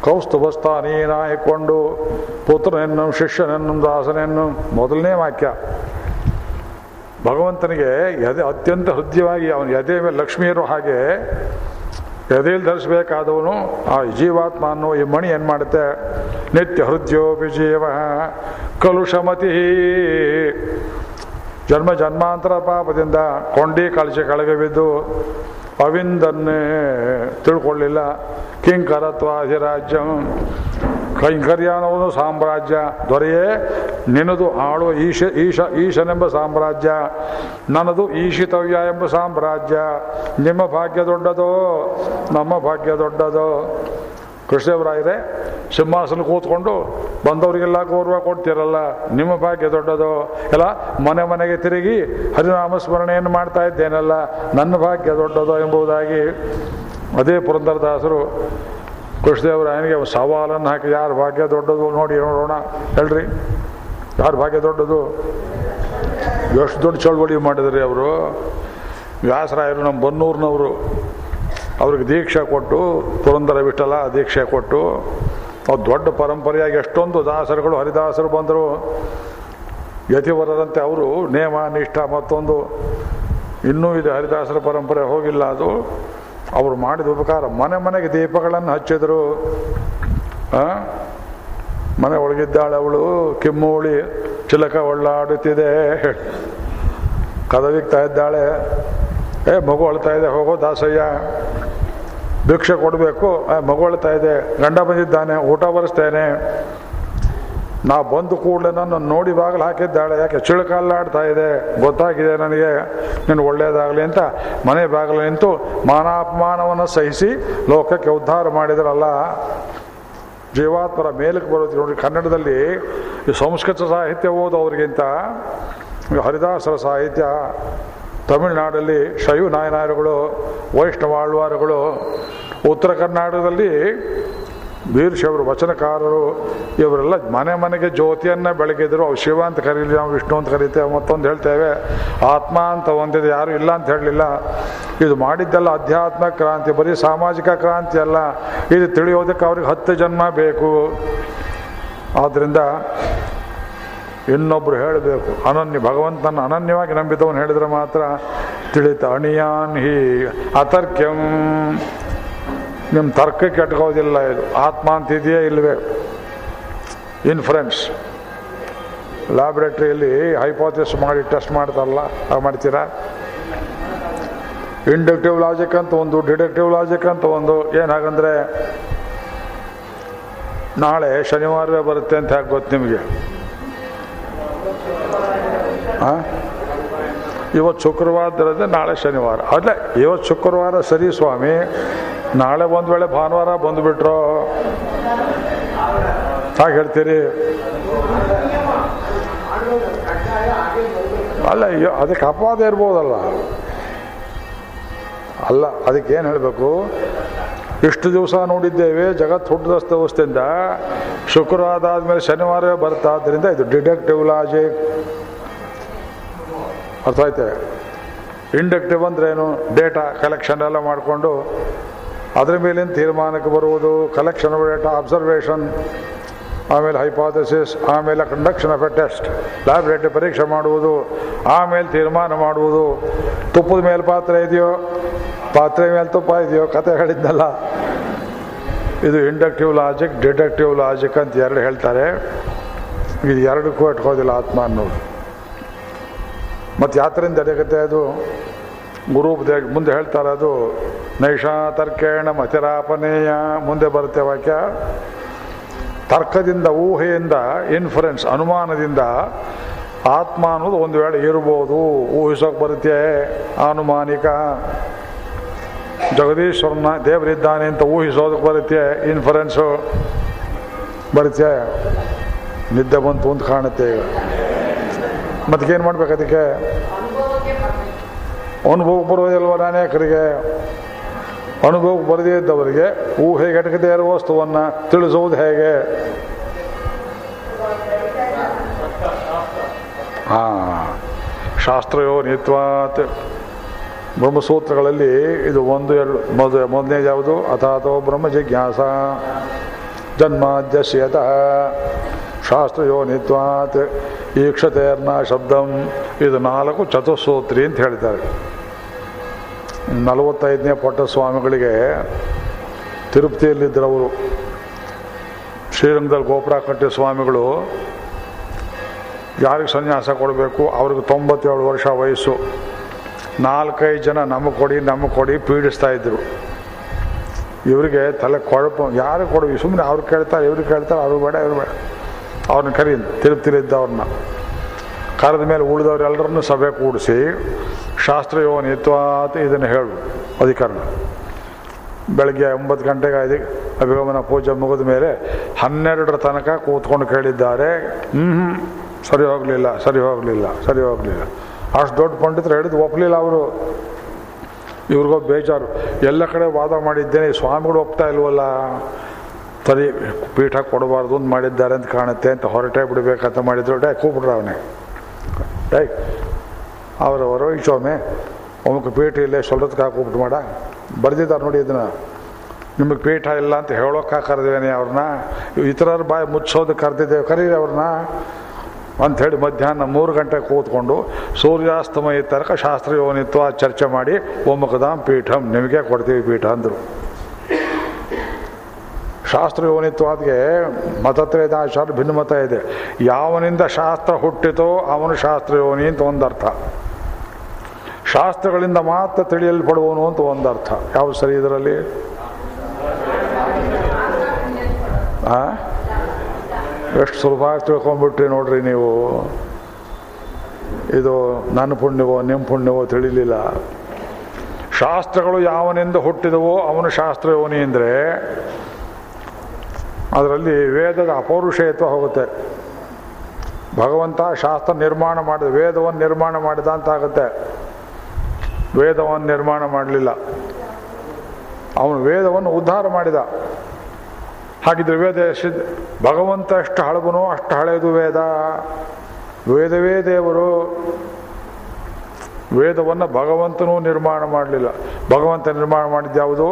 ಕೌಸ್ತುಭಸ್ಥಾನೀನಾಯಿಕೊಂಡು ಪುತ್ರನೆನ್ನು ಶಿಷ್ಯನೆನ್ನು ದಾಸನೆನ್ನು. ಮೊದಲನೇ ವಾಕ್ಯ ಭಗವಂತನಿಗೆ ಎದೆ ಅತ್ಯಂತ ಹೃದಯವಾಗಿ ಅವನ ಎದೆಯ ಮೇಲೆ ಲಕ್ಷ್ಮಿ ಇರೋ ಹಾಗೆ ಎದೆಯಲ್ಲಿ ಧರಿಸಬೇಕಾದವನು ಆ ಜೀವಾತ್ಮ ಅನ್ನೋ ಈ ಮಣಿ ಏನು ಮಾಡುತ್ತೆ? ನಿತ್ಯ ಹೃದಯೋಪಿ ಜೀವ ಕಲುಷಮತಿ. ಜನ್ಮ ಜನ್ಮಾಂತರ ಪಾಪದಿಂದ ಕೊಂಡಿ ಕಳಚಿ ಕಳವೆ ಬಿದ್ದು ಅವಿಂದನ್ನೇ ತಿಳ್ಕೊಳ್ಳಿಲ್ಲ. ಕಿಂಕರತ್ವಾಧಿರಾಜ್ಯಂ, ಕೈಂಕರ್ಯ ಅನ್ನೋದು ಸಾಮ್ರಾಜ್ಯ. ದೊರೆಯೇ ನಿನ್ನದು ಆಳುವ ಈಶನೆಂಬ ಸಾಮ್ರಾಜ್ಯ, ನನ್ನದು ಈಶಿತವ್ಯ ಎಂಬ ಸಾಮ್ರಾಜ್ಯ. ನಿಮ್ಮ ಭಾಗ್ಯ ದೊಡ್ಡದೋ, ನಮ್ಮ ಭಾಗ್ಯ ದೊಡ್ಡದೋ. ಕೃಷ್ಣದೇವರಾಯರೇ, ಸಿಂಹಾಸನ ಕೂತ್ಕೊಂಡು ಬಂದವರಿಗೆಲ್ಲ ಗೌರವ ಕೊಡ್ತಿರಲ್ಲ, ನಿಮ್ಮ ಭಾಗ್ಯ ದೊಡ್ಡದು. ಎಲ್ಲ ಮನೆ ಮನೆಗೆ ತಿರುಗಿ ಹರಿನಾಮಸ್ಮರಣೆಯನ್ನು ಮಾಡ್ತಾ ಇದ್ದೇನಲ್ಲ, ನನ್ನ ಭಾಗ್ಯ ದೊಡ್ಡದು ಎಂಬುದಾಗಿ. ಅದೇ ಪುರಂದರದಾಸರು ಕೃಷ್ಣದೇವರಾಯನಿಗೆ ಸವಾಲನ್ನು ಹಾಕಿ, ಯಾರ ಭಾಗ್ಯ ದೊಡ್ಡದು ನೋಡಿ ನೋಡೋಣ, ಹೇಳ್ರಿ ಯಾರ ಭಾಗ್ಯ ದೊಡ್ಡದು? ಎಷ್ಟು ದೊಡ್ಡ ಚಳವಳಿ ಮಾಡಿದ್ರಿ ಅವರು. ವ್ಯಾಸರಾಯರು ನಮ್ಮ ಬನ್ನೂರಿನವರು, ಅವ್ರಿಗೆ ದೀಕ್ಷೆ ಕೊಟ್ಟು, ಪುರಂದರ ವಿಠಲ ದೀಕ್ಷೆ ಕೊಟ್ಟು, ಅವ್ರು ದೊಡ್ಡ ಪರಂಪರೆಯಾಗಿ ಎಷ್ಟೊಂದು ದಾಸರುಗಳು ಹರಿದಾಸರು ಬಂದರು. ಯತಿವರರಂತೆ ಅವರು ನೇಮ ನಿಷ್ಠ ಮತ್ತೊಂದು ಇನ್ನೂ ಇದೆ, ಹರಿದಾಸರ ಪರಂಪರೆ ಹೋಗಿಲ್ಲ. ಅದು ಅವರು ಮಾಡಿದ ಉಪಕಾರ. ಮನೆ ಮನೆಗೆ ದೀಪಗಳನ್ನು ಹಚ್ಚಿದರು. ಮನೆ ಒಳಗಿದ್ದಾಳೆ ಅವಳು, ಕಿಮ್ಮೂಳಿ ಚಿಲಕ ಒಳ್ಳಾಡುತ್ತಿದೆ, ಕದವಿಕ್ತಾ ಇದ್ದಾಳೆ. ಮಗು ಅಳ್ತಾ ಇದೆ, ಹೋಗೋ ದಾಸಯ್ಯ ಭಿಕ್ಷೆ ಕೊಡಬೇಕು. ಮಗು ಅಳ್ತಾ ಇದೆ, ಗಂಡ ಬಂದಿದ್ದಾನೆ, ಊಟ ಬರೆಸ್ತೇನೆ. ನಾ ಬಂದು ಕೂಡಲೇ ನನ್ನ ನೋಡಿ ಬಾಗಿಲು ಹಾಕಿದ್ದಾಳೆ, ಯಾಕೆ ಚಿಳಕಲ್ಲಾಡ್ತಾ ಇದೆ, ಗೊತ್ತಾಗಿದೆ ನನಗೆ, ನೀನು ಒಳ್ಳೆಯದಾಗಲಿ ಅಂತ ಮನೆ ಬಾಗಿಲು ನಿಂತು ಮಾನಾಪಮಾನವನ್ನು ಸಹಿಸಿ ಲೋಕಕ್ಕೆ ಉದ್ಧಾರ ಮಾಡಿದ್ರಲ್ಲ. ಜೀವಾತ್ಮರ ಮೇಲಕ್ಕೆ ಬರೋದು ನೋಡಿ. ಕನ್ನಡದಲ್ಲಿ ಈ ಸಂಸ್ಕೃತ ಸಾಹಿತ್ಯ ಓದೋವ್ರಿಗಿಂತ ಹರಿದಾಸರ ಸಾಹಿತ್ಯ, ತಮಿಳುನಾಡಲ್ಲಿ ಶೈವ ನಾಯನಾರುಗಳು, ವೈಷ್ಣವ ಆಳ್ವಾರುಗಳು, ಉತ್ತರ ಕರ್ನಾಟಕದಲ್ಲಿ ವೀರಶೈವರು ವಚನಕಾರರು, ಇವರೆಲ್ಲ ಮನೆ ಮನೆಗೆ ಜ್ಯೋತಿಯನ್ನು ಬೆಳಗಿದ್ರು. ಅವ್ರು ಶಿವ ಅಂತ ಕರೀಲಿ, ನಾವು ವಿಷ್ಣು ಅಂತ ಕರೀತೇವೆ, ಮತ್ತೊಂದು ಹೇಳ್ತೇವೆ, ಆತ್ಮ ಅಂತ ಒಂದಿದೆ, ಯಾರೂ ಇಲ್ಲ ಅಂತ ಹೇಳಲಿಲ್ಲ. ಇದು ಮಾಡಿದ್ದೆಲ್ಲ ಅಧ್ಯಾತ್ಮ ಕ್ರಾಂತಿ, ಬರೀ ಸಾಮಾಜಿಕ ಕ್ರಾಂತಿ ಅಲ್ಲ. ಇದು ತಿಳಿಯೋದಕ್ಕೆ ಅವ್ರಿಗೆ 10 ಜನ್ಮ ಬೇಕು. ಆದ್ದರಿಂದ ಇನ್ನೊಬ್ರು ಹೇಳಬೇಕು. ಅನನ್ಯ ಭಗವಂತನ ಅನನ್ಯವಾಗಿ ನಂಬಿದವನು ಹೇಳಿದರೆ ಮಾತ್ರ ತಿಳಿತ. ಅಣಿಯಾನ್ ಹಿ ಅತರ್ಕ್ಯಂ, ನಿಮ್ಮ ತರ್ಕಕ್ಕೆ ಅಟ್ಕೋದಿಲ್ಲ. ಇದು ಆತ್ಮ ಅಂತಿದೆಯೇ ಇಲ್ಲವೇ? ಇನ್ಫ್ರೆನ್ಸ್ ಲ್ಯಾಬ್ರೇಟ್ರಿಯಲ್ಲಿ ಹೈಪೋಥಿಸ್ ಮಾಡಿ ಟೆಸ್ಟ್ ಮಾಡ್ತಾರಲ್ಲ, ಅದು ಮಾಡ್ತೀರಾ? ಇಂಡಕ್ಟಿವ್ ಲಾಜಿಕ್ ಅಂತ ಒಂದು, ಡಿಡಕ್ಟಿವ್ ಲಾಜಿಕ್ ಅಂತ ಒಂದು. ಏನಾಗಂದರೆ ನಾಳೆ ಶನಿವಾರವೇ ಬರುತ್ತೆ ಅಂತ ಹೇಗೆ ಗೊತ್ತು ನಿಮಗೆ? ಇವತ್ತು ಶುಕ್ರವಾರದಿರೋದ್ರೆ ನಾಳೆ ಶನಿವಾರ ಅಲ್ಲೇ. ಇವತ್ತು ಶುಕ್ರವಾರ ಸರಿ ಸ್ವಾಮಿ, ನಾಳೆ ಒಂದು ವೇಳೆ ಭಾನುವಾರ ಬಂದುಬಿಟ್ರೋ ಹಾಗೆ ಹೇಳ್ತೀರಿ ಅಲ್ಲ. ಅದಕ್ಕೆ ಅಪವಾದ ಇರ್ಬೋದಲ್ಲ. ಅಲ್ಲ, ಅದಕ್ಕೆ ಏನು ಹೇಳಬೇಕು? ಇಷ್ಟು ದಿವಸ ನೋಡಿದ್ದೇವೆ ಜಗತ್ತು ಹುಟ್ಟಿದಸ್ತ ವ್ಯವಸ್ಥೆಯಿಂದ, ಶುಕ್ರವಾರ ಆದಮೇಲೆ ಶನಿವಾರವೇ ಬರ್ತಾ. ಆದ್ದರಿಂದ ಇದು ಡಿಡಕ್ಟಿವ್ ಲಾಜಿಕ್. ಅರ್ಥ ಆಯ್ತೆ? ಇಂಡಕ್ಟಿವ್ ಅಂದ್ರೇನು? ಡೇಟಾ ಕಲೆಕ್ಷನ್ ಎಲ್ಲ ಮಾಡಿಕೊಂಡು ಅದ್ರ ಮೇಲಿನ ತೀರ್ಮಾನಕ್ಕೆ ಬರುವುದು. ಕಲೆಕ್ಷನ್ ಆಫ್ ಡೇಟಾ, ಅಬ್ಸರ್ವೇಷನ್, ಆಮೇಲೆ ಹೈಪಾಥೆಸಿಸ್, ಆಮೇಲೆ conduction of a test, laboratory ಪರೀಕ್ಷೆ ಮಾಡುವುದು, ಆಮೇಲೆ ತೀರ್ಮಾನ ಮಾಡುವುದು. ತುಪ್ಪದ ಮೇಲೆ ಪಾತ್ರೆ ಇದೆಯೋ, ಪಾತ್ರೆ ಮೇಲೆ ತುಪ್ಪ ಇದೆಯೋ, ಕತೆ ಹೇಳಿದ್ನಲ್ಲ. ಇದು ಇಂಡಕ್ಟಿವ್ ಲಾಜಿಕ್, ಡಿಡಕ್ಟಿವ್ ಲಾಜಿಕ್ ಅಂತ ಎರಡು ಹೇಳ್ತಾರೆ. ಇದು ಎರಡಕ್ಕೂ ಇಟ್ಕೋದಿಲ್ಲ ಆತ್ಮ ಅನ್ನೋದು. ಮತ್ತು ಯಾತ್ರೆಯಿಂದ ನಡೆಯುತ್ತೆ ಅದು. ಗುರು ಮುಂದೆ ಹೇಳ್ತಾರೆ, ಅದು ನೈಷಾ ತರ್ಕೇಣ ಮತಿರಾಪನೇಯ. ಮುಂದೆ ಬರುತ್ತೆ ವಾಕ್ಯ. ತರ್ಕದಿಂದ, ಊಹೆಯಿಂದ, ಇನ್ಫರೆನ್ಸ್, ಅನುಮಾನದಿಂದ ಆತ್ಮ ಅನ್ನೋದು ಒಂದು ವೇಳೆ ಇರ್ಬೋದು. ಊಹಿಸೋಕೆ ಬರುತ್ತೆ. ಆನುಮಾನಿಕ, ಜಗದೀಶ್ವರನ ದೇವರಿದ್ದಾನೆ ಅಂತ ಊಹಿಸೋದಕ್ಕೆ ಬರುತ್ತೆ. ಇನ್ಫರೆನ್ಸು ಬರುತ್ತೆ. ನಿದ್ದೆ ಬಂತು ಅಂತ ಕಾಣುತ್ತೆ ಈಗ. ಮತ್ತೇನು ಮಾಡ್ಬೇಕು? ಅದಕ್ಕೆ ಅನುಭವಕ್ಕೆ ಬರೋದಿಲ್ವ? ನಾನೇಕರಿಗೆ ಅನುಭವಕ್ಕೆ ಬರದೇ ಇದ್ದವರಿಗೆ ಊಹೆಗೆ ಅಡಕದೇ ಇರುವ ವಸ್ತುವನ್ನು ತಿಳಿಸುವುದು ಹೇಗೆ? ಶಾಸ್ತ್ರಯೋ ನಿತ್ವಾತ್. ಬ್ರಹ್ಮಸೂತ್ರಗಳಲ್ಲಿ ಇದು ಒಂದು ಎರಡು. ಮೊದಲನೇದು ಯಾವುದು? ಅಥಾತೋ ಬ್ರಹ್ಮ ಜಿಜ್ಞಾಸ. ಜನ್ಮಾದ್ಯಸ್ಯತಃ ಶಾಸ್ತ್ರಯೋನಿತ್ವಾತ್ ಈಕ್ಷತೆರ್ನ ಶಬ್ದಂ. ಇದು 4 ಚತುಸ್ಸೂತ್ರಿ ಅಂತ ಹೇಳಿದ್ದಾರೆ. 45ನೇ ಪಟ್ಟಸ್ವಾಮಿಗಳಿಗೆ ತಿರುಪತಿಯಲ್ಲಿದ್ದರವರು ಶ್ರೀರಂಗದಲ್ಲಿ ಗೋಪುರ ಕಟ್ಟಿ ಸ್ವಾಮಿಗಳು ಯಾರಿಗೆ ಸನ್ಯಾಸ ಕೊಡಬೇಕು, ಅವ್ರಿಗೆ 97 ವರ್ಷ ವಯಸ್ಸು. 4-5 ಜನ ನಮಗೆ ಕೊಡಿ ಪೀಡಿಸ್ತಾ ಇದ್ದರು. ಇವರಿಗೆ ತಲೆ ಕೊಳಪ, ಯಾರು ಕೊಡಬೇಕು, ಸುಮ್ಮನೆ ಅವ್ರು ಕೇಳ್ತಾರೆ ಅವ್ರು ಬೇಡ ಅವ್ರನ್ನ ತಿರುಪ್ತಿಲಿದ್ದವ್ರನ್ನ ಕರೆದ ಮೇಲೆ ಉಳಿದವರೆಲ್ಲರನ್ನು ಸಭೆ ಕೂಡಿಸಿ ಶಾಸ್ತ್ರಯೋನಿತ್ವಾತ್ ಇದನ್ನು ಹೇಳು ಅಧಿಕರಣ. ಬೆಳಗ್ಗೆ 9 ಗಂಟೆಗೆ ಅಭಿಗಮನ ಪೂಜೆ ಮುಗಿದ ಮೇಲೆ 12 ತನಕ ಕೂತ್ಕೊಂಡು ಕೇಳಿದ್ದಾರೆ. ಸರಿ ಹೋಗಲಿಲ್ಲ. ಅಷ್ಟು ದೊಡ್ಡ ಪಂಡಿತರು ಹೇಳಿದ್ದು ಒಪ್ಪಲಿಲ್ಲ ಅವರು. ಇವ್ರಿಗೋ ಬೇಜಾರು, ಎಲ್ಲ ಕಡೆ ವಾದ ಮಾಡಿದ್ದೇನೆ, ಸ್ವಾಮಿಗಳು ಒಪ್ತಾ ಇಲ್ವಲ್ಲ, ಸರಿ ಪೀಠ ಕೊಡಬಾರ್ದು ಅಂತ ಮಾಡಿದ್ದಾರೆ ಅಂತ ಕಾಣುತ್ತೆ ಅಂತ ಹೊರಟೇ ಬಿಡಬೇಕಂತ ಮಾಡಿದ್ರು. ಕೂಬಿಟ್ರೆ ಅವನೇ ಡೈ ಅವರವರು ಈಚೋಮೆ ಅವನಿಗೆ ಪೀಠ ಇಲ್ಲೇ ಸೊಲದಕ್ಕೆ ಹಾಕುಬಿಟ್ಟು ಮಾಡ ಬರೆದಿದ್ದಾರೆ ನೋಡಿ, ಇದನ್ನು ನಿಮಗೆ ಪೀಠ ಇಲ್ಲ ಅಂತ ಹೇಳೋಕೆ ಕರೆದೇನೆ ಅವ್ರನ್ನ, ಇತರರ ಬಾಯಿ ಮುಚ್ಚೋದಕ್ಕೆ ಕರೆದಿದ್ದೇವೆ, ಕರೀರಿ ಅವ್ರನ್ನ ಅಂಥೇಳಿ ಮಧ್ಯಾಹ್ನ 3 ಗಂಟೆ ಕೂತ್ಕೊಂಡು ಸೂರ್ಯಾಸ್ತಮಯ ತನಕ ಶಾಸ್ತ್ರಯೋನಿತ್ವ ಚರ್ಚೆ ಮಾಡಿ ಒಮ್ಮುಖದಾಮ್ ಪೀಠಂ ನಿಮಗೆ ಕೊಡ್ತೀವಿ ಪೀಠ ಅಂದರು. ಶಾಸ್ತ್ರಯೋನಿತ್ವಾದ್ಗೆ ಮತತ್ರೇದಾಚಾರ್ಯ ಭಿನ್ನಮತ ಇದೆ. ಯಾವನಿಂದ ಶಾಸ್ತ್ರ ಹುಟ್ಟಿತೋ ಅವನು ಶಾಸ್ತ್ರಯೋನಿ ಅಂತ ಒಂದರ್ಥ, ಶಾಸ್ತ್ರಗಳಿಂದ ಮಾತ್ರ ತಿಳಿಯಲ್ಪಡುವನು ಅಂತ ಒಂದರ್ಥ. ಯಾವ ಸರಿ ಇದರಲ್ಲಿ ಎಷ್ಟು ಸುಲಭವಾಗಿ ತಿಳ್ಕೊಂಡ್ಬಿಟ್ರಿ ನೋಡ್ರಿ ನೀವು. ಇದು ನನ್ನ ಪುಣ್ಯವೋ ನಿಮ್ಮ ಪುಣ್ಯವೋ ತಿಳಿಲಿಲ್ಲ. ಶಾಸ್ತ್ರಗಳು ಯಾವನಿಂದ ಹುಟ್ಟಿದವೋ ಅವನು ಶಾಸ್ತ್ರಯೋನಿ ಅಂದರೆ ಅದರಲ್ಲಿ ವೇದದ ಅಪೌರುಷೇಯತ್ವ ಹೋಗುತ್ತೆ. ಭಗವಂತ ಶಾಸ್ತ್ರ ನಿರ್ಮಾಣ ಮಾಡಿದ, ವೇದವನ್ನು ನಿರ್ಮಾಣ ಮಾಡಿದ ಅಂತಾಗುತ್ತೆ. ವೇದವನ್ನು ನಿರ್ಮಾಣ ಮಾಡಲಿಲ್ಲ, ಅವನು ವೇದವನ್ನು ಉದ್ಧಾರ ಮಾಡಿದ. ಹಾಗಿದ್ರೆ ವೇದ ಭಗವಂತ ಎಷ್ಟು ಹಳಬನೋ ಅಷ್ಟು ಹಳೆಯದು ವೇದ. ವೇದವೇ ದೇವರು, ವೇದವನ್ನು ಭಗವಂತನೂ ನಿರ್ಮಾಣ ಮಾಡಲಿಲ್ಲ. ಭಗವಂತ ನಿರ್ಮಾಣ ಮಾಡಿದ್ದು ಯಾವುದು?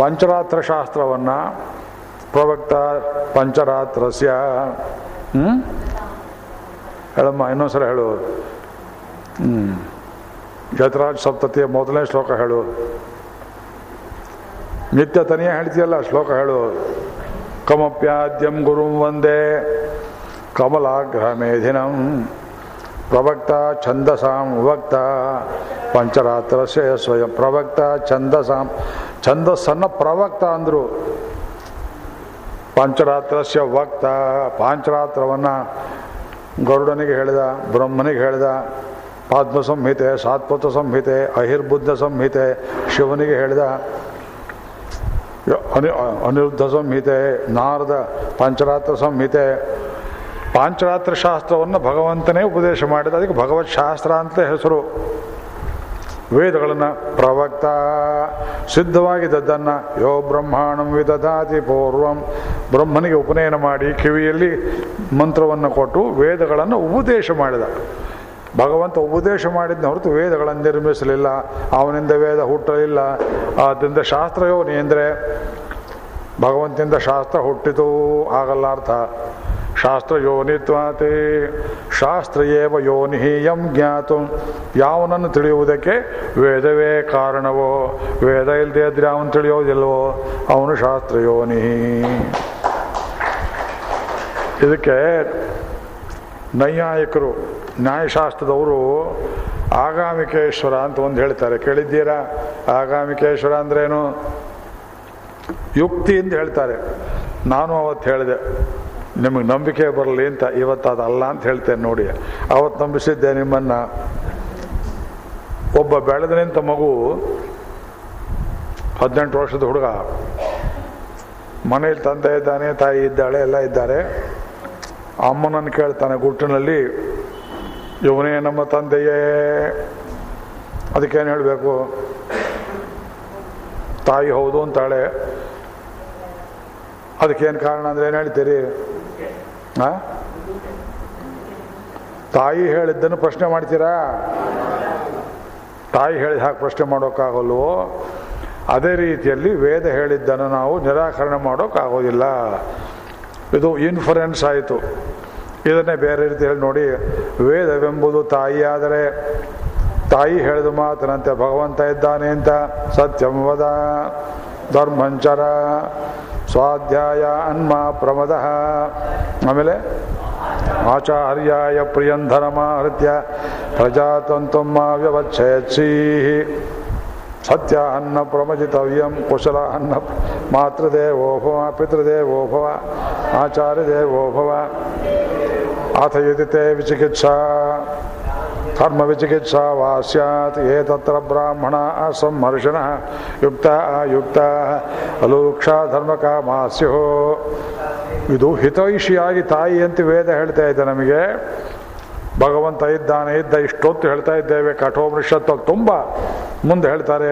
ಪಂಚರಾತ್ರ ಶಾಸ್ತ್ರವನ್ನು. ಪ್ರವಕ್ತ ಪಂಚರಾತ್ರಸ್ಯ ಹೇಳಮ್ಮ, ಇನ್ನೊಂದ್ಸಲ ಹೇಳುವ. ಯತ್ರಾಜ್ ಸಪ್ತತಿಯ ಮೊದಲನೇ ಶ್ಲೋಕ ಹೇಳು. ನಿತ್ಯ ತನಿಯೇ ಹೇಳ್ತೀಯಲ್ಲ ಶ್ಲೋಕ ಹೇಳು. ಕಮಪ್ಯಾದ್ಯಂ ಗುರುಂ ವಂದೇ ಕಮಲಾಗ್ರ ಮೇಧಿನಂ ಪ್ರವಕ್ತ ಛಂದಸಾಂ ವಕ್ತ ಪಂಚರಾತ್ರಸ್ಯ ಸ್ವಯಂ. ಪ್ರವಕ್ತ ಛಂದಸಾಂ, ಛಂದಸ್ಸನ್ನು ಪ್ರವಕ್ತ ಅಂದರು. ಪಂಚರಾತ್ರಸ್ಯ ವಕ್ತ, ಪಾಂಚರಾತ್ರವನ್ನು ಗರುಡನಿಗೆ ಹೇಳಿದ, ಬ್ರಹ್ಮನಿಗೆ ಹೇಳಿದ, ಪದ್ಮ ಸಂಹಿತೆ, ಸಾತ್ಪಥ ಸಂಹಿತೆ, ಅಹಿರ್ಬುದ್ಧ ಸಂಹಿತೆ ಶಿವನಿಗೆ ಹೇಳಿದ, ಅನಿರುದ್ಧ ಸಂಹಿತೆ, ನಾರದ ಪಂಚರಾತ್ರ ಸಂಹಿತೆ. ಪಾಂಚರಾತ್ರ ಶಾಸ್ತ್ರವನ್ನು ಭಗವಂತನೇ ಉಪದೇಶ ಮಾಡಿದ, ಅದಕ್ಕೆ ಭಗವತ್ ಶಾಸ್ತ್ರ ಅಂತ ಹೆಸರು. ವೇದಗಳನ್ನು ಪ್ರವಕ್ತ ಸಿದ್ಧವಾಗಿದ್ದದ್ದನ್ನು ಯೋ ಬ್ರಹ್ಮಾಣಂ ವಿದಧಾತಿ ಪೂರ್ವಂ ಬ್ರಹ್ಮನಿಗೆ ಉಪನಯನ ಮಾಡಿ ಕಿವಿಯಲ್ಲಿ ಮಂತ್ರವನ್ನು ಕೊಟ್ಟು ವೇದಗಳನ್ನು ಉಪದೇಶ ಮಾಡಿದ. ಭಗವಂತ ಉಪದೇಶ ಮಾಡಿದ್ನ ಹೊರತು ವೇದಗಳನ್ನು ನಿರ್ಮಿಸಲಿಲ್ಲ, ಅವನಿಂದ ವೇದ ಹುಟ್ಟಲಿಲ್ಲ. ಆದ್ದರಿಂದ ಶಾಸ್ತ್ರಯೋನಿ ಅಂದರೆ ಭಗವಂತನಿಂದ ಶಾಸ್ತ್ರ ಹುಟ್ಟಿತು ಆಗಲ್ಲ ಅರ್ಥ. ಶಾಸ್ತ್ರಯೋನಿತ್ವಾತೇ ಶಾಸ್ತ್ರಯೇವ ಯೋನಿ ಯಂ ಜ್ಞಾತು, ಯಾವನನ್ನು ತಿಳಿಯುವುದಕ್ಕೆ ವೇದವೇ ಕಾರಣವೋ, ವೇದ ಇಲ್ಲದೆ ಇದ್ರೆ ಅವನು ತಿಳಿಯೋದಿಲ್ವೋ, ಅವನು ಶಾಸ್ತ್ರಯೋನಿ. ಇದಕ್ಕೆ ನೈಯಾಯಿಕರು, ನ್ಯಾಯಶಾಸ್ತ್ರದವರು ಆಗಾಮಿಕೇಶ್ವರ ಅಂತ ಒಂದು ಹೇಳ್ತಾರೆ, ಕೇಳಿದ್ದೀರಾ? ಆಗಾಮಿಕೇಶ್ವರ ಅಂದ್ರೇನು? ಯುಕ್ತಿ ಅಂತ ಹೇಳ್ತಾರೆ. ನಾನು ಅವತ್ತು ಹೇಳಿದೆ ನಿಮಗೆ ನಂಬಿಕೆ ಬರಲಿ ಅಂತ, ಇವತ್ತು ಅದಲ್ಲ ಅಂತ ಹೇಳ್ತೇನೆ ನೋಡಿ. ಅವತ್ತು ನಂಬಿಸಿದ್ದೆ ನಿಮ್ಮನ್ನು. ಒಬ್ಬ ಬೆಳೆದ ನಿಂತ ಮಗು, 18 ವರ್ಷದ ಹುಡುಗ, ಮನೇಲಿ ತಂದೆ ಇದ್ದಾನೆ, ತಾಯಿ ಇದ್ದಾಳೆ, ಎಲ್ಲ ಇದ್ದಾರೆ. ಅಮ್ಮನನ್ನು ಕೇಳ್ತಾನೆ ಗುಟ್ಟಿನಲ್ಲಿ, ಇವನೇ ನಮ್ಮ ತಂದೆಯೇ. ಅದಕ್ಕೇನು ಹೇಳಬೇಕು? ತಾಯಿ ಹೌದು ಅಂತಾಳೆ. ಅದಕ್ಕೇನು ಕಾರಣ ಅಂದರೆ ಏನು ಹೇಳ್ತೀರಿ? ತಾಯಿ ಹೇಳಿದ್ದನ್ನು ಪ್ರಶ್ನೆ ಮಾಡ್ತೀರಾ? ತಾಯಿ ಹೇಳಿದ ಹಾಗೆ ಪ್ರಶ್ನೆ ಮಾಡೋಕ್ಕಾಗಲ್ವೋ? ಅದೇ ರೀತಿಯಲ್ಲಿ ವೇದ ಹೇಳಿದ್ದನ್ನು ನಾವು ನಿರಾಕರಣೆ ಮಾಡೋಕ್ಕಾಗೋದಿಲ್ಲ. ಇದು ಇನ್ಫರೆನ್ಸ್ ಆಯಿತು. ಇದನ್ನೇ ಬೇರೆ ರೀತಿಯಲ್ಲಿ ನೋಡಿ, ವೇದವೆಂಬುದು ತಾಯಿಯಾದರೆ ತಾಯಿ ಹೇಳಿದ ಮಾತನಂತೆ ಭಗವಂತ ಇದ್ದಾನೆ ಅಂತ ಸತ್ಯಂ ವದ ಧರ್ಮಂಚರ ಸ್ವಾಧ್ಯಾಯ ಅನ್ಮ ಪ್ರಮದ. ಆಮೇಲೆ ಆಚಾರ್ಯಾಯ ಪ್ರಿಯಂಧನಮಾಹೃತ್ಯ ಪ್ರಜಾತಂತುಮ್ಮ ವ್ಯವಚ್ಛೇತ್ಸೀ ಸತ್ಯ ಅನ್ನ ಪ್ರಮಜಿತವ್ಯಂ ಕುಶಲ ಅನ್ನ ಮಾತೃದೇವೋಭವ ಪಿತೃದೇವೋಭವ ಆಚಾರ್ಯದೇವೋಭವ ಆಥ ಯದಿತೇ ವಿಚಿಕಿತ್ಸಾ ಕರ್ಮ ವಿಚಿಕಿತ್ಸಾ ವಾ ಸ್ಯಾತ್ ಏತತ್ರ ಬ್ರಾಹ್ಮಣ ಅಸಂಹರ್ಷಣ ಯುಕ್ತ ಆಯುಕ್ತ ಅಲೋಕ್ಷ ಧರ್ಮಕಾಮಾ ಸ್ಯೋ. ಇದು ಹಿತೈಷಿಯಾಗಿ ತಾಯಿ ಅಂತ ವೇದ ಹೇಳ್ತಾ ಇದೆ ನಮಗೆ. ಭಗವಂತ ಇದ್ದಾನೆ ಇದ್ದ ಇಷ್ಟೊತ್ತು ಹೇಳ್ತಾ ಇದ್ದೇವೆ, ಕಠೋಪನಿಷತ್ತು ತುಂಬ ಮುಂದೆ ಹೇಳ್ತಾರೆ.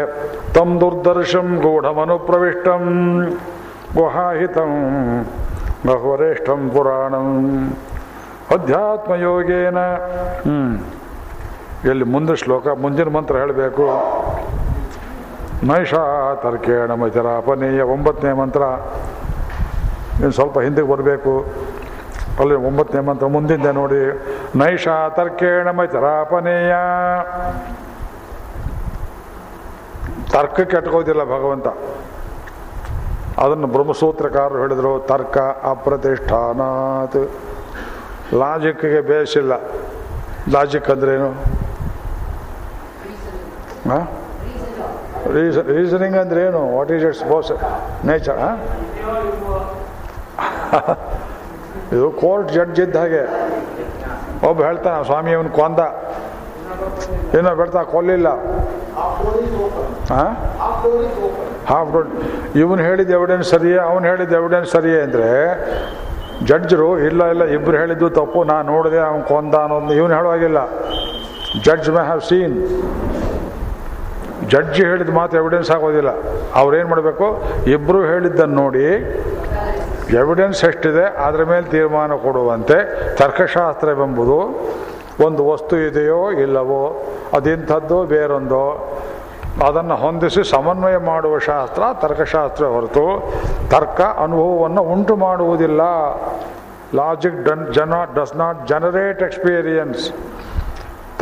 ತಮ್ ದುರ್ದರ್ಶಂ ಗೂಢಮನುಪ್ರವಿಷ್ಟಂ ಗುಹಾಹಿತಂ ಬಹ್ವರೇಷ್ಠಂ ಪುರಾಣಂ ಅಧ್ಯಾತ್ಮಯೋಗೇನ. ಎಲ್ಲಿ ಮುಂದೆ ಶ್ಲೋಕ ಮುಂದಿನ ಮಂತ್ರ ಹೇಳಬೇಕು. ನೈಷಾ ತರ್ಕೇಣ ಮಜರಾಪನೀಯ 9ನೇ ಮಂತ್ರ. ಇನ್ನು ಸ್ವಲ್ಪ ಹಿಂದಕ್ಕೆ ಬರಬೇಕು, ಅಲ್ಲಿ 9ನೇ ಮಂತ್ರ ಮುಂದಿದ್ದೆ ನೋಡಿ. ನೈಷಾ ತರ್ಕೇಣ ಮಜರಾಪನೀಯ. ತರ್ಕಕ್ಕೆ ಅಟ್ಕೋದಿಲ್ಲ ಭಗವಂತ. ಅದನ್ನು ಬ್ರಹ್ಮಸೂತ್ರಕಾರರು ಹೇಳಿದರು, ತರ್ಕ ಅಪ್ರತಿಷ್ಠಾನಾತ್. ಲಾಜಿಕ್ಗೆ ಬೇಸಿಲ್ಲ. ಲಾಜಿಕ್ ಅಂದ್ರೇನು? ರೀಸನಿಂಗ್ ಅಂದ್ರೇನು? What is its Bose nature? ಇದು ಕೋರ್ಟ್ ಜಡ್ಜ್ ಇದ್ದ ಹಾಗೆ. ಒಬ್ಬ ಹೇಳ್ತಾನೆ, ಸ್ವಾಮಿ ಅವನು ಕೊಂದ, ಏನೋ ಹೇಳ್ತಾ ಕೊಲ್ಲಿಲ್ಲ, ಹಾಫ್ ಡೋಟ್. ಇವನು ಹೇಳಿದ ಎವಿಡೆನ್ಸ್ ಸರಿಯೇ, ಅವನು ಹೇಳಿದ ಎವಿಡೆನ್ಸ್ ಸರಿಯೇ ಅಂದರೆ ಜಡ್ಜರು ಇಲ್ಲ ಇಲ್ಲ ಇಬ್ಬರು ಹೇಳಿದ್ದು ತಪ್ಪು, ನಾನು ನೋಡಿದೆ ಅವ್ನು ಕೊಂದ ಅನ್ನೋದು ಇವನು ಹೇಳುವಾಗಿಲ್ಲ. Judge may have seen. Judge ಹೇಳಿದ ಮಾತು ಎವಿಡೆನ್ಸ್ ಆಗೋದಿಲ್ಲ. ಅವ್ರೇನು ಮಾಡಬೇಕು? ಇಬ್ಬರು ಹೇಳಿದ್ದನ್ನು ನೋಡಿ ಎವಿಡೆನ್ಸ್ ಎಷ್ಟಿದೆ ಅದರ ಮೇಲೆ ತೀರ್ಮಾನ ಕೊಡುವಂತೆ. ತರ್ಕಶಾಸ್ತ್ರವೆಂಬುದು ಒಂದು ವಸ್ತು ಇದೆಯೋ ಇಲ್ಲವೋ, ಅದಿಂಥದ್ದೋ ಬೇರೊಂದೋ, ಅದನ್ನು ಹೊಂದಿಸಿ ಸಮನ್ವಯ ಮಾಡುವ ಶಾಸ್ತ್ರ ತರ್ಕಶಾಸ್ತ್ರ ಹೊರತು ತರ್ಕ ಅನುಭವವನ್ನು ಉಂಟು ಮಾಡುವುದಿಲ್ಲ. Logic does not generate experience.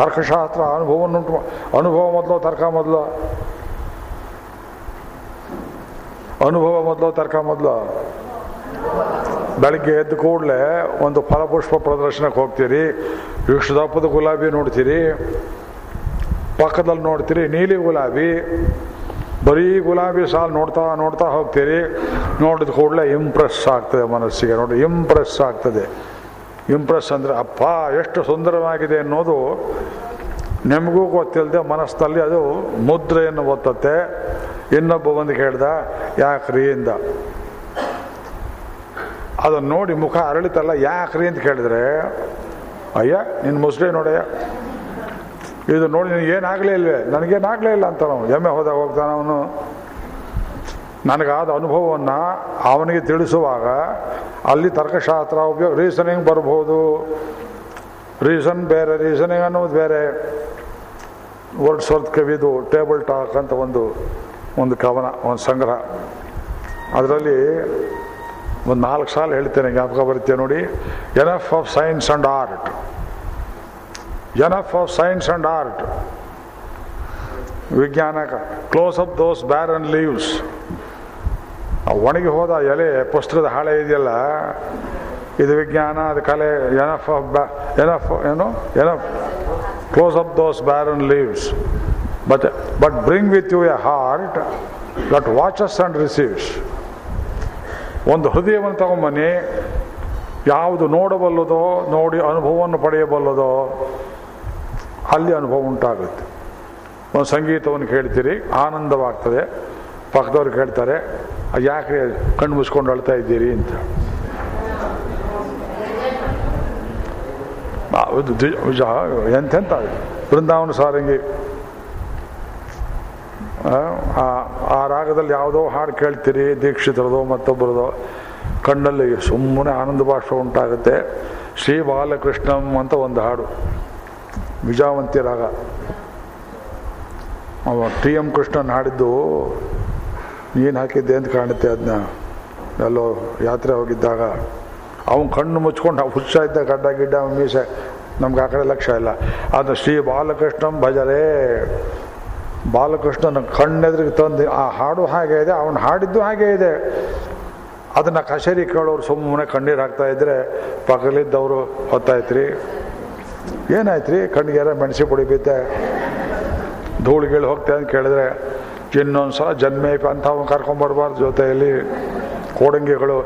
ತರ್ಕಶಾಸ್ತ್ರ ಅನುಭವವನ್ನುಂಟು. ಅನುಭವ ಮೊದಲು ತರ್ಕ ಮೊದಲು? ಅನುಭವ ಮೊದಲು ತರ್ಕ ಮೊದಲು? ಬೆಳಗ್ಗೆ ಎದ್ದು ಕೂಡಲೇ ಒಂದು ಫಲಪುಷ್ಪ ಪ್ರದರ್ಶನಕ್ಕೆ ಹೋಗ್ತೀರಿ, ಇಷ್ಟು ದಪ್ಪದ ಗುಲಾಬಿ ನೋಡ್ತೀರಿ, ಪಕ್ಕದಲ್ಲಿ ನೋಡ್ತೀರಿ ನೀಲಿ ಗುಲಾಬಿ, ಬರೀ ಗುಲಾಬಿ ಸಾಲು ನೋಡ್ತಾ ನೋಡ್ತಾ ಹೋಗ್ತೀರಿ. ನೋಡಿದ ಕೂಡಲೇ ಇಂಪ್ರೆಸ್ ಆಗ್ತದೆ ಮನಸ್ಸಿಗೆ. ನೋಡಿ, ಇಂಪ್ರೆಸ್ ಆಗ್ತದೆ. ಇಂಪ್ರೆಸ್ ಅಂದರೆ ಅಪ್ಪ ಎಷ್ಟು ಸುಂದರವಾಗಿದೆ ಅನ್ನೋದು ನಿಮಗೂ ಗೊತ್ತಿಲ್ಲದೆ ಮನಸ್ಸಿನಲ್ಲಿ ಅದು ಮುದ್ರೆಯನ್ನು ಒತ್ತತ್ತೆ. ಇನ್ನೊಬ್ಬ ಬಂದು ಕೇಳ್ದ, ಯಾಕ್ರಿ ಇಂದ ಅದನ್ನು ನೋಡಿ ಮುಖ ಅರಳಿತಲ್ಲ, ಯಾಕ್ರಿ ಅಂತ ಕೇಳಿದ್ರೆ, ಅಯ್ಯ ನಿನ್ನ ಮುಸ್ಲಿ ನೋಡಯ್ಯ, ಇದು ನೋಡಿ ನಿನಗೇನಾಗಲೇ ಇಲ್ವೇ, ನನಗೇನಾಗಲೇ ಇಲ್ಲ ಅಂತ ನಾವು ಎಮ್ಮೆ ಹೋದಾಗ ಹೋಗ್ತಾನೆ ಅವನು. ನನಗಾದ ಅನುಭವವನ್ನು ಅವನಿಗೆ ತಿಳಿಸುವಾಗ ಅಲ್ಲಿ ತರ್ಕಶಾಸ್ತ್ರ ಉಪಯೋಗ, ರೀಸನಿಂಗ್ ಬರ್ಬೋದು. ರೀಸನ್ ಬೇರೆ, ರೀಸನಿಂಗ್ ಅನ್ನೋದು ಬೇರೆ. ವರ್ಡ್ಸ್ವರ್ತ್ ಕವಿದು ಟೇಬಲ್ ಟಾಕ್ ಅಂತ ಒಂದು ಕವನ, ಒಂದು ಸಂಗ್ರಹ. ಅದರಲ್ಲಿ ಒಂದು 4 ಸಾಲು ಹೇಳ್ತೇನೆ, ಜ್ಞಾಪಕ ಬರುತ್ತೆ ನೋಡಿ. Enough of science and art, enough of science and art. ವಿಜ್ಞಾನ close up those barren leaves. ಒಣಗಿ ಹೋದ ಎಲೆ, ಪುಸ್ತಕದ ಹಾಳೆ ಇದೆಯಲ್ಲ, ಇದು ವಿಜ್ಞಾನ, ಅದು ಕಲೆ. ಎನಫ್ ಆಫ್ ಎನಫ್ ಏನು enough close up those barren leaves but bring with you a heart that watches and receives. ಒಂದು ಹೃದಯವನ್ನು ತಗೊಂಬನ್ನಿ, ಯಾವುದು ನೋಡಬಲ್ಲದೋ, ನೋಡಿ ಅನುಭವವನ್ನು ಪಡೆಯಬಲ್ಲದೋ ಅಲ್ಲಿ ಅನುಭವ ಉಂಟಾಗುತ್ತೆ. ಒಂದು ಸಂಗೀತವನ್ನು ಕೇಳ್ತೀರಿ, ಆನಂದವಾಗ್ತದೆ, ಪಕ್ಕದವ್ರು ಕೇಳ್ತಾರೆ, ಯಾಕೆ ಕಣ್ಣು ಮುಚ್ಕೊಂಡು ಅಳ್ತಾ ಇದ್ದೀರಿ ಅಂತ. ಎಂತೆಂಥ ಬೃಂದಾವನ ಸಾರಂಗಿ, ಆ ರಾಗದಲ್ಲಿ ಯಾವುದೋ ಹಾಡು ಕೇಳ್ತೀರಿ, ದೀಕ್ಷಿತರದೋ ಮತ್ತೊಬ್ಬರದೋ, ಕಣ್ಣಲ್ಲಿ ಸುಮ್ಮನೆ ಆನಂದ ಭಾಷೆ ಉಂಟಾಗುತ್ತೆ. ಶ್ರೀ ಬಾಲಕೃಷ್ಣಂ ಅಂತ ಒಂದು ಹಾಡು, ವಿಜಾವಂತಿ ರಾಗ, ಟಿ ಎಂ ಕೃಷ್ಣನ್ ಹಾಡಿದ್ದು. ಏನು ಹಾಕಿದ್ದೆ ಅಂತ ಕಾಣುತ್ತೆ ಅದನ್ನ. ಎಲ್ಲೋ ಯಾತ್ರೆ ಹೋಗಿದ್ದಾಗ ಅವ್ನು ಕಣ್ಣು ಮುಚ್ಕೊಂಡು ನಾವು ಹುಚ್ಚ ಇದ್ದ ಗಡ್ಡ ಗಿಡ್ಡ ಮೀಸೆ, ನಮ್ಗೆ ಆ ಕಡೆ ಲಕ್ಷ್ಯ ಇಲ್ಲ. ಆದರೆ ಶ್ರೀ ಬಾಲಕೃಷ್ಣಂ ಭಜರೇ, ಬಾಲಕೃಷ್ಣನ ಕಣ್ಣೆದ್ರಿಗೆ ತಂದು ಆ ಹಾಡು ಹಾಗೆ ಇದೆ, ಅವನು ಹಾಡಿದ್ದು ಹಾಗೇ ಇದೆ. ಅದನ್ನು ಕಚೇರಿ ಕೇಳೋರು ಸುಮ್ಮನೆ ಕಣ್ಣೀರು ಹಾಕ್ತಾಯಿದ್ರೆ ಪಕ್ಕದಲ್ಲಿದ್ದವರು ಹೊತ್ತಾಯ್ತ್ರಿ, ಏನಾಯ್ತು ರೀ ಕಣ್ಣಿಗೆಲ್ಲ ಮೆಣಸಿ ಪುಡಿ ಬಿದ್ದೆ ಧೂಳುಗೀಳು ಹೋಗ್ತೇವೆ ಅಂತ ಕೇಳಿದ್ರೆ, ಇನ್ನೊಂದು ಸಲ ಜನ್ಮೇಪ ಅಂತ ಅವ್ನು ಕರ್ಕೊಂಬರ್ಬಾರ್ದು ಜೊತೆಯಲ್ಲಿ. ಕೋಡಂಗಿಗಳು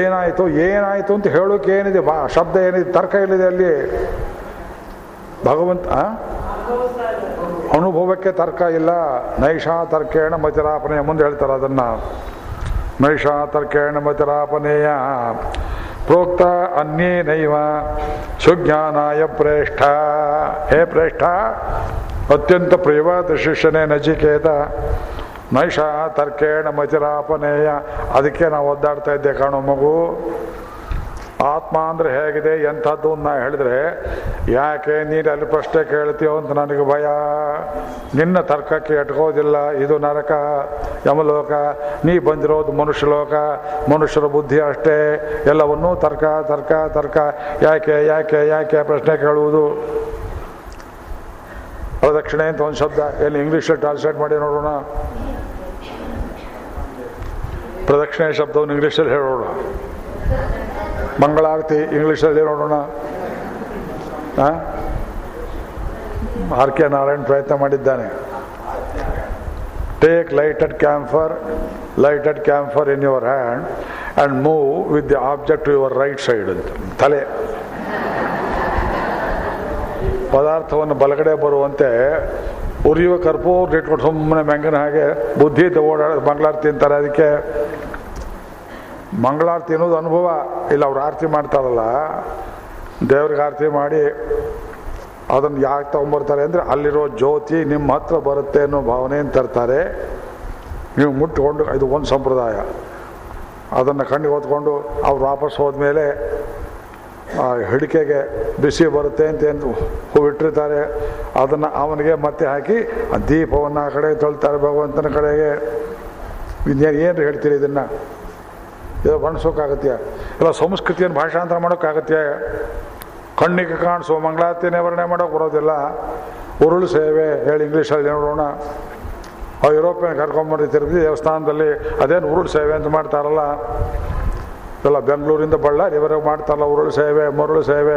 ಏನಾಯಿತು ಏನಾಯಿತು ಅಂತ ಹೇಳೋಕೆ ಏನಿದೆ, ಶಬ್ದ ಏನಿದೆ, ತರ್ಕ ಏನಿದೆ ಅಲ್ಲಿ? ಭಗವಂತ ಅನುಭವಕ್ಕೆ ತರ್ಕ ಇಲ್ಲ. ನೈಷಾ ತರ್ಕೇಣ ಮತಿರಾಪನೆಯ ಮುಂದೆ ಹೇಳ್ತಾರೆ ಅದನ್ನು. ನೈಷಾ ತರ್ಕೇಣ ಮತಿರಾಪನೇಯ ಪ್ರೋಕ್ತ ಅನ್ಯೇ ನೈವ ಸುಜ್ಞಾನಾಯ ಪ್ರೇಷ್ಠ. ಹೇ ಪ್ರೇಷ್ಠ, ಅತ್ಯಂತ ಪ್ರಿಯವಾದ ಶಿಷ್ಯನೇ ನಚಿಕೇತ, ನೈಷಾ ತರ್ಕೇಣ ಮತಿರಾಪನೇಯ. ಅದಕ್ಕೆ ನಾವು ಒದ್ದಾಡ್ತಾ ಇದ್ದೆ ಕಾಣೋ ಮಗು. ಆತ್ಮ ಅಂದರೆ ಹೇಗಿದೆ, ಎಂಥದ್ದು ಅಂತ ನಾ ಹೇಳಿದ್ರೆ ಯಾಕೆ ನೀನು ಅಲ್ಲಿ ಪ್ರಶ್ನೆ ಕೇಳ್ತೀಯೋ ಅಂತ ನನಗೆ ಭಯ. ನಿನ್ನ ತರ್ಕಕ್ಕೆ ಎಟ್ಕೋದಿಲ್ಲ. ಇದು ನರಕ, ಯಮಲೋಕ, ನೀ ಬಂದಿರೋದು ಮನುಷ್ಯಲೋಕ, ಮನುಷ್ಯರ ಬುದ್ಧಿ ಅಷ್ಟೇ. ಎಲ್ಲವನ್ನೂ ತರ್ಕ ತರ್ಕ ತರ್ಕ. ಯಾಕೆ ಯಾಕೆ ಯಾಕೆ ಪ್ರಶ್ನೆ ಕೇಳುವುದು? ಪ್ರದಕ್ಷಿಣೆ ಅಂತ ಒಂದು ಶಬ್ದ, ಎಲ್ಲಿ ಇಂಗ್ಲೀಷಲ್ಲಿ ಟ್ರಾನ್ಸ್ಲೇಟ್ ಮಾಡಿ ನೋಡೋಣ. ಪ್ರದಕ್ಷಿಣೆ ಶಬ್ದವನ್ನು ಇಂಗ್ಲೀಷಲ್ಲಿ ಹೇಳೋಣ. ಮಂಗಳಾರತಿ ಇಂಗ್ಲೀಷಲ್ಲಿ ನೋಡೋಣ. ಆರ್ ಕೆ ನಾರಾಯಣ್ ಪ್ರಯತ್ನ ಮಾಡಿದ್ದಾನೆ. Take lighted camphor in your hand and move with the object to your right side ಅಂತ. ತಲೆ ಪದಾರ್ಥವನ್ನು ಬಲಗಡೆ ಬರುವಂತೆ ಉರಿಯುವ ಕರ್ಪೂರ್ ಇಟ್ಕೊಂಡು ಸುಮ್ಮನೆ ಮ್ಯಾಂಗನ ಹಾಗೆ ಬುದ್ಧಿ ಓಡಾಡೋದು ಮಂಗಳಾರತಿ ಅಂತಾರೆ. ಅದಕ್ಕೆ ಮಂಗಳಾರತಿ ಅನ್ನೋದು ಅನುಭವ ಇಲ್ಲ. ಅವ್ರು ಆರತಿ ಮಾಡ್ತಾರಲ್ಲ, ದೇವ್ರಿಗೆ ಆರತಿ ಮಾಡಿ ಅದನ್ನು ಯಾಕೆ ತೊಗೊಂಬರ್ತಾರೆ ಅಂದರೆ ಅಲ್ಲಿರೋ ಜ್ಯೋತಿ ನಿಮ್ಮ ಹತ್ರ ಬರುತ್ತೆ ಅನ್ನೋ ಭಾವನೆಯನ್ನು ತರ್ತಾರೆ. ನೀವು ಮುಟ್ಕೊಂಡು, ಇದು ಒಂದು ಸಂಪ್ರದಾಯ. ಅದನ್ನು ಕಣ್ಣಿಗೆ ಹೊತ್ಕೊಂಡು ಅವ್ರು ವಾಪಸ್ ಹೋದ್ಮೇಲೆ ಆ ಹಿಡಿಕೆಗೆ ಬಿಸಿ ಬರುತ್ತೆ ಅಂತ ಏನು ಹೂವಿಟ್ಟಿರ್ತಾರೆ, ಅದನ್ನು ಅವನಿಗೆ ಮತ್ತೆ ಹಾಕಿ ದೀಪವನ್ನು ಆ ಕಡೆ ತೊಳ್ತಾರೆ ಭಗವಂತನ ಕಡೆಗೆ. ಇನ್ನೇನು ಏನು ಹೇಳ್ತೀರಿ ಇದನ್ನು? ಇದು ಬಣ್ಸೋಕ್ಕಾಗತ್ಯ ಇಲ್ಲ. ಸಂಸ್ಕೃತಿಯನ್ನು ಭಾಷಾಂತರ ಮಾಡೋಕ್ಕಾಗತ್ಯ? ಕಣ್ಣಿಗೆ ಕಾಣಿಸೋ ಮಂಗಳಾರತಿನೇ ವರ್ಣನೆ ಮಾಡೋಕೆ ಬರೋದಿಲ್ಲ. ಉರುಳು ಸೇವೆ ಹೇಳಿ ಇಂಗ್ಲೀಷಲ್ಲಿ ನೋಡೋಣ. ಆ ಯುರೋಪಿಯನ್ ಕರ್ಕೊಂಬಂದು ತಿರುಗಿ ದೇವಸ್ಥಾನದಲ್ಲಿ ಅದೇನು ಉರುಳು ಸೇವೆ ಅಂತ ಮಾಡ್ತಾರಲ್ಲ, ಇಲ್ಲ ಬೆಂಗಳೂರಿಂದ ಬಳ್ಳಾರಿ ಇವರೆಗೆ ಮಾಡ್ತಾರಲ್ಲ ಉರುಳು ಸೇವೆ, ಮರುಳು ಸೇವೆ,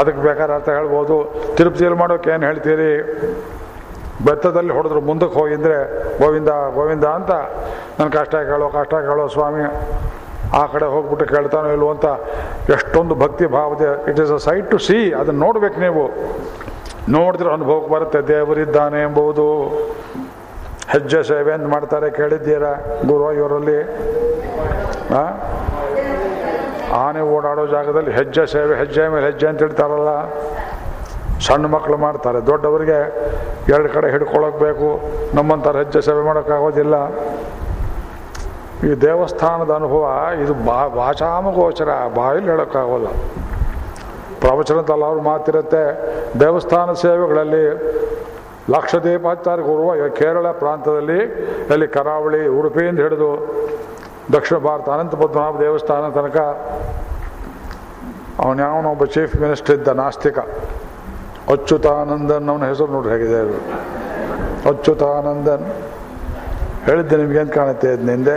ಅದಕ್ಕೆ ಬೇಕಾದ ಅರ್ಥ ಹೇಳ್ಬೋದು. ತಿರುಪತಿಯಲ್ಲಿ ಮಾಡೋಕೆ ಏನು ಹೇಳ್ತೀರಿ? ಬೆತ್ತದಲ್ಲಿ ಹೊಡೆದ್ರು ಮುಂದಕ್ಕೆ ಹೋಗಿ ಅಂದರೆ ಗೋವಿಂದ ಗೋವಿಂದ ಅಂತ. ನನ್ನ ಕಷ್ಟ ಕೇಳೋ ಸ್ವಾಮಿ, ಆ ಕಡೆ ಹೋಗ್ಬಿಟ್ಟು ಕೇಳ್ತಾನೋ ಇಲ್ವೋ ಅಂತ ಎಷ್ಟೊಂದು ಭಕ್ತಿ ಭಾವದೆ. It is a sight to see. ಅದನ್ನು ನೋಡ್ಬೇಕು. ನೀವು ನೋಡಿದ್ರೆ ಅನುಭವಕ್ಕೆ ಬರುತ್ತೆ ದೇವರಿದ್ದಾನೆ ಎಂಬುದು. ಹೆಜ್ಜೆ ಸೇವೆ ಅಂತ ಮಾಡ್ತಾರೆ, ಕೇಳಿದ್ದೀರಾ ಗುರುವ? ಇವರಲ್ಲಿ ಆನೆ ಓಡಾಡೋ ಜಾಗದಲ್ಲಿ ಹೆಜ್ಜೆ ಸೇವೆ, ಹೆಜ್ಜೆ ಮೇಲೆ ಹೆಜ್ಜೆ ಅಂತ ಇಡ್ತಾರಲ್ಲ, ಸಣ್ಣ ಮಕ್ಕಳು ಮಾಡ್ತಾರೆ. ದೊಡ್ಡವರಿಗೆ ಎರಡು ಕಡೆ ಹಿಡ್ಕೊಳಕ್ಬೇಕು. ನಮ್ಮಂಥರ ಹೆಜ್ಜೆ ಸೇವೆ ಮಾಡೋಕ್ಕಾಗೋದಿಲ್ಲ. ಈ ದೇವಸ್ಥಾನದ ಅನುಭವ ಇದು ಭಾಷಾಮಗೋಚರ, ಬಾಯಲ್ಲಿ ಹೇಳೋಕ್ಕಾಗೋಲ್ಲ. ಪ್ರವಚನದಲ್ಲಿ ಅವ್ರು ಮಾತಿರುತ್ತೆ. ದೇವಸ್ಥಾನ ಸೇವೆಗಳಲ್ಲಿ ಲಕ್ಷ ದೀಪಾಚಾರ್ಯ ಗುರುವ ಕೇರಳ ಪ್ರಾಂತದಲ್ಲಿ, ಅಲ್ಲಿ ಕರಾವಳಿ ಉಡುಪಿಯಿಂದ ಹಿಡಿದು ದಕ್ಷಿಣ ಭಾರತ ಅನಂತ ಪದ್ಮನಾಭ ದೇವಸ್ಥಾನ ತನಕ ಅವನೊಬ್ಬ ಚೀಫ್ ಮಿನಿಸ್ಟರ್ ಇದ್ದ, ನಾಸ್ತಿಕ, ಅಚ್ಯುತಾನಂದನ್. ಅವನ ಹೆಸರು ನೋಡ್ರಿ ಹೇಗಿದೆ ಅದು, ಅಚ್ಯುತಾನಂದನ್. ಹೇಳಿದ್ದೆ ನಿಮ್ಗೇನು ಕಾಣುತ್ತೆ ಅದನ್ನ ಹಿಂದೆ.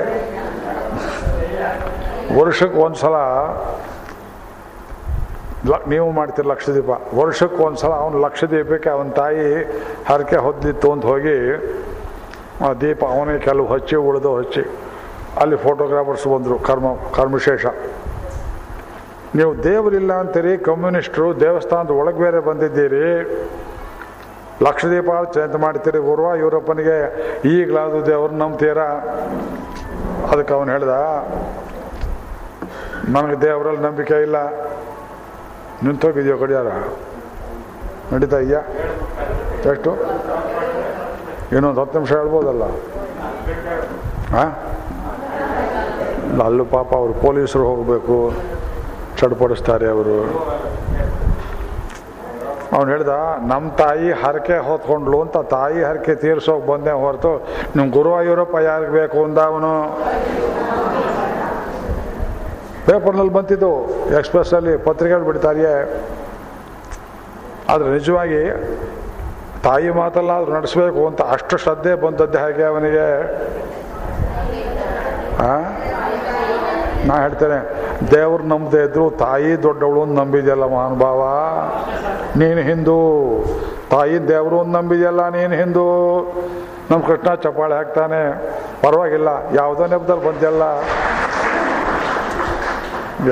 ವರ್ಷಕ್ಕೆ ಒಂದು ಸಲ ನೀವು ಮಾಡ್ತೀರಿ ಲಕ್ಷದೀಪ. ವರ್ಷಕ್ಕೆ ಒಂದು ಸಲ ಅವನ ಲಕ್ಷದೀಪಕ್ಕೆ ಅವನ ತಾಯಿ ಹರಕೆ ಹೊದ್ದಿತ್ತು ಅಂತ ಹೋಗಿ ಆ ದೀಪ ಅವನೇ ಕೆಲವು ಹಚ್ಚಿ ಉಳಿದು ಹಚ್ಚಿ ಅಲ್ಲಿ ಫೋಟೋಗ್ರಾಫರ್ಸ್ ಬಂದರು. ಕರ್ಮಶೇಷ. ನೀವು ದೇವರಿಲ್ಲ ಅಂತೀರಿ, ಕಮ್ಯುನಿಸ್ಟ್ರು ದೇವಸ್ಥಾನದ ಒಳಗೆ ಬೇರೆ ಬಂದಿದ್ದೀರಿ, ಲಕ್ಷದೀಪ ಚೇಂತ ಮಾಡ್ತೀರಿ ಗುರುವ ಯೂರೋಪನಿಗೆ, ಈಗಲಾದರೂ ದೇವ್ರನ್ನ ನಂಬ್ತೀರಾ? ಅದಕ್ಕೆ ಅವನು ಹೇಳ್ದ, ನನಗೆ ದೇವರಲ್ಲಿ ನಂಬಿಕೆ ಇಲ್ಲ. ನಿಂತೋಗಿದೆಯೋ ಕಡಿಯಾರ ನಡೀತಾ ಇದೆಯಾ? ಎಷ್ಟು? ಇನ್ನೊಂದು 10 ನಿಮಿಷ ಹೇಳ್ಬೋದಲ್ಲ. ಅಲ್ಲೂ ಪಾಪ ಅವರು ಪೊಲೀಸರು ಹೋಗಬೇಕು, ಚಡ್ಪಡಿಸ್ತಾರೆ ಅವರು. ಅವ್ನು ಹೇಳ್ದ, ನಮ್ಮ ತಾಯಿ ಹರಕೆ ಹೊತ್ಕೊಂಡ್ಲು ಅಂತ ತಾಯಿ ಹರಕೆ ತೀರ್ಸೋಕೆ ಬಂದೆ ಹೊರತು ನಿಮ್ಮ ಗುರುವಾಯೂರಪ್ಪ ಯಾರಿಗೆ ಬೇಕು ಅಂದ. ಅವನು ಪೇಪರ್ನಲ್ಲಿ ಬಂತಿದ್ದು, ಎಕ್ಸ್ಪ್ರೆಸ್ಸಲ್ಲಿ ಪತ್ರಿಕೆಗಳು ಬಿಡ್ತಾರಿಯೇ. ಆದರೆ ನಿಜವಾಗಿ ತಾಯಿ ಮಾತಲ್ಲಾದರೂ ನಡೆಸಬೇಕು ಅಂತ ಅಷ್ಟು ಶ್ರದ್ಧೆ ಬಂದದ್ದು ಹೇಗೆ ಅವನಿಗೆ? ನಾ ಹೇಳ್ತೇನೆ, ದೇವ್ರು ನಂಬದೇ ಇದ್ರು ತಾಯಿ ದೊಡ್ಡವಳು ಅಂತ ನಂಬಿದೆಯಲ್ಲ ಮಹಾನುಭಾವ ನೀನು ಹಿಂದೂ. ತಾಯಿ ದೇವರು ಅಂತ ನಂಬಿದೆಯಲ್ಲ ನೀನು ಹಿಂದೂ. ನಮ್ಮ ಕೃಷ್ಣ ಚಪ್ಪಾಳೆ ಹಾಕ್ತಾನೆ, ಪರವಾಗಿಲ್ಲ, ಯಾವುದೋ ನೆಪದಲ್ಲಿ ಬಂದೆಲ್ಲ.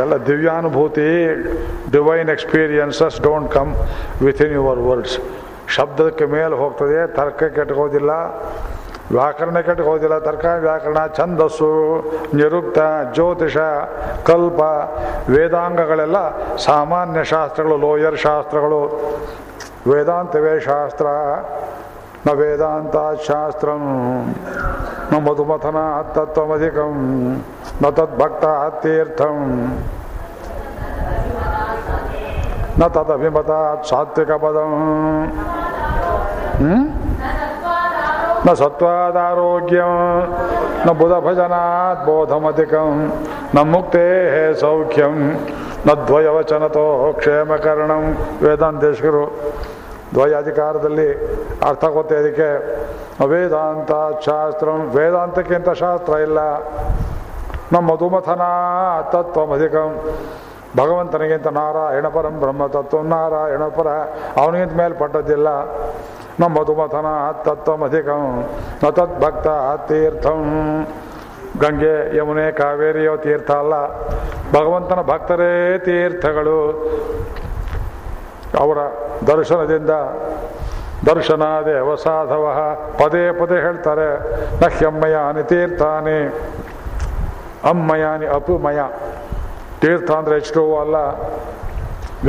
ಎಲ್ಲ ದಿವ್ಯಾನುಭೂತಿ, divine experiences don't come within your words. ಶಬ್ದಕ್ಕೆ ಮೇಲೆ ಹೋಗ್ತದೆ, ತರ್ಕ ಕೆಟ್ಟೋದಿಲ್ಲ, ವ್ಯಾಕರಣ ಕೆಟ್ಟೋದಿಲ್ಲ. ತರ್ಕ, ವ್ಯಾಕರಣ, ಛಂದಸ್ಸು, ನಿರುಕ್ತ, ಜ್ಯೋತಿಷ, ಕಲ್ಪ, ವೇದಾಂಗಗಳೆಲ್ಲ ಸಾಮಾನ್ಯ ಶಾಸ್ತ್ರಗಳು, ಲೋಯರ್ ಶಾಸ್ತ್ರಗಳು. ವೇದಾಂತವೇ ಶಾಸ್ತ್ರ. ನ ವೇದಾಂತ ಶಾಸ್ತ್ರ ನ ಮಧುಮಥನ ತತ್ವಮಧಿಕಂ ನ ತದ್ಭಕ್ತ ತೀರ್ಥಂ ನ ತದಭಿಮತ ಸಾತ್ವಿಕ ಪದಂ ನ ಸತ್ವಾದಾರೋಗ್ಯಂ ನ ಬುಧ ಭಜನಾತ್ ಬೋಧಮಧಿಕಂ ನ ಮುಕ್ತೇ ಸೌಖ್ಯಂ ನ ದ್ವಯವಚನತೋ ಕ್ಷೇಮಕರಣಂ. ವೇದಾಂತೇಶ್ವರು ದ್ವಯಾಧಿಕಾರದಲ್ಲಿ ಅರ್ಥ ಗೊತ್ತೇ. ಇದಕ್ಕೆ ವೇದಾಂತ ಶಾಸ್ತ್ರ, ವೇದಾಂತಕ್ಕಿಂತ ಶಾಸ್ತ್ರ ಇಲ್ಲ. ನಮ್ಮ ಮಧುಮಥನ ತತ್ವಮಧಿಕಂ, ಭಗವಂತನಿಗಿಂತ ನಾರಾಯಣ ಪರಂ ಬ್ರಹ್ಮ ತತ್ವ, ನಾರಾಯಣ ಪರ, ಅವನಿಗಿಂತ ಮೇಲ್ಪಟ್ಟದ್ದಿಲ್ಲ. ನಮ್ಮ ಮಧುಮಥನ ತತ್ವಮಧಿಕಂ ನ ತದ್ಭಕ್ತ ತೀರ್ಥಂ. ಗಂಗೆ, ಯಮುನೆ, ಕಾವೇರಿಯೋ ತೀರ್ಥ ಅಲ್ಲ, ಭಗವಂತನ ಭಕ್ತರೇ ತೀರ್ಥಗಳು. ಅವರ ದರ್ಶನದಿಂದ ದರ್ಶನ ದೇವಸಾಧವ ಪದೇ ಪದೇ ಹೇಳ್ತಾರೆ. ನಹ್ಯಮ್ಮಯಾನಿ ತೀರ್ಥಾನಿ ಅಮ್ಮಯಾನಿ ಅಪುಮಯ. ತೀರ್ಥ ಅಂದರೆ ಎಷ್ಟು ಅಲ್ಲ,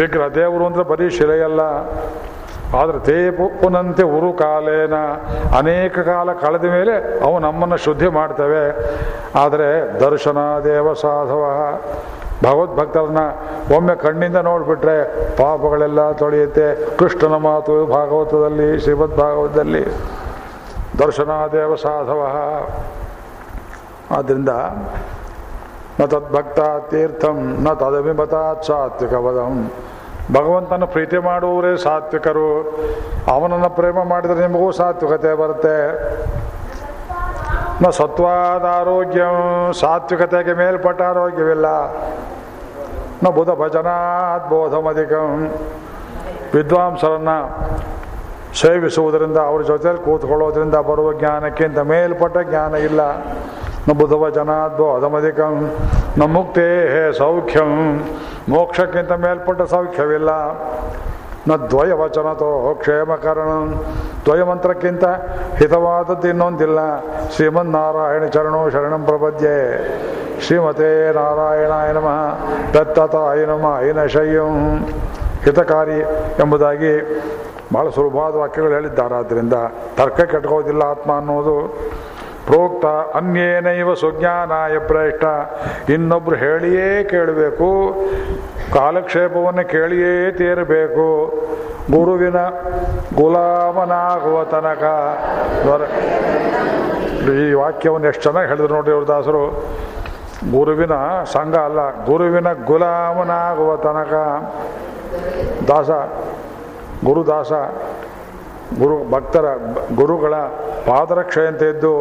ವಿಗ್ರಹ ದೇವರು ಅಂದರೆ ಬರೀ ಶಿಲೆಯಲ್ಲ. ಆದರೆ ತೇಪು ಪುನಂತೆ ಉರು ಕಾಲೇನ, ಅನೇಕ ಕಾಲ ಕಳೆದ ಮೇಲೆ ಅವು ನಮ್ಮನ್ನು ಶುದ್ಧಿ ಮಾಡ್ತವೆ. ಆದರೆ ದರ್ಶನ ದೇವಸಾಧವ, ಭಗವದ್ಭಕ್ತರನ್ನ ಒಮ್ಮೆ ಕಣ್ಣಿಂದ ನೋಡಿಬಿಟ್ರೆ ಪಾಪಗಳೆಲ್ಲ ತೊಳೆಯುತ್ತೆ. ಕೃಷ್ಣನ ಮಾತು ಭಾಗವತದಲ್ಲಿ, ಶ್ರೀಮದ್ ಭಾಗವತದಲ್ಲಿ, ದರ್ಶನ ದೇವ ಸಾಧವ. ಆದ್ದರಿಂದ ನ ತದ್ಭಕ್ತ ತೀರ್ಥಂ ನ ತದಭಿಮತಾತ್ ಸಾತ್ವಿಕ ಪದಂ. ಭಗವಂತನ ಪ್ರೀತಿ ಮಾಡುವವರೇ ಸಾತ್ವಿಕರು. ಅವನನ್ನು ಪ್ರೇಮ ಮಾಡಿದರೆ ನಿಮಗೂ ಸಾತ್ವಿಕತೆ ಬರುತ್ತೆ. ನ ಸತ್ವಾದ ಆರೋಗ್ಯ, ಸಾತ್ವಿಕತೆಗೆ ಮೇಲ್ಪಟ್ಟ ಆರೋಗ್ಯವಿಲ್ಲ. ನ ಬುಧ ಭಜನಾತ್ ಬೋಧಮಧಿಕಂ, ವಿದ್ವಾಂಸರನ್ನು ಸೇವಿಸುವುದರಿಂದ, ಅವ್ರ ಜೊತೆಯಲ್ಲಿ ಕೂತ್ಕೊಳ್ಳೋದ್ರಿಂದ ಬರುವ ಜ್ಞಾನಕ್ಕಿಂತ ಮೇಲ್ಪಟ್ಟ ಜ್ಞಾನ ಇಲ್ಲ. ನ ಬುಧ ಭಜನಾತ್ ಬೋಧಮಧಿಕಂ ನ ಮುಕ್ತೇ ಸೌಖ್ಯಂ, ಮೋಕ್ಷಕ್ಕಿಂತ ಮೇಲ್ಪಟ್ಟ ಸೌಖ್ಯವಿಲ್ಲ. ನ ದ್ವಯವಚನತೋ ಕ್ಷೇಮಕರಣ, ದ್ವಯಮಂತ್ರಕ್ಕಿಂತ ಹಿತವಾದದ್ದು ಇನ್ನೊಂದಿಲ್ಲ. ಶ್ರೀಮನ್ನಾರಾಯಣ ಚರಣೋ ಶರಣಂ ಪ್ರಪದ್ಯೆ, ಶ್ರೀಮತೇ ನಾರಾಯಣಾಯ ನಮಃ ದತ್ತತಾಯ ನಮಃ ಐನ ಶಯ್ಯಂ. ಹಿತಕಾರಿ ಎಂಬುದಾಗಿ ಭಾಳ ಸುಲಭವಾದ ವಾಕ್ಯಗಳು ಹೇಳಿದ್ದಾರೆ. ಆದ್ದರಿಂದ ತರ್ಕ ಕೆಟ್ಕೋದಿಲ್ಲ ಆತ್ಮ ಅನ್ನೋದು. ಪ್ರೋಕ್ತ ಅನ್ಯೇನೈವ ಸುಜ್ಞಾನಾಯ ಪ್ರೇಷ್ಠ, ಇನ್ನೊಬ್ರು ಹೇಳಿಯೇ ಕೇಳಬೇಕು, ಕಾಲಕ್ಷೇಪವನ್ನು ಕೇಳಿಯೇ ತೀರಬೇಕು. ಗುರುವಿನ ಗುಲಾಮನಾಗುವ ತನಕ. ಈ ವಾಕ್ಯವನ್ನು ಎಷ್ಟು ಚೆನ್ನಾಗಿ ಹೇಳಿದ್ರು ನೋಡ್ರಿ ಇವ್ರ ದಾಸರು. ಗುರುವಿನ ಸಂಘ ಅಲ್ಲ, ಗುರುವಿನ ಗುಲಾಮನಾಗುವ ತನಕ. ದಾಸ, ಗುರುದಾಸ, ಗುರು ಭಕ್ತರ, ಗುರುಗಳ ಪಾದರಕ್ಷೆಯಂತೆ ಇದ್ದು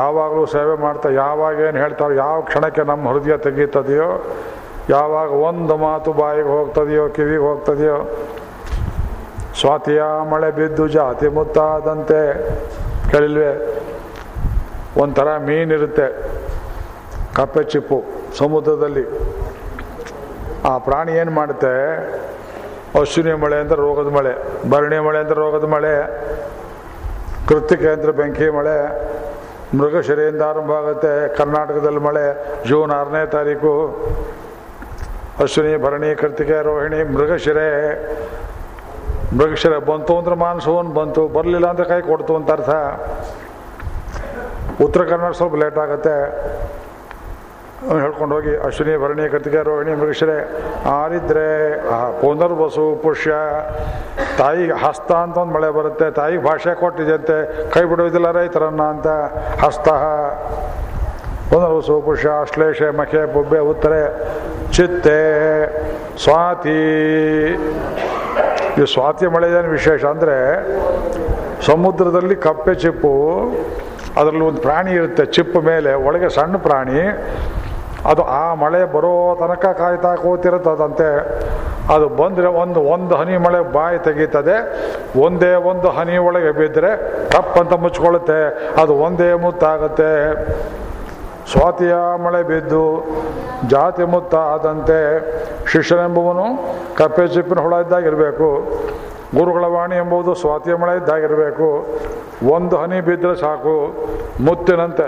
ಯಾವಾಗಲೂ ಸೇವೆ ಮಾಡ್ತಾ, ಯಾವಾಗ ಏನು ಹೇಳ್ತಾರೋ, ಯಾವ ಕ್ಷಣಕ್ಕೆ ನಮ್ಮ ಹೃದಯ ತೆಗೀತದೆಯೋ, ಯಾವಾಗ ಒಂದು ಮಾತು ಬಾಯಿಗೆ ಹೋಗ್ತದೆಯೋ, ಕಿವಿಗೆ ಹೋಗ್ತದೆಯೋ. ಸ್ವಾತಿಯ ಮಳೆ ಬಿದ್ದು ಜಾತಿ ಮುತ್ತಾದಂತೆ ಕೇಳಿಲ್ವೇ? ಒಂಥರ ಮೀನಿರುತ್ತೆ, ಕಪ್ಪೆ ಚಿಪ್ಪು, ಸಮುದ್ರದಲ್ಲಿ. ಆ ಪ್ರಾಣಿ ಏನು ಮಾಡುತ್ತೆ? ಅಶ್ವಿನಿ ಮಳೆ ಅಂದರೆ ರೋಗದ ಮಳೆ, ಭರಣಿ ಮಳೆ ಅಂದರೆ ರೋಗದ ಮಳೆ, ಕೃತಿಕೆ ಅಂದರೆ ಬೆಂಕಿ ಮಳೆ, ಮೃಗಶಿರೆಯಿಂದ ಆರಂಭ ಆಗುತ್ತೆ ಕರ್ನಾಟಕದಲ್ಲಿ ಮಳೆ. ಜೂನ್ 6ನೇ ತಾರೀಕು ಅಶ್ವಿನಿ, ಭರಣಿ, ಕೃತಿಕೆ, ರೋಹಿಣಿ, ಮೃಗಶಿರೆ. ಮೃಗಶಿರೆ ಬಂತು ಅಂದರೆ ಮಾನ್ಸೂನ್ ಬಂತು, ಬರಲಿಲ್ಲ ಅಂದರೆ ಕೈ ಕೊಡ್ತು ಅಂತ ಅರ್ಥ. ಉತ್ತರ ಕನ್ನಡ ಸ್ವಲ್ಪ ಲೇಟ್ ಆಗುತ್ತೆ. ಹೇಳ್ಕೊಂಡು ಹೋಗಿ ಅಶ್ವಿನಿ ಭರಣಿ ಕೃತಿಕ ರೋಹಿಣಿ ಮೃಗಶಿರೆ ಆರಿದ್ರೆ ಪುನರ್ವಸು ಪುಷ್ಯ ತಾಯಿಗೆ ಹಸ್ತ ಅಂತ ಒಂದು ಮಳೆ ಬರುತ್ತೆ, ತಾಯಿಗೆ ಭಾಷೆ ಕೊಟ್ಟಿದೆಯಂತೆ, ಕೈ ಬಿಡುವುದಿಲ್ಲ ರೈತರನ್ನು ಅಂತ ಹಸ್ತ ಪುನರ್ವಸು ಪುಷ್ಯ ಆಶ್ಲೇಷೆ ಮಖೆ ಬೊಬ್ಬೆ ಉತ್ತರೆ ಚಿತ್ತೆ ಸ್ವಾತಿ. ಈ ಸ್ವಾತಿ ಮಳೆ ಏನು ವಿಶೇಷ ಅಂದರೆ ಸಮುದ್ರದಲ್ಲಿ ಕಪ್ಪೆ ಚಿಪ್ಪು, ಅದರಲ್ಲಿ ಒಂದು ಪ್ರಾಣಿ ಇರುತ್ತೆ ಚಿಪ್ಪು ಮೇಲೆ, ಒಳಗೆ ಸಣ್ಣ ಪ್ರಾಣಿ, ಅದು ಆ ಮಳೆ ಬರೋ ತನಕ ಕಾಯ್ತಾ ಕೂತಿರುತ್ತದಂತೆ. ಅದು ಬಂದರೆ ಒಂದು ಹನಿ ಮಳೆ ಬಾಯಿ ತೆಗೀತದೆ, ಒಂದೇ ಒಂದು ಹನಿ ಒಳಗೆ ಬಿದ್ದರೆ ಟಪ್ಪಂತ ಮುಚ್ಕೊಳ್ಳುತ್ತೆ, ಅದು ಒಂದೇ ಮುತ್ತಾಗುತ್ತೆ. ಸ್ವಾತಿಯ ಮಳೆ ಬಿದ್ದು ಜಾತಿ ಮುತ್ತ ಆದಂತೆ ಶಿಷ್ಯನೆಂಬುವನು ಕಪ್ಪೆ ಚಿಪ್ಪಿನ ಹುಳ ಇದ್ದಾಗಿರಬೇಕು, ಗುರುಗಳ ವಾಣಿ ಎಂಬುದು ಸ್ವಾತಿಯ ಮಳೆ ಇದ್ದಾಗಿರಬೇಕು. ಒಂದು ಹನಿ ಬಿದ್ದರೆ ಸಾಕು, ಮುತ್ತಿನಂತೆ,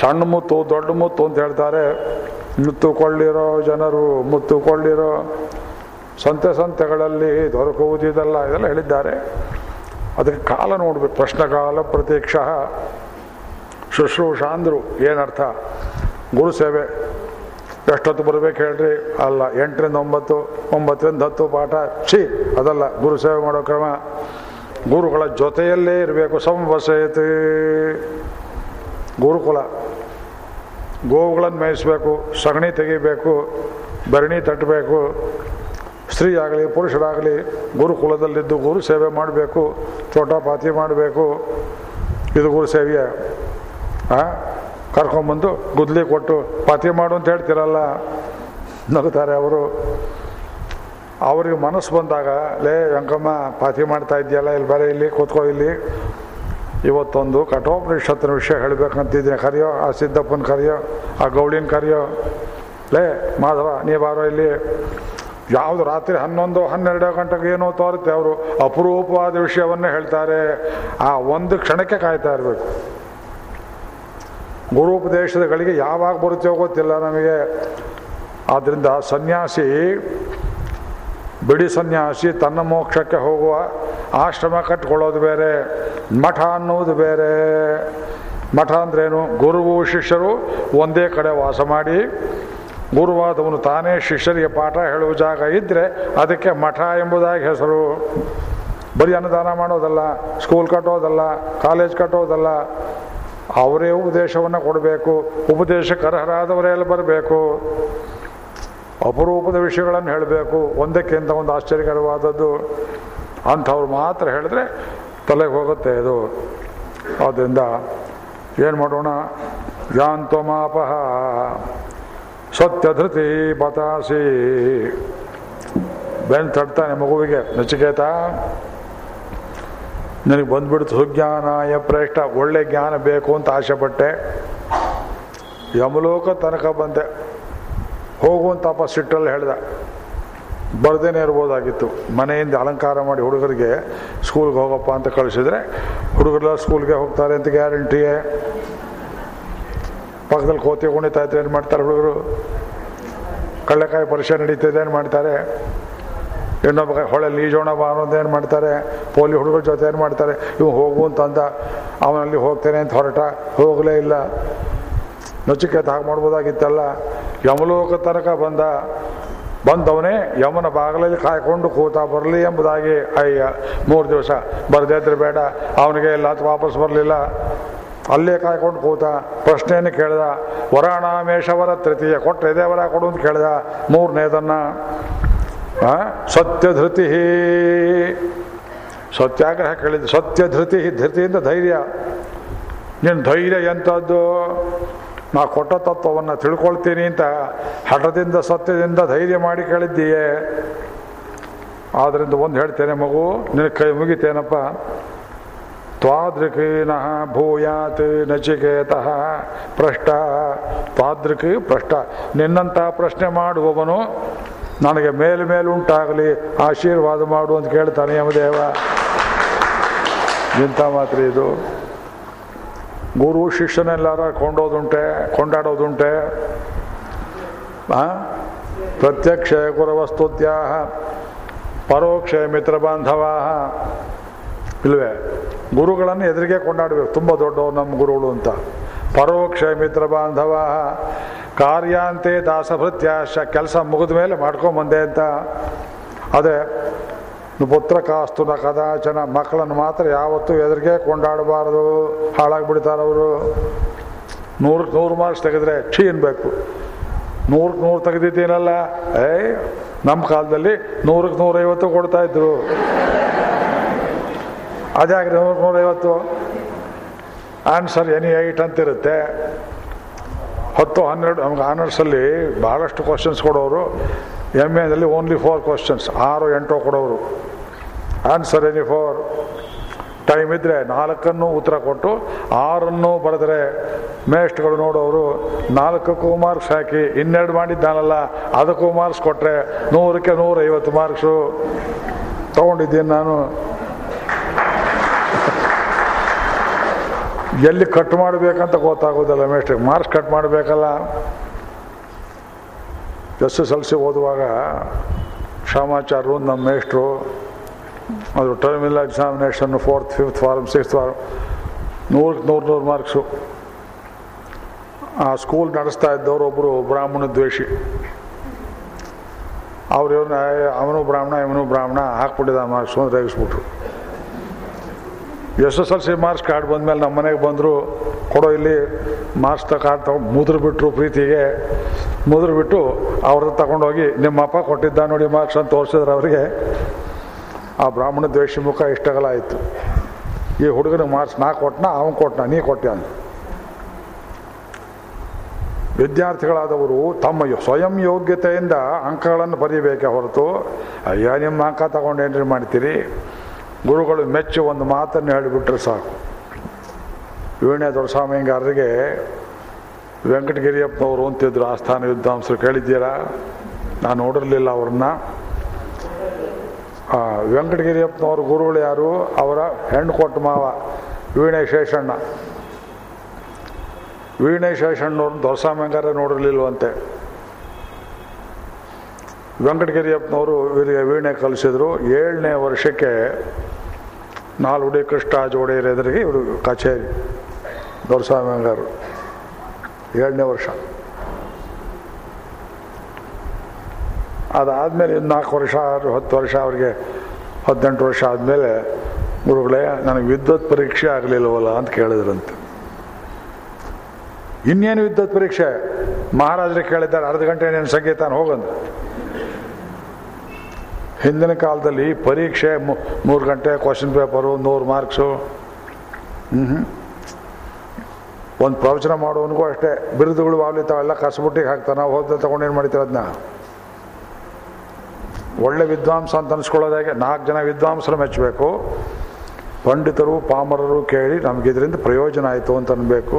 ಸಣ್ಣ ಮುತ್ತು ದೊಡ್ಡ ಮುತ್ತು ಅಂತ ಹೇಳ್ತಾರೆ. ಮುತ್ತುಕೊಳ್ಳಿರೋ ಜನರು, ಮುತ್ತುಕೊಳ್ಳಿರೋ, ಸಂತೆ ಸಂತೆಗಳಲ್ಲಿ ದೊರಕುವುದಿದೆಲ್ಲ ಇದೆಲ್ಲ ಹೇಳಿದ್ದಾರೆ. ಅದಕ್ಕೆ ಕಾಲ ನೋಡಬೇಕು. ಪ್ರಶ್ನಕಾಲ ಪ್ರತೀಕ್ಷ ಶುಶ್ರೂಷಾಂದ್ರು ಏನರ್ಥ? ಗುರು ಸೇವೆ ಎಷ್ಟೊತ್ತು ಬರಬೇಕು ಹೇಳ್ರಿ? ಅಲ್ಲ, 8ರಿಂದ 9, 9ರಿಂದ 10 ಪಾಠ, ಛೀ ಅದಲ್ಲ. ಗುರು ಸೇವೆ ಮಾಡೋ ಕ್ರಮ ಗುರುಗಳ ಜೊತೆಯಲ್ಲೇ ಇರಬೇಕು. ಸಂವಸಯತಿ ಗುರುಕುಲ, ಗೋವುಗಳನ್ನು ಮೇಯಿಸಬೇಕು, ಸಗಣಿ ತೆಗಿಬೇಕು, ಬೆರಣಿ ತಟ್ಟಬೇಕು. ಸ್ತ್ರೀ ಆಗಲಿ ಪುರುಷರಾಗಲಿ ಗುರುಕುಲದಲ್ಲಿದ್ದು ಗುರು ಸೇವೆ ಮಾಡಬೇಕು, ಚೋಟಾಪಾತಿ ಮಾಡಬೇಕು. ಇದು ಗುರು ಸೇವೆಯ. ಕರ್ಕೊಂಬಂದು ಗುದ್ಲಿ ಕೊಟ್ಟು ಪಾತಿ ಮಾಡು ಅಂತ ಹೇಳ್ತಿರಲ್ಲ, ನಗುತ್ತಾರೆ ಅವರು. ಅವ್ರಿಗೆ ಮನಸ್ಸು ಬಂದಾಗ, ಲೇ ವೆಂಕಮ್ಮ ಪಾತಿ ಮಾಡ್ತಾ ಇದೆಯಲ್ಲ, ಇಲ್ಲಿ ಬರೀ, ಇಲ್ಲಿ ಕೂತ್ಕೋ, ಇಲ್ಲಿ ಇವತ್ತೊಂದು ಕಠೋಪನಿಷತ್ತಿನ ವಿಷಯ ಹೇಳಬೇಕಂತಿದ್ದೀನಿ, ಕರೆಯೋ ಆ ಸಿದ್ದಪ್ಪನ, ಕರೆಯೋ ಆ ಗೌಳಿನ, ಕರೆಯೋ ಲೇ ಮಾಧವ ನೀ ಬಾರೋ ಇಲ್ಲಿ. ಯಾವುದು ರಾತ್ರಿ 11, 12 ಗಂಟೆಗೆ ಏನೋ ತೋರುತ್ತೆ. ಅವರು ಅಪರೂಪವಾದ ವಿಷಯವನ್ನೇ ಹೇಳ್ತಾರೆ. ಆ ಒಂದು ಕ್ಷಣಕ್ಕೆ ಕಾಯ್ತಾ ಇರಬೇಕು. ಗುರುಪದೇಶಗಳಿಗೆ ಯಾವಾಗ ಬರುತ್ತೋ ಗೊತ್ತಿಲ್ಲ ನಮಗೆ. ಆದ್ದರಿಂದ ಸನ್ಯಾಸಿ, ಬಿಡಿ ಸನ್ಯಾಸಿ, ತನ್ನ ಮೋಕ್ಷಕ್ಕೆ ಹೋಗುವ ಆಶ್ರಮ ಕಟ್ಕೊಳ್ಳೋದು ಬೇರೆ, ಮಠ ಅನ್ನೋದು ಬೇರೆ. ಮಠ ಅಂದ್ರೇನು? ಗುರುವು ಶಿಷ್ಯರು ಒಂದೇ ಕಡೆ ವಾಸ ಮಾಡಿ ಗುರುವಾದವನು ತಾನೇ ಶಿಷ್ಯರಿಗೆ ಪಾಠ ಹೇಳುವ ಜಾಗ ಇದ್ದರೆ ಅದಕ್ಕೆ ಮಠ ಎಂಬುದಾಗಿ ಹೆಸರು. ಬರೀ ಅನ್ನದಾನ ಮಾಡೋದಲ್ಲ, ಸ್ಕೂಲ್ ಕಟ್ಟೋದಲ್ಲ, ಕಾಲೇಜ್ ಕಟ್ಟೋದಲ್ಲ, ಅವರೇ ಉಪದೇಶವನ್ನು ಕೊಡಬೇಕು. ಉಪದೇಶಕ್ಕೆ ಅರ್ಹರಾದವರೇ ಅಲ್ಲಿ ಬರಬೇಕು. ಅಪರೂಪದ ವಿಷಯಗಳನ್ನು ಹೇಳಬೇಕು, ಒಂದಕ್ಕಿಂತ ಒಂದು ಆಶ್ಚರ್ಯಕರವಾದದ್ದು. ಅಂಥವ್ರು ಮಾತ್ರ ಹೇಳಿದ್ರೆ ತಲೆಗೆ ಹೋಗುತ್ತೆ ಇದು. ಆದ್ದರಿಂದ ಏನು ಮಾಡೋಣ? ಯಾಂತ್ವಮಾಪಹ ಸತ್ಯಧೃತಿ ಬತಾಸಿ. ಬೆನ್ ತಡ್ತಾನೆ ಮಗುವಿಗೆ, ನಚಿಕೇತ ನನಗೆ ಬಂದುಬಿಡ್ತು ಸುಜ್ಞಾನ ಯಪ್ರೇಷ್ಠ, ಒಳ್ಳೆ ಜ್ಞಾನ ಬೇಕು ಅಂತ ಆಶೆಪಟ್ಟೆ, ಯಮಲೋಕ ತನಕ ಬಂದೆ, ಹೋಗುವಂತ ತಪಸ್ಸಿಟ್ಟಲ್ಲಿ ಹೇಳ್ದ, ಬರ್ದೇನೆ ಇರ್ಬೋದಾಗಿತ್ತು. ಮನೆಯಿಂದ ಅಲಂಕಾರ ಮಾಡಿ ಹುಡುಗರಿಗೆ ಸ್ಕೂಲ್ಗೆ ಹೋಗಪ್ಪ ಅಂತ ಕಳಿಸಿದ್ರೆ ಹುಡುಗರೆಲ್ಲ ಸ್ಕೂಲ್ಗೆ ಹೋಗ್ತಾರೆ ಅಂತ ಗ್ಯಾರಂಟಿಯೇ. ಪಕ್ಕದಲ್ಲಿ ಕೋತಿ ಕುಣಿತಾ ಇದ್ರೆ ಏನು ಮಾಡ್ತಾರೆ ಹುಡುಗರು? ಕಳ್ಳೆಕಾಯಿ ಪರಿಷೆ ನಡೀತಿದ್ರೆ ಏನು ಮಾಡ್ತಾರೆ? ಇನ್ನೊಬ್ಬ ಹೊಳೆ ಲೀಜೋಣ ಬಾ ಅನ್ನೋದು ಏನು ಮಾಡ್ತಾರೆ? ಪೋಲಿ ಹುಡುಗರ ಜೊತೆ ಏನು ಮಾಡ್ತಾರೆ? ಇವು ಹೋಗುವಂತಂದ, ಅವನಲ್ಲಿ ಹೋಗ್ತೇನೆ ಅಂತ ಹೊರಟ, ಹೋಗಲೇ ಇಲ್ಲ. ನಚಿಕೇತ ಹಾಗೆ ಮಾಡ್ಬೋದಾಗಿತ್ತಲ್ಲ. ಯಮಲೋಕ ತನಕ ಬಂದವನೇ ಯಮನ ಬಾಗಿಲಲ್ಲಿ ಕಾಯ್ಕೊಂಡು ಕೂತ ಬರಲಿ ಎಂಬುದಾಗಿ. ಅಯ್ಯ 3 ದಿವಸ ಬರದೇದ್ರೆ ಬೇಡ ಅವನಿಗೆ, ಇಲ್ಲ ಅಥವಾ ವಾಪಸ್ ಬರಲಿಲ್ಲ, ಅಲ್ಲೇ ಕಾಯ್ಕೊಂಡು ಕೂತ. ಪ್ರಶ್ನೆಯನ್ನು ಕೇಳ್ದ, ವರಾಣಾಮೇಶವರ ತೃತೀಯ ಕೊಟ್ಟರೆ ಇದೇ ವರ ಕೊಡು ಅಂತ ಕೇಳ್ದ. 3ನೇದನ್ನು ಸತ್ಯಧೃತಿ, ಸತ್ಯಾಗ್ರಹ ಕೇಳಿದ್ದು. ಸತ್ಯಧೃತಿ, ಧೃತಿಯಿಂದ ಧೈರ್ಯ. ನಿನ್ನ ಧೈರ್ಯ ಎಂಥದ್ದು? ನಾ ಕೊಟ್ಟ ತತ್ವವನ್ನು ತಿಳ್ಕೊಳ್ತೀನಿ ಅಂತ ಹಠದಿಂದ ಸತ್ಯದಿಂದ ಧೈರ್ಯ ಮಾಡಿ ಕೇಳಿದ್ದೀಯೇ. ಆದ್ದರಿಂದ ಒಂದು ಹೇಳ್ತೇನೆ ಮಗು, ನಿನ್ನ ಕೈ ಮುಗಿತೇನಪ್ಪ. ತ್ವಾದೃಕೀನಃ ಭೂಯಾತ್ ನಚಿಕೇತಃ ಪೃಷ್ಟ. ತ್ವಾದೃಕಿ ಪೃಷ್ಟ, ನಿನ್ನಂಥ ಪ್ರಶ್ನೆ ಮಾಡುವವನು ನನಗೆ ಮೇಲುಂಟಾಗಲಿ ಆಶೀರ್ವಾದ ಮಾಡು ಅಂತ ಕೇಳ್ತಾನೆ ಯಮದೇವ. ಇಂಥ ಮಾತ್ರ ಇದು. ಗುರು ಶಿಷ್ಯನೆಲ್ಲಾರ ಕೊಂಡಾಡೋದುಂಟೆ. ಪ್ರತ್ಯಕ್ಷ ಗುರವಸ್ತುತ್ಯ ಪರೋಕ್ಷ ಮಿತ್ರ ಬಾಂಧವಾ ಇಲ್ವೇ? ಗುರುಗಳನ್ನು ಎದುರಿಗೆ ಕೊಂಡಾಡಬೇಕು, ತುಂಬ ದೊಡ್ಡವರು ನಮ್ಮ ಗುರುಗಳು ಅಂತ. ಪರೋಕ್ಷ ಮಿತ್ರ ಬಾಂಧವಾ ಕಾರ್ಯಾಂತೆ ದಾಸಭೃತ್ಯಾಶ, ಕೆಲಸ ಮುಗಿದ ಮೇಲೆ ಮಾಡ್ಕೊಂಬಂದೆ ಅಂತ. ಅದೇ ಪುತ್ರ ಕಾಸ್ತುನ ಕದಾಚನ, ಮಕ್ಕಳನ್ನು ಮಾತ್ರ ಯಾವತ್ತೂ ಎದುರಿಗೆ ಕೊಂಡಾಡಬಾರ್ದು, ಹಾಳಾಗ್ಬಿಡ್ತಾರವರು. 100ಕ್ಕೆ 100 ಮಾರ್ಕ್ಸ್ ತೆಗೆದ್ರೆ ಛೀ ಅನ್ಬೇಕು, 100ಕ್ಕೆ 100 ತೆಗೆದಿದ್ದೀನಲ್ಲ. ನಮ್ಮ ಕಾಲದಲ್ಲಿ 100ಕ್ಕೆ 150 ಕೊಡ್ತಾಯಿದ್ರು, ಅದ್ಯಾಕೆ 100ಕ್ಕೆ 150? ಆನ್ಸರ್ ಎನಿ 8 ಅಂತಿರುತ್ತೆ. 10 12 ನಮ್ಗೆ ಆನರ್ಸಲ್ಲಿ ಭಾಳಷ್ಟು ಕ್ವಶನ್ಸ್ ಕೊಡೋರು. MA ನಲ್ಲಿ ಓನ್ಲಿ 4 ಕ್ವಶನ್ಸ್, 6 8 ಕೊಡೋರು. Answer any 4. ಟೈಮ್ ಇದ್ದರೆ 4ಕ್ಕೂ ಉತ್ತರ ಕೊಟ್ಟು 6ನ್ನು ಬರೆದ್ರೆ ಮೇಷ್ಟ್ಗಳು ನೋಡೋರು, 4ಕ್ಕೂ ಮಾರ್ಕ್ಸ್ ಹಾಕಿ 2 ಮಾಡಿದ್ದಾನಲ್ಲ ಅದಕ್ಕೂ ಮಾರ್ಕ್ಸ್ ಕೊಟ್ಟರೆ 100ಕ್ಕೆ 150 ಮಾರ್ಕ್ಸು ತೊಗೊಂಡಿದ್ದೀನಿ ನಾನು. ಎಲ್ಲಿ ಕಟ್ ಮಾಡಬೇಕಂತ ಗೊತ್ತಾಗೋದಿಲ್ಲ ಮೇಷ್ಟ್ರಿಗೆ, ಮಾರ್ಕ್ಸ್ ಕಟ್ ಮಾಡಬೇಕಲ್ಲ. SSLC ಓದುವಾಗ ಶ್ಯಾಮಾಚಾರ್ಯರು ನಮ್ಮ ಮೇಷ್ಟ್ರು, ಅದು terminal examination 4th 5th form 6th form 100ಕ್ಕೆ 100 ಮಾರ್ಕ್ಸು. ಆ ಸ್ಕೂಲ್ ನಡೆಸ್ತಾ ಇದ್ದವರು ಒಬ್ಬರು ಬ್ರಾಹ್ಮಣ ದ್ವೇಷಿ, ಅವ್ರು ಇವ್ರನ್ನ ಅವನು ಬ್ರಾಹ್ಮಣ ಇವನು ಬ್ರಾಹ್ಮಣ ಹಾಕ್ಬಿಟ್ಟಿದ್ದ ಮಾರ್ಕ್ಸು ಅಂತ ರೇಗಿಸ್ಬಿಟ್ರು. SSLC ಮಾರ್ಕ್ಸ್ ಕಾರ್ಡ್ ಬಂದಮೇಲೆ ನಮ್ಮ ಮನೆಗೆ ಬಂದರು, ಕೊಡೋ ಇಲ್ಲಿ ಮಾರ್ಕ್ಸ್ ಕಾರ್ಡ್ ತಗೊಂಡು ಮುದ್ರಬಿಟ್ರು, ಪ್ರೀತಿಗೆ ಮುದ್ರಬಿಟ್ಟು ಅವ್ರದ್ದು ತಗೊಂಡೋಗಿ ನಿಮ್ಮಪ್ಪ ಕೊಟ್ಟಿದ್ದ ನೋಡಿ ಮಾರ್ಕ್ಸ್ ಅಂತ ತೋರಿಸಿದ್ರು ಅವರಿಗೆ. ಆ ಬ್ರಾಹ್ಮಣ ದ್ವೇಷಿ ಮುಖ ಇಷ್ಟಗಲ ಆಯಿತು, ಈ ಹುಡುಗನಿಗೆ ಮಾರ್ಕ್ಸ್ ನಾ ಕೊಟ್ಟನ ಅವನು ಕೊಟ್ಟನ ನೀ ಕೊಟ್ಟೆ ಅಂತ. ವಿದ್ಯಾರ್ಥಿಗಳಾದವರು ತಮ್ಮ ಸ್ವಯಂ ಯೋಗ್ಯತೆಯಿಂದ ಅಂಕಗಳನ್ನು ಬರೀಬೇಕೆ ಹೊರತು ಅಯ್ಯ ನಿಮ್ಮ ಅಂಕ ತಗೊಂಡು ಏನ್ರಿ ಮಾಡ್ತೀರಿ. ಗುರುಗಳು ಮೆಚ್ಚು ಒಂದು ಮಾತನ್ನು ಹೇಳಿಬಿಟ್ರೆ ಸಾಕು. ವೀಣೆ ದೊಡ್ಡಸ್ವಾಮಿಂಗಾರರಿಗೆ ವೆಂಕಟಗಿರಿಯಪ್ಪನವರು ಅಂತಿದ್ರು ಆಸ್ಥಾನ ವಿದ್ವಾಂಸರು, ಕೇಳಿದ್ದೀರಾ? ನಾನು ನೋಡಿರಲಿಲ್ಲ ಅವ್ರನ್ನ. ವೆಂಕಟಗಿರಿಯಪ್ಪನವ್ರ ಗುರುಗಳು ಯಾರು? ಅವರ ಹೆಣ್ಣು ಕೊಟ್ಟ ಮಾವ ವೀಣೆ ಶೇಷಣ್ಣ. ವೀಣೆ ಶೇಷಣ್ಣವ್ರನ್ನ ದೊಡ್ಡಸ್ವಾಮಿಂಗಾರ ನೋಡಿರಲಿಲ್ವಂತೆ. ವೆಂಕಟಗಿರಿಯಪ್ಪನವರು ಇವರಿಗೆ ವೀಣೆ ಕಲಿಸಿದ್ರು. 7ನೇ ವರ್ಷಕ್ಕೆ ನಾಲ್ಗುಡಿ ಕೃಷ್ಣರಾಜ ಒಡೆಯರ್ ಎದುರಿಗೆ ಇವರು ಕಚೇರಿ, ದೊಡ್ಡಸ್ವಾಮಿಂಗಾರರು 7ನೇ ವರ್ಷ. ಅದಾದಮೇಲೆ 4 ವರ್ಷ 10 ವರ್ಷ, ಅವರಿಗೆ 18 ವರ್ಷ ಆದಮೇಲೆ ಗುರುಗಳೇ ನನಗೆ ವಿದ್ವತ್ ಪರೀಕ್ಷೆ ಆಗಲಿಲ್ಲವಲ್ಲ ಅಂತ ಕೇಳಿದ್ರಂತೆ. ಇನ್ನೇನು ವಿದ್ವತ್ ಪರೀಕ್ಷೆ? ಮಹಾರಾಜರಿಗೆ ಕೇಳಿದ್ದಾರೆ, ಅರ್ಧ ಗಂಟೆ ಏನು ಸಂಗೀತಾನ ಹೋಗಂದು. ಹಿಂದಿನ ಕಾಲದಲ್ಲಿ ಪರೀಕ್ಷೆ 3 ಗಂಟೆ, ಕ್ವಶನ್ ಪೇಪರು 100 ಮಾರ್ಕ್ಸು. ಒಂದು ಪ್ರವಚನ ಮಾಡೋವನಿಗೂ ಅಷ್ಟೇ, ಬಿರುದುಗಳು ವಾಲಿತಾವೆಲ್ಲ ಕಸಬುಟ್ಟಿಗೆ ಹಾಕ್ತಾನೆ. ನಾವು ಹೋದ ತೊಗೊಂಡೇನು ಮಾಡ್ತೀರ ಅದನ್ನ? ಒಳ್ಳೆ ವಿದ್ವಾಂಸ ಅಂತ ಅನಿಸ್ಕೊಳ್ಳೋದಾಗೆ 4 ಜನ ವಿದ್ವಾಂಸರು ಮೆಚ್ಚಬೇಕು, ಪಂಡಿತರು ಪಾಮರರು ಕೇಳಿ ನಮಗಿದರಿಂದ ಪ್ರಯೋಜನ ಆಯಿತು ಅಂತ ಅನ್ಬೇಕು.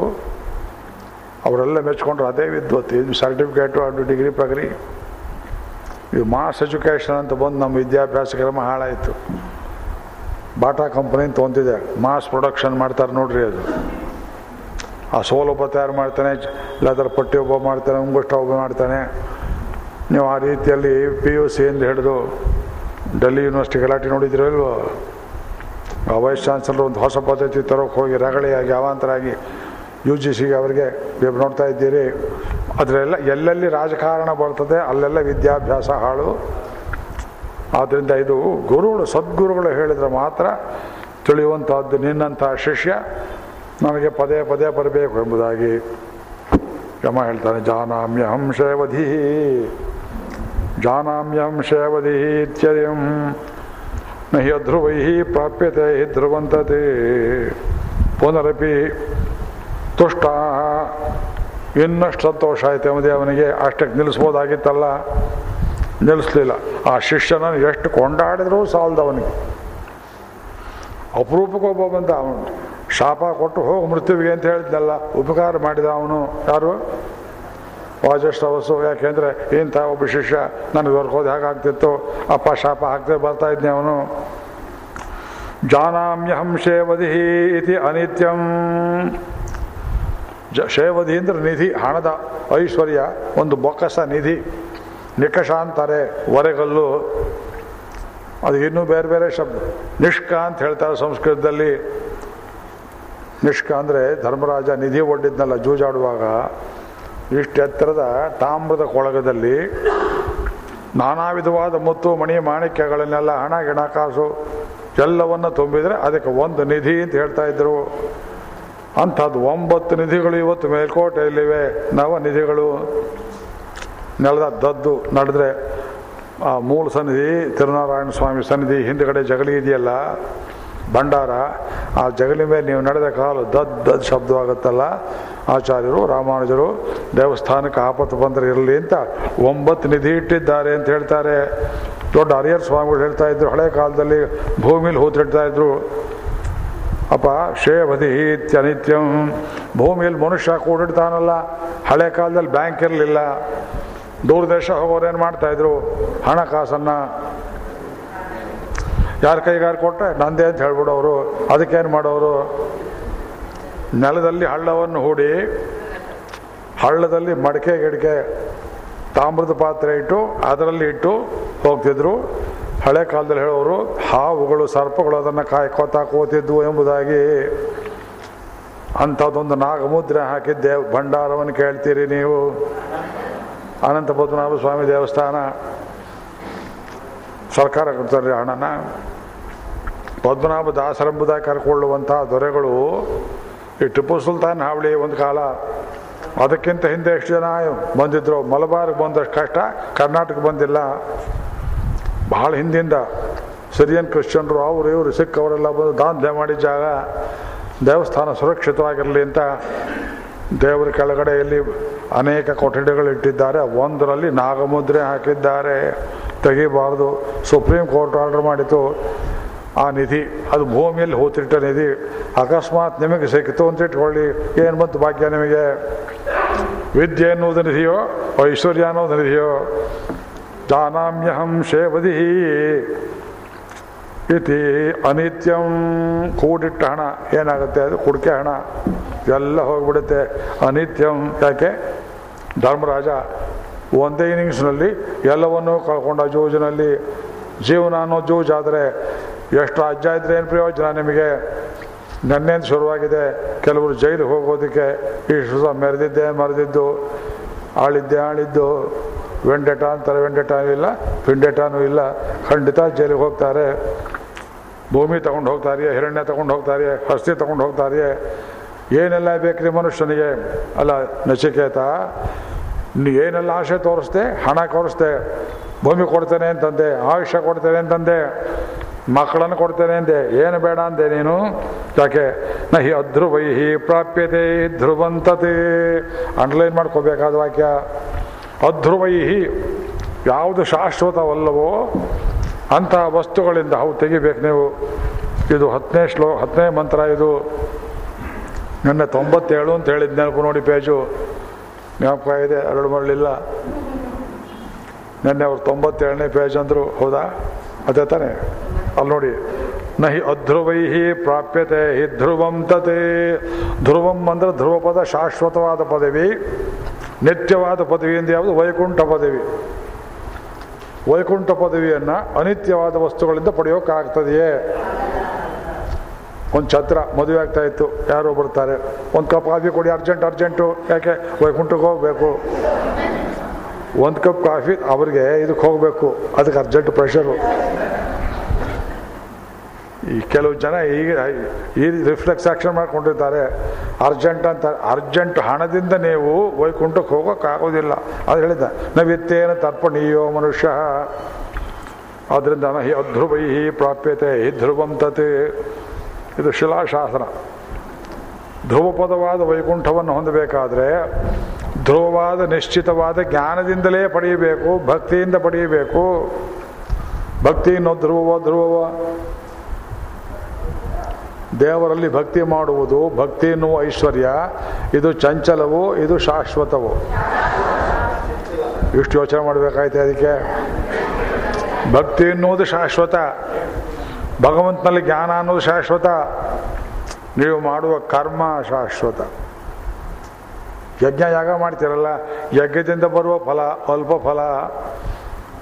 ಅವರೆಲ್ಲ ಮೆಚ್ಕೊಂಡ್ರು, ಅದೇ ವಿದ್ವತ್. ಇದು ಸರ್ಟಿಫಿಕೇಟು, ಅದು ಡಿಗ್ರಿ ಪಗ್ರಿ. ಇದು ಮಾಸ್ ಎಜುಕೇಷನ್ ಅಂತ ಬಂದು ನಮ್ಮ ವಿದ್ಯಾಭ್ಯಾಸ ಕ್ರಮ ಹಾಳಾಯಿತು. ಬಾಟಾ ಕಂಪ್ನಿ ಅಂತ ಒಂದಿದೆ, ಮಾಸ್ ಪ್ರೊಡಕ್ಷನ್ ಮಾಡ್ತಾರೆ ನೋಡ್ರಿ. ಅದು ಆ ಸೋಲೊಬ್ಬ ತಯಾರು ಮಾಡ್ತಾನೆ, ಲೆದರ್ ಪಟ್ಟಿ ಒಬ್ಬ ಮಾಡ್ತಾನೆ, ಮುಂಗುಷ್ಟ ಒಬ್ಬ ಮಾಡ್ತಾನೆ. ನೀವು ಆ ರೀತಿಯಲ್ಲಿ PUC ಹಿಡಿದು ಡೆಲ್ಲಿ ಯೂನಿವರ್ಸಿಟಿ ಗಲಾಟೆ ನೋಡಿದ್ರಲ್ವೋ? ಆ ವೈಸ್ ಚಾನ್ಸಲರ್ ಒಂದು ಹೊಸ ಪದ್ಧತಿ ತರೋಕೆ ಹೋಗಿ ರಗಳೆಯಾಗಿ ಅವಾಂತರಾಗಿ UGC ಅವರಿಗೆ ನೀವು ನೋಡ್ತಾ ಇದ್ದೀರಿ. ಅದರೆಲ್ಲ ಎಲ್ಲೆಲ್ಲಿ ರಾಜಕಾರಣ ಬರ್ತದೆ ಅಲ್ಲೆಲ್ಲ ವಿದ್ಯಾಭ್ಯಾಸ ಹಾಳು. ಆದ್ದರಿಂದ ಇದು ಗುರುಗಳು ಸದ್ಗುರುಗಳು ಹೇಳಿದರೆ ಮಾತ್ರ ತಿಳಿಯುವಂಥದ್ದು. ನಿನ್ನಂಥ ಶಿಷ್ಯ ನನಗೆ ಪದೇ ಪದೇ ಬರಬೇಕು ಎಂಬುದಾಗಿ ಯಮ ಹೇಳ್ತಾನೆ. ಜಾನಾಮ್ಯಹಂ ಶೇವಧಿ ಜಾನಾಮ್ಯಹಂ ಶೇವಧಿ ಇತ್ಯಂ ನ ಹಿ ಅಧ್ರುವೈ ಪ್ರಾಪ್ಯತೆ ಹಿ ಧ್ರುವಂತತೆ ಪುನರಪಿ ತುಷ್ಟ. ಇನ್ನಷ್ಟು ಸಂತೋಷ ಆಯಿತು ಎಂಬುದೇ ಅವನಿಗೆ. ಅಷ್ಟಕ್ಕೆ ನಿಲ್ಲಿಸ್ಬೋದಾಗಿತ್ತಲ್ಲ, ನಿಲ್ಲಿಸಲಿಲ್ಲ. ಆ ಶಿಷ್ಯನನ್ನು ಎಷ್ಟು ಕೊಂಡಾಡಿದ್ರೂ ಸಾಲದ ಅವನಿಗೆ. ಅಪರೂಪಕ್ಕೊಬ್ಬ ಬಂದ, ಅವನು ಶಾಪ ಕೊಟ್ಟು ಹೋಗಿ ಮೃತ್ಯುವಿಗೆ ಅಂತ ಹೇಳಿದ್ನಲ್ಲ, ಉಪಕಾರ ಮಾಡಿದ ಅವನು. ಯಾರು? ವಾಜಶ್ರವಸ್ಸು. ಯಾಕೆಂದರೆ ಇಂಥ ಒಬ್ಬ ಶಿಷ್ಯ ನನಗೆ ದೊರಕೋದು ಹೇಗಾಗ್ತಿತ್ತು, ಅಪ್ಪ ಶಾಪ ಹಾಕ್ತೇ ಬರ್ತಾ ಇದ್ದೆ ಅವನು. ಜಾನಾಮ್ಯಹಂ ಶೇವಧಿ ಇತಿ ಅನಿತ್ಯಂ. ಶೇವಧಿ ಅಂದರೆ ನಿಧಿ, ಹಣದ ಐಶ್ವರ್ಯ, ಒಂದು ಬೊಕ್ಕಸ ನಿಧಿ. ನಿಕಷ ಅಂತಾರೆ ಒರೆಗಲ್ಲು, ಅದು ಇನ್ನೂ ಬೇರೆ ಬೇರೆ ಶಬ್ದ. ನಿಷ್ಕ ಅಂತ ಹೇಳ್ತಾರೆ ಸಂಸ್ಕೃತದಲ್ಲಿ. ನಿಷ್ಕ ಅಂದರೆ ಧರ್ಮರಾಜ ನಿಧಿ ಒಡ್ಡಿದ್ನಲ್ಲ ಜೂಜಾಡುವಾಗ, ಇಷ್ಟೆತ್ತರದ ತಾಮ್ರದ ಕೊಳಗದಲ್ಲಿ ನಾನಾ ವಿಧವಾದ ಮುತ್ತು ಮಣಿ ಮಾಣಿಕ್ಯಗಳನ್ನೆಲ್ಲ ಹಣ ಗಿಣಕಾಸು ಎಲ್ಲವನ್ನು ತುಂಬಿದರೆ ಅದಕ್ಕೆ ಒಂದು ನಿಧಿ ಅಂತ ಹೇಳ್ತಾ ಇದ್ರು. ಅಂಥದ್ದು 9 ನಿಧಿಗಳು ಇವತ್ತು ಮೇಲ್ಕೋಟೆಯಲ್ಲಿವೆ. ನವನಿಧಿಗಳು ನೆಲದ ದದ್ದು ನಡೆದ್ರೆ ಆ ಮೂಲ ಸನ್ನಿಧಿ, ತಿರುನಾರಾಯಣ ಸ್ವಾಮಿ ಸನ್ನಿಧಿ ಹಿಂದುಗಡೆ ಜಗಲಿ ಇದೆಯಲ್ಲ ಭಂಡಾರ, ಆ ಜಗಲಿ ಮೇಲೆ ನೀವು ನಡೆದ ಕಾಲು ದದ್ದ ಶಬ್ದವಾಗುತ್ತಲ್ಲ. ಆಚಾರ್ಯರು ರಾಮಾನುಜರು ದೇವಸ್ಥಾನಕ್ಕೆ ಆಪತ್ತು ಬಂದರೆ ಇರಲಿ ಅಂತ 9 ನಿಧಿ ಇಟ್ಟಿದ್ದಾರೆ ಅಂತ ಹೇಳ್ತಾರೆ. ದೊಡ್ಡ ಹರಿಯರ್ ಸ್ವಾಮಿಗಳು ಹೇಳ್ತಾ ಇದ್ರು, ಹಳೆ ಕಾಲದಲ್ಲಿ ಭೂಮಿಲಿ ಹೂತಿಡ್ತಾ ಇದ್ರು. ಅಪ್ಪ ಶೇವಧಿ ಇತ್ಯನಿತ್ಯಂ, ಭೂಮಿಯಲ್ಲಿ ಮನುಷ್ಯ ಕೂಡಿಡ್ತಾನಲ್ಲ. ಹಳೆ ಕಾಲದಲ್ಲಿ ಬ್ಯಾಂಕ್ ಇರಲಿಲ್ಲ, ದೂರ ದೇಶ ಹೋಗೋರೇನು ಮಾಡ್ತಾಯಿದ್ರು, ಹಣಕಾಸನ್ನು ಯಾರ ಕೈಗಾರು ಕೊಟ್ಟರೆ ನಂದೇ ಅಂತ ಹೇಳ್ಬಿಡೋರು. ಅದಕ್ಕೇನು ಮಾಡೋರು, ನೆಲದಲ್ಲಿ ಹಳ್ಳವನ್ನು ಹೂಡಿ ಹಳ್ಳದಲ್ಲಿ ಮಡಿಕೆ ಗಿಡಿಕೆ ತಾಮ್ರದ ಪಾತ್ರೆ ಇಟ್ಟು ಅದರಲ್ಲಿ ಇಟ್ಟು ಹೋಗ್ತಿದ್ರು. ಹಳೆ ಕಾಲದಲ್ಲಿ ಹೇಳೋರು ಹಾವುಗಳು ಸರ್ಪಗಳು ಅದನ್ನು ಕಾಯ್ಕೋತಾ ಕೂತಿದ್ವು ಎಂಬುದಾಗಿ. ಅಂಥದ್ದೊಂದು ನಾಗಮುದ್ರೆ ಹಾಕಿದ್ದೆ ಭಂಡಾರವನ್ನು ಕೇಳ್ತೀರಿ ನೀವು. ಅನಂತ ಪದ್ಮನಾಭ ಸ್ವಾಮಿ ದೇವಸ್ಥಾನ ಸರ್ಕಾರ ಕೊಡ್ತಾರೆ ಹಣನ. ಪದ್ಮನಾಭ ದಾಸರೆಂಬುದಾಗಿ ಕರ್ಕೊಳ್ಳುವಂಥ ದೊರೆಗಳು ಈ ಟಿಪ್ಪು ಸುಲ್ತಾನ್ ಹಾವಳಿ ಒಂದು ಕಾಲ, ಅದಕ್ಕಿಂತ ಹಿಂದೆ ಎಷ್ಟು ಜನ ಬಂದಿದ್ರು. ಮಲಬಾರ್ಗೆ ಬಂದಷ್ಟು ಕಷ್ಟ ಕರ್ನಾಟಕ ಬಂದಿಲ್ಲ. ಭಾಳ ಹಿಂದಿಂದ ಸಿರಿಯನ್ ಕ್ರಿಶ್ಚಿಯನ್ರು ಅವರು ಇವರು ಸಿಖ್ ಅವರೆಲ್ಲ ಬಂದು ದಾಂಧಲೆ ಮಾಡಿದ ಜಾಗ. ದೇವಸ್ಥಾನ ಸುರಕ್ಷಿತವಾಗಿರಲಿ ಅಂತ ದೇವರ ಕೆಳಗಡೆಯಲ್ಲಿ ಅನೇಕ ಕೊಠಡಿಗಳು ಇಟ್ಟಿದ್ದಾರೆ. ಒಂದರಲ್ಲಿ ನಾಗಮುದ್ರೆ ಹಾಕಿದ್ದಾರೆ, ತೆಗಿಬಾರ್ದು. ಸುಪ್ರೀಂ ಕೋರ್ಟ್ ಆರ್ಡರ್ ಮಾಡಿತು. ಆ ನಿಧಿ ಅದು ಭೂಮಿಯಲ್ಲಿ ಹೂತಿಟ್ಟ ನಿಧಿ. ಅಕಸ್ಮಾತ್ ನಿಮಗೆ ಸಿಕ್ಕಿತು ಅಂತ ಇಟ್ಕೊಳ್ಳಿ, ಏನು ಬಂತು ಭಾಗ್ಯ ನಿಮಗೆ. ವಿದ್ಯೆ ಅನ್ನೋದು ನಿಧಿಯೋ ಐಶ್ವರ್ಯ ಅನ್ನೋದು ನಿಧಿಯೋ. ಜಾನಾಮ್ಯಹಂ ಶೇವಧಿ ಇತಿ ಅನಿತ್ಯಂ. ಕೂಡಿಟ್ಟ ಹಣ ಏನಾಗುತ್ತೆ, ಅದು ಕುಡಿಕೆ ಹಣ ಎಲ್ಲ ಹೋಗಿಬಿಡುತ್ತೆ. ಅನಿತ್ಯಂ ಯಾಕೆ, ಧರ್ಮರಾಜ ಒಂದೇ ಇನ್ನಿಂಗ್ಸ್ನಲ್ಲಿ ಎಲ್ಲವನ್ನೂ ಕಳ್ಕೊಂಡ ಜೂಜಿನಲ್ಲಿ. ಜೀವನ ಅನ್ನೋ ಜೂಜಾದರೆ ಎಷ್ಟು ಅಜ್ಜ ಇದ್ರೆ ಏನು ಪ್ರಯೋಜನ ನಿಮಗೆ. ನನ್ನೇನು ಶುರುವಾಗಿದೆ, ಕೆಲವರು ಜೈಲಿಗೆ ಹೋಗೋದಕ್ಕೆ ಇಷ್ಟು ಸಹ ಮೆರೆದಿದ್ದೆ ಮರೆದಿದ್ದು, ಆಳಿದ್ದು, ವೆಂಡೆಟ ಅಂತಾರೆ. ವೆಂಡೆಟಾನೂ ಇಲ್ಲ, ಪಿಂಡೆಟಾನೂ ಇಲ್ಲ. ಖಂಡಿತ ಜೈಲಿಗೆ ಹೋಗ್ತಾರೆ. ಭೂಮಿ ತಗೊಂಡು ಹೋಗ್ತಾರೆ, ಹಿರಣ್ಯ ತಗೊಂಡು ಹೋಗ್ತಾರೆ, ಹಸ್ತಿ ತಗೊಂಡು ಹೋಗ್ತಾರೆ. ಏನೆಲ್ಲ ಬೇಕ್ರಿ ಮನುಷ್ಯನಿಗೆ ಅಲ್ಲ ನಚಿಕೇತ, ಏನೆಲ್ಲ ಆಸೆ ತೋರಿಸ್ದೆ, ಹಣ ಕೊಡಿಸ್ದೆ, ಭೂಮಿ ಕೊಡ್ತೇನೆ ಅಂತಂದೆ, ಆಯುಷ್ಯ ಕೊಡ್ತೇನೆ ಅಂತಂದೆ, ಮಕ್ಕಳನ್ನು ಕೊಡ್ತೇನೆ ಅಂದೆ, ಏನು ಬೇಡ ಅಂದೆ ನೀನು ಯಾಕೆ. ನ ಹಿ ಅಧ್ರುವೈ ಹಿ ಪ್ರಾಪ್ಯತೆ ಧ್ರುವಂತತೆ. ಅಂಡರ್ಲೈನ್ ಮಾಡ್ಕೋಬೇಕಾದ ವಾಕ್ಯ. ಅಧ್ರುವೈ ಹಿ, ಯಾವುದು ಶಾಶ್ವತವಲ್ಲವೋ ಅಂತಹ ವಸ್ತುಗಳಿಂದ ಅವು ತೆಗಿಬೇಕು ನೀವು. ಇದು 10ನೇ ಮಂತ್ರ. ಇದು ನನ್ನ 97 ಅಂತ ಹೇಳಿದ ನೆನಪು ನೋಡಿ, ಪೇಜು ಜ್ಞಾಪಕ ಇದೆ, ಎರಡು ಮರಳಿಲ್ಲ. ನೆನ್ನೆ ಅವ್ರು 97ನೇ ಪೇಜ್ ಅಂದರು, ಹೌದಾ? ಅದೇ ತಾನೆ ಅಲ್ಲಿ ನೋಡಿ. ನ ಹಿ ಅಧ್ರುವೈ ಹಿ ಪ್ರಾಪ್ಯತೆ ಹಿ ಧ್ರುವಂತತೆ. ಧ್ರುವಂ ಅಂದರೆ ಧ್ರುವ ಪದ, ಶಾಶ್ವತವಾದ ಪದವಿ, ನಿತ್ಯವಾದ ಪದವಿ. ಎಂದು ಯಾವುದು, ವೈಕುಂಠ ಪದವಿ. ವೈಕುಂಠ ಪದವಿಯನ್ನು ಅನಿತ್ಯವಾದ ವಸ್ತುಗಳಿಂದ ಪಡೆಯೋಕ್ಕಾಗ್ತದೆಯೇ? ಒಂದು ಛತ್ರ ಮದುವೆ ಆಗ್ತಾ ಇತ್ತು, ಯಾರೋ ಬರ್ತಾರೆ, ಒಂದು ಕಪ್ ಕಾಫಿ ಕೊಡಿ, ಅರ್ಜೆಂಟು. ಯಾಕೆ, ವೈಕುಂಠಕ್ಕೆ ಹೋಗಬೇಕು. ಒಂದು ಕಪ್ ಕಾಫಿ ಅವ್ರಿಗೆ ಇದಕ್ಕೆ ಹೋಗಬೇಕು, ಅದಕ್ಕೆ ಅರ್ಜೆಂಟ್ ಪ್ರೆಷರು. ಈ ಕೆಲವು ಜನ ಈಗ ಈ ರಿಫ್ಲೆಕ್ಸ್ ಆಕ್ಷನ್ ಮಾಡ್ಕೊಂಡಿರ್ತಾರೆ. ಅರ್ಜೆಂಟ್ ಅಂತ ಅರ್ಜೆಂಟ್ ಹಣದಿಂದ ನೀವು ವೈಕುಂಠಕ್ಕೆ ಹೋಗೋಕ್ಕಾಗೋದಿಲ್ಲ. ಅದು ಹೇಳಿದ್ದ ನಾವಿತ್ತೇನು ತರ್ಪಣೀಯೋ ಮನುಷ್ಯ. ಆದ್ದರಿಂದ ಹಿ ಅಧ್ರುವೈ ಹಿ ಪ್ರಾಪ್ಯತೆ ಹಿ ಧ್ರುವಂತತೆ. ಇದು ಶಿಲಾಶಾಸನ. ಧ್ರುವಪದವಾದ ವೈಕುಂಠವನ್ನು ಹೊಂದಬೇಕಾದರೆ ಧ್ರುವವಾದ ನಿಶ್ಚಿತವಾದ ಜ್ಞಾನದಿಂದಲೇ ಪಡೆಯಬೇಕು, ಭಕ್ತಿಯಿಂದ ಪಡೆಯಬೇಕು. ಭಕ್ತಿ ಅನ್ನೋ ಧ್ರುವವ. ದೇವರಲ್ಲಿ ಭಕ್ತಿ ಮಾಡುವುದು, ಭಕ್ತಿ ಎನ್ನುವ ಐಶ್ವರ್ಯ, ಇದು ಚಂಚಲವೋ ಇದು ಶಾಶ್ವತವೋ? ಇಷ್ಟು ಯೋಚನೆ ಮಾಡಬೇಕಾಯ್ತು. ಅದಕ್ಕೆ ಭಕ್ತಿ ಎನ್ನುವುದು ಶಾಶ್ವತ, ಭಗವಂತನಲ್ಲಿ ಜ್ಞಾನ ಅನ್ನೋದು ಶಾಶ್ವತ, ನೀವು ಮಾಡುವ ಕರ್ಮ ಶಾಶ್ವತ. ಯಜ್ಞ ಯಾಗ ಮಾಡ್ತಿರಲ್ಲ, ಯಜ್ಞದಿಂದ ಬರುವ ಫಲ ಅಲ್ಪ ಫಲ.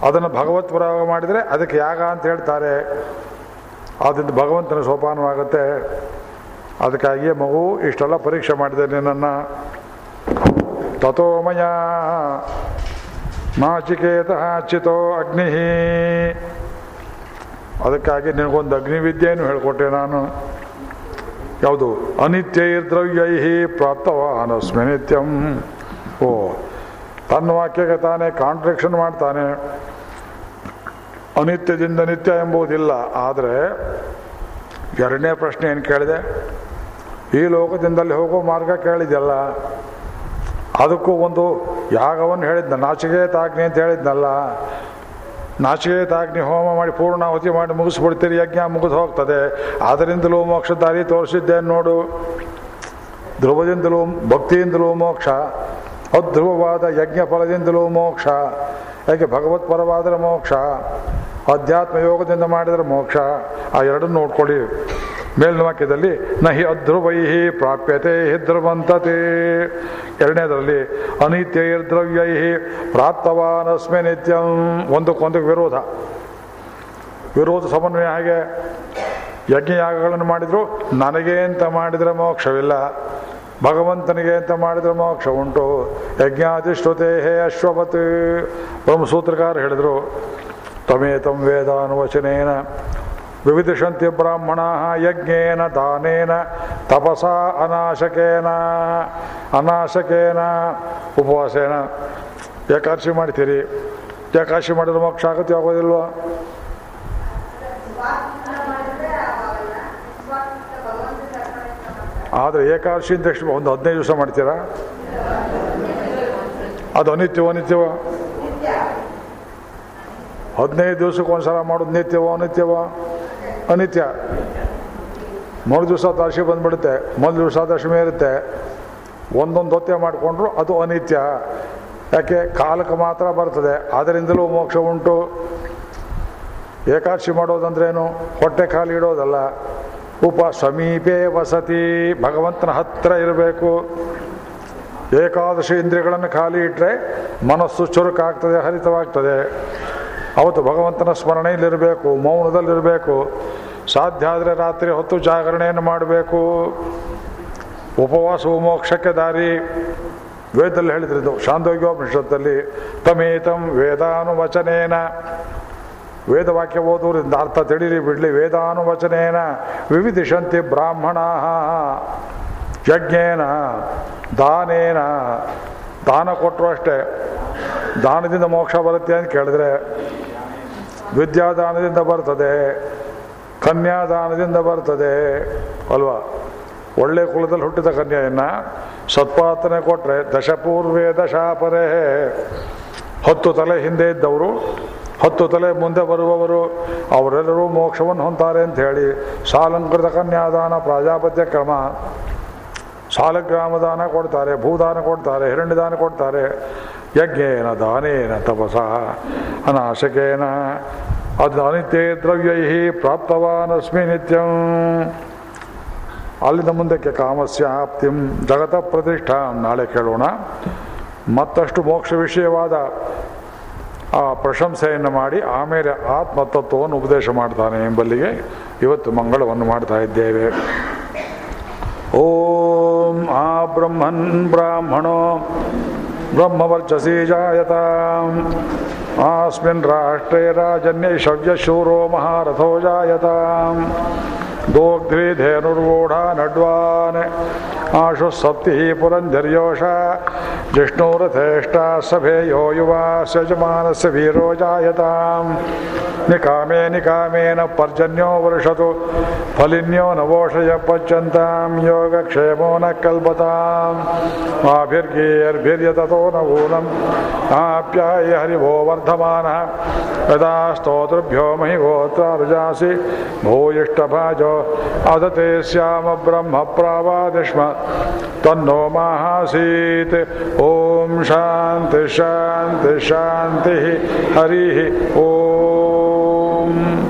ಅದನ್ನು ಭಗವತ್ಪರವಾಗ ಮಾಡಿದರೆ ಅದಕ್ಕೆ ಯಾಗ ಅಂತ ಹೇಳ್ತಾರೆ. ಆದ್ದರಿಂದ ಭಗವಂತನ ಸೋಪಾನವಾಗುತ್ತೆ. ಅದಕ್ಕಾಗಿಯೇ ಮಗು ಇಷ್ಟೆಲ್ಲ ಪರೀಕ್ಷೆ ಮಾಡಿದೆ ನಿನ್ನನ್ನು. ತಥೋ ಮಯಾ ಮಾಚಿಕೇತಃ ಚಿತೋ ಅಗ್ನಿ. ಅದಕ್ಕಾಗಿ ನಿನಗೊಂದು ಅಗ್ನಿವಿದ್ಯೆಯನ್ನು ಹೇಳಿಕೊಟ್ಟೆ ನಾನು. ಯಾವುದು? ಅನಿತ್ಯೈರ್ದ್ರವ್ಯೈ ಪ್ರಾಪ್ತವಾನಸ್ಮಿ ನಿತ್ಯಂ. ಓ, ತನ್ನ ವಾಕ್ಯಕ್ಕೆ ತಾನೇ ಕಾಂಟ್ರಡಿಕ್ಷನ್ ಮಾಡ್ತಾನೆ. ಅನಿತ್ಯದಿಂದ ನಿತ್ಯ ಎಂಬುದಿಲ್ಲ. ಆದರೆ ಎರಡನೇ ಪ್ರಶ್ನೆ ಏನು ಕೇಳಿದೆ? ಈ ಲೋಕದಿಂದಲ್ಲಿ ಹೋಗೋ ಮಾರ್ಗ ಕೇಳಿದೆಯಲ್ಲ, ಅದಕ್ಕೂ ಒಂದು ಯಾಗವನ್ನು ಹೇಳಿದ್ನ, ನಾಚಿಕೇತಾಗ್ನಿ ಅಂತ ಹೇಳಿದ್ನಲ್ಲ. ನಾಚಿಕೇತಾಗ್ನಿ ಹೋಮ ಮಾಡಿ ಪೂರ್ಣಾಹುತಿ ಮಾಡಿ ಮುಗಿಸ್ಬಿಡ್ತೀರಿ, ಯಜ್ಞ ಮುಗಿದು ಹೋಗ್ತದೆ. ಅದರಿಂದಲೂ ಮೋಕ್ಷ ದಾರಿ ತೋರಿಸಿದ್ದೇನು ನೋಡು. ಧ್ರುವದಿಂದಲೂ ಭಕ್ತಿಯಿಂದಲೂ ಮೋಕ್ಷ, ಅಧ್ರುವವಾದ ಯಜ್ಞ ಫಲದಿಂದಲೂ ಮೋಕ್ಷ. ಯಾಕೆ? ಭಗವತ್ಪರವಾದರೆ ಮೋಕ್ಷ, ಅಧ್ಯಾತ್ಮ ಯೋಗದಿಂದ ಮಾಡಿದರೆ ಮೋಕ್ಷ. ಆ ಎರಡನ್ನು ನೋಡ್ಕೊಳ್ಳಿ. ಮೇಲಿನ ವಾಕ್ಯದಲ್ಲಿ ನಹಿ ಅಧ್ರುವೈ ಪ್ರಾಪ್ಯತೆ ಧ್ರುವಂತತೆ, ಎರಡನೇದರಲ್ಲಿ ಅನಿತ್ಯೈರ್ದ್ರವ್ಯೈ ಪ್ರಾಪ್ತವಾನಸ್ಮೆ ನಿತ್ಯಂ. ಒಂದಕ್ಕೊಂದಕ್ಕೆ ವಿರೋಧ, ವಿರೋಧ ಸಮನ್ವಯ. ಹಾಗೆ ಯಜ್ಞಯಾಗಗಳನ್ನು ಮಾಡಿದ್ರು ನನಗೆ ಅಂತ ಮಾಡಿದರೆ ಮೋಕ್ಷವಿಲ್ಲ, ಭಗವಂತನಿಗೆ ಅಂತ ಮಾಡಿದರೆ ಮೋಕ್ಷ ಉಂಟು. ಯಜ್ಞಾಧಿಷ್ಠುತೆ ಹೇ ಅಶ್ವಪತ್, ಬ್ರಹ್ಮಸೂತ್ರಕಾರ ಹೇಳಿದರು, ತಮೇತಂ ವೇದಾನುವಚನೇನ ವಿವಿಧಿಷಂತಿ ಬ್ರಾಹ್ಮಣಾಃ ಯಜ್ಞೇನ ದಾನೇನ ತಪಸಾ ಅನಾಶಕೇನ. ಅನಾಶಕೇನ ಉಪವಾಸೇನ. ಏಕಾದಶಿ ಮಾಡ್ತೀರಿ, ಏಕಾದಶಿ ಮಾಡಿದ್ರೆ ಮೋಕ್ಷ ಆಗುತ್ತೆ ಆಗೋದಿಲ್ವ? ಆದರೆ ಏಕಾದಶಿಯಿಂದ ಎಷ್ಟು? ಒಂದು 15 ದಿವಸ ಮಾಡ್ತೀರಾ? ಅದು ಅನಿತ್ಯವೋ ನಿತ್ಯವೋ? 15 ದಿವಸಕ್ಕೆ ಒಂದು ಸಲ ಮಾಡೋದು ನಿತ್ಯವೋ ಅನಿತ್ಯವೋ? ಅನಿತ್ಯ. 3 ದಿವಸ ದಶಮಿ ಬಂದುಬಿಡುತ್ತೆ, ಮೊದಲು ದಿವಸ ದಶಮಿ ಇರುತ್ತೆ. ಒಂದೊಂದು ಹೊತ್ತೆ ಮಾಡಿಕೊಂಡ್ರು ಅದು ಅನಿತ್ಯ. ಯಾಕೆ? ಕಾಲಕ್ಕೆ ಮಾತ್ರ ಬರ್ತದೆ, ಅದರಿಂದಲೂ ಮೋಕ್ಷ ಉಂಟು. ಏಕಾದಶಿ ಮಾಡೋದಂದ್ರೇನು? ಹೊಟ್ಟೆ ಖಾಲಿ ಇಡೋದಲ್ಲ. ಉಪ ಸಮೀಪೆ ವಸತಿ, ಭಗವಂತನ ಹತ್ತಿರ ಇರಬೇಕು. ಏಕಾದಶಿ ಇಂದ್ರಿಯಗಳನ್ನು ಖಾಲಿ ಇಟ್ಟರೆ ಮನಸ್ಸು ಚುರುಕಾಗ್ತದೆ, ಹರಿತವಾಗ್ತದೆ. ಅವತ್ತು ಭಗವಂತನ ಸ್ಮರಣೆಯಲ್ಲಿರಬೇಕು, ಮೌನದಲ್ಲಿರಬೇಕು. ಸಾಧ್ಯ ಆದರೆ ರಾತ್ರಿ ಹೊತ್ತು ಜಾಗರಣೆಯನ್ನು ಮಾಡಬೇಕು. ಉಪವಾಸವು ಮೋಕ್ಷಕ್ಕೆ ದಾರಿ. ವೇದದಲ್ಲಿ ಹೇಳಿದ್ರಿದ್ದು ಛಾಂದೋಗ್ಯೋಪನಿಷತ್ತಲ್ಲಿ, ತಮೇತಂ ವೇದಾನುವಚನೇನ. ವೇದವಾಕ್ಯ ಓದುವುದರಿಂದ ಅರ್ಥ ತಿಳಿರಿ ಬಿಡಲಿ. ವೇದಾನುವಚನೇನ ವಿವಿಧಿಷಂತಿ ಬ್ರಾಹ್ಮಣಾಃ ಯಜ್ಞೇನ ದಾನೇನ. ದಾನ ಕೊಟ್ಟರು ಅಷ್ಟೇ ದಾನದಿಂದ ಮೋಕ್ಷ ಬರುತ್ತೆ ಅಂತ ಕೇಳಿದ್ರೆ, ವಿದ್ಯಾದಾನದಿಂದ ಬರ್ತದೆ, ಕನ್ಯಾದಾನದಿಂದ ಬರ್ತದೆ ಅಲ್ವಾ? ಒಳ್ಳೆ ಕುಲದಲ್ಲಿ ಹುಟ್ಟಿದ ಕನ್ಯೆಯನ್ನು ಸತ್ಪಾತನೆ ಕೊಟ್ಟರೆ, ದಶಪೂರ್ವೇ ದಶಾಪರೇ, 10 ತಲೆ ಹಿಂದೆ ಇದ್ದವರು 10 ತಲೆ ಮುಂದೆ ಬರುವವರು, ಅವರೆಲ್ಲರೂ ಮೋಕ್ಷವನ್ನು ಹೊಂತಾರೆ ಅಂತ ಹೇಳಿ ಸಾಲಂಕೃತ ಕನ್ಯಾದಾನ ಪ್ರಾಜಾಪತ್ಯ ಕ್ರಮ. ಸಾಲಗ್ರಾಮ ದಾನ ಕೊಡ್ತಾರೆ, ಭೂದಾನ ಕೊಡ್ತಾರೆ, ಹಿರಣ್ಯದಾನ ಕೊಡ್ತಾರೆ. ಯಜ್ಞೇನ ದಾನೇನ ತಪಸ ಅನಾಶಕೇನ. ಅದು ಅನಿತ್ಯ ದ್ರವ್ಯೈ ಪ್ರಾಪ್ತವಾನಸ್ಮಿ ನಿತ್ಯಂ. ಅಲ್ಲಿಂದ ಮುಂದಕ್ಕೆ ಕಾಮಸ್ಯಾಪ್ತಿಂ ಜಗತ ಪ್ರತಿಷ್ಠಾ ನಾಳೆ ಕೇಳೋಣ. ಮತ್ತಷ್ಟು ಮೋಕ್ಷ ವಿಷಯವಾದ ಆ ಪ್ರಶಂಸೆಯನ್ನು ಮಾಡಿ ಆಮೇಲೆ ಆತ್ಮತತ್ವವನ್ನು ಉಪದೇಶ ಮಾಡ್ತಾನೆ ಎಂಬಲ್ಲಿಗೆ ಇವತ್ತು ಮಂಗಳವನ್ನು ಮಾಡ್ತಾ ಇದ್ದೇವೆ. ಓಂ ಆ ಬ್ರಹ್ಮನ್ ಬ್ರಾಹ್ಮಣೋ ಬ್ರಹ್ಮವರ್ಚಸಿ ಜಾಯತ, ಆಸ್ಮಿನ್ ರಾಷ್ಟ್ರೇ ರಾಜನ್ಯೈಷವ್ಯಶೂರೋ ಮಹಾರಥೋ ಜಾಯತ. ದೋಗ್ಧ್ರಿ ಧೇನುರ್ವೂಢ ನಡ್ವಾನ್ ಆಶು ಸಪ್ತಿ ಪುರಂಧರ್ಯೋಷ ಜಿಷ್ಣುರಥೇಷ್ಟ ಸಭೇಯೋ ಯುವಾ ಸಜಮಾನಸ ವೀರೋ ಜಾಯತ. ನಿಕಾಮೇ ನಿಕಾಮೇನ ಪರ್ಜನ್ಯೋ ವರ್ಷತು ಫಲಿನ್ಯೋ ನವೋಷಯ ಪಚ್ಯಂತಾಂ ಯೋಗಕ್ಷೇಮೋ ನ ಕಲ್ಪತಾಂ. ಮಾಭಿರ್ಗೀರ್ಭಿರ್ಯತೋ ನವೂನಂ ಆಪ್ಯಾಯ ಹರಿಭೋ ವರ್ಧಮಾನಃ ಯದಾ ಸ್ತೋತೃಭ್ಯೋ ಮಹಿ ಗೋತ್ರಾರುಜಾಸಿ ಭೂಯಿಷ್ಠಭಾಜೋ ಅದತೆ ಸ್ಯಾಮ ಬ್ರಹ್ಮ ಪ್ರಾವಾದಿಷ್ಮ ತನ್ನೋ ಮಾಹಾಸೀತ್. ಓಂ ಶಾಂತಿ ಶಾಂತಿ ಶಾಂತಿ ಹರಿ ಓಂ.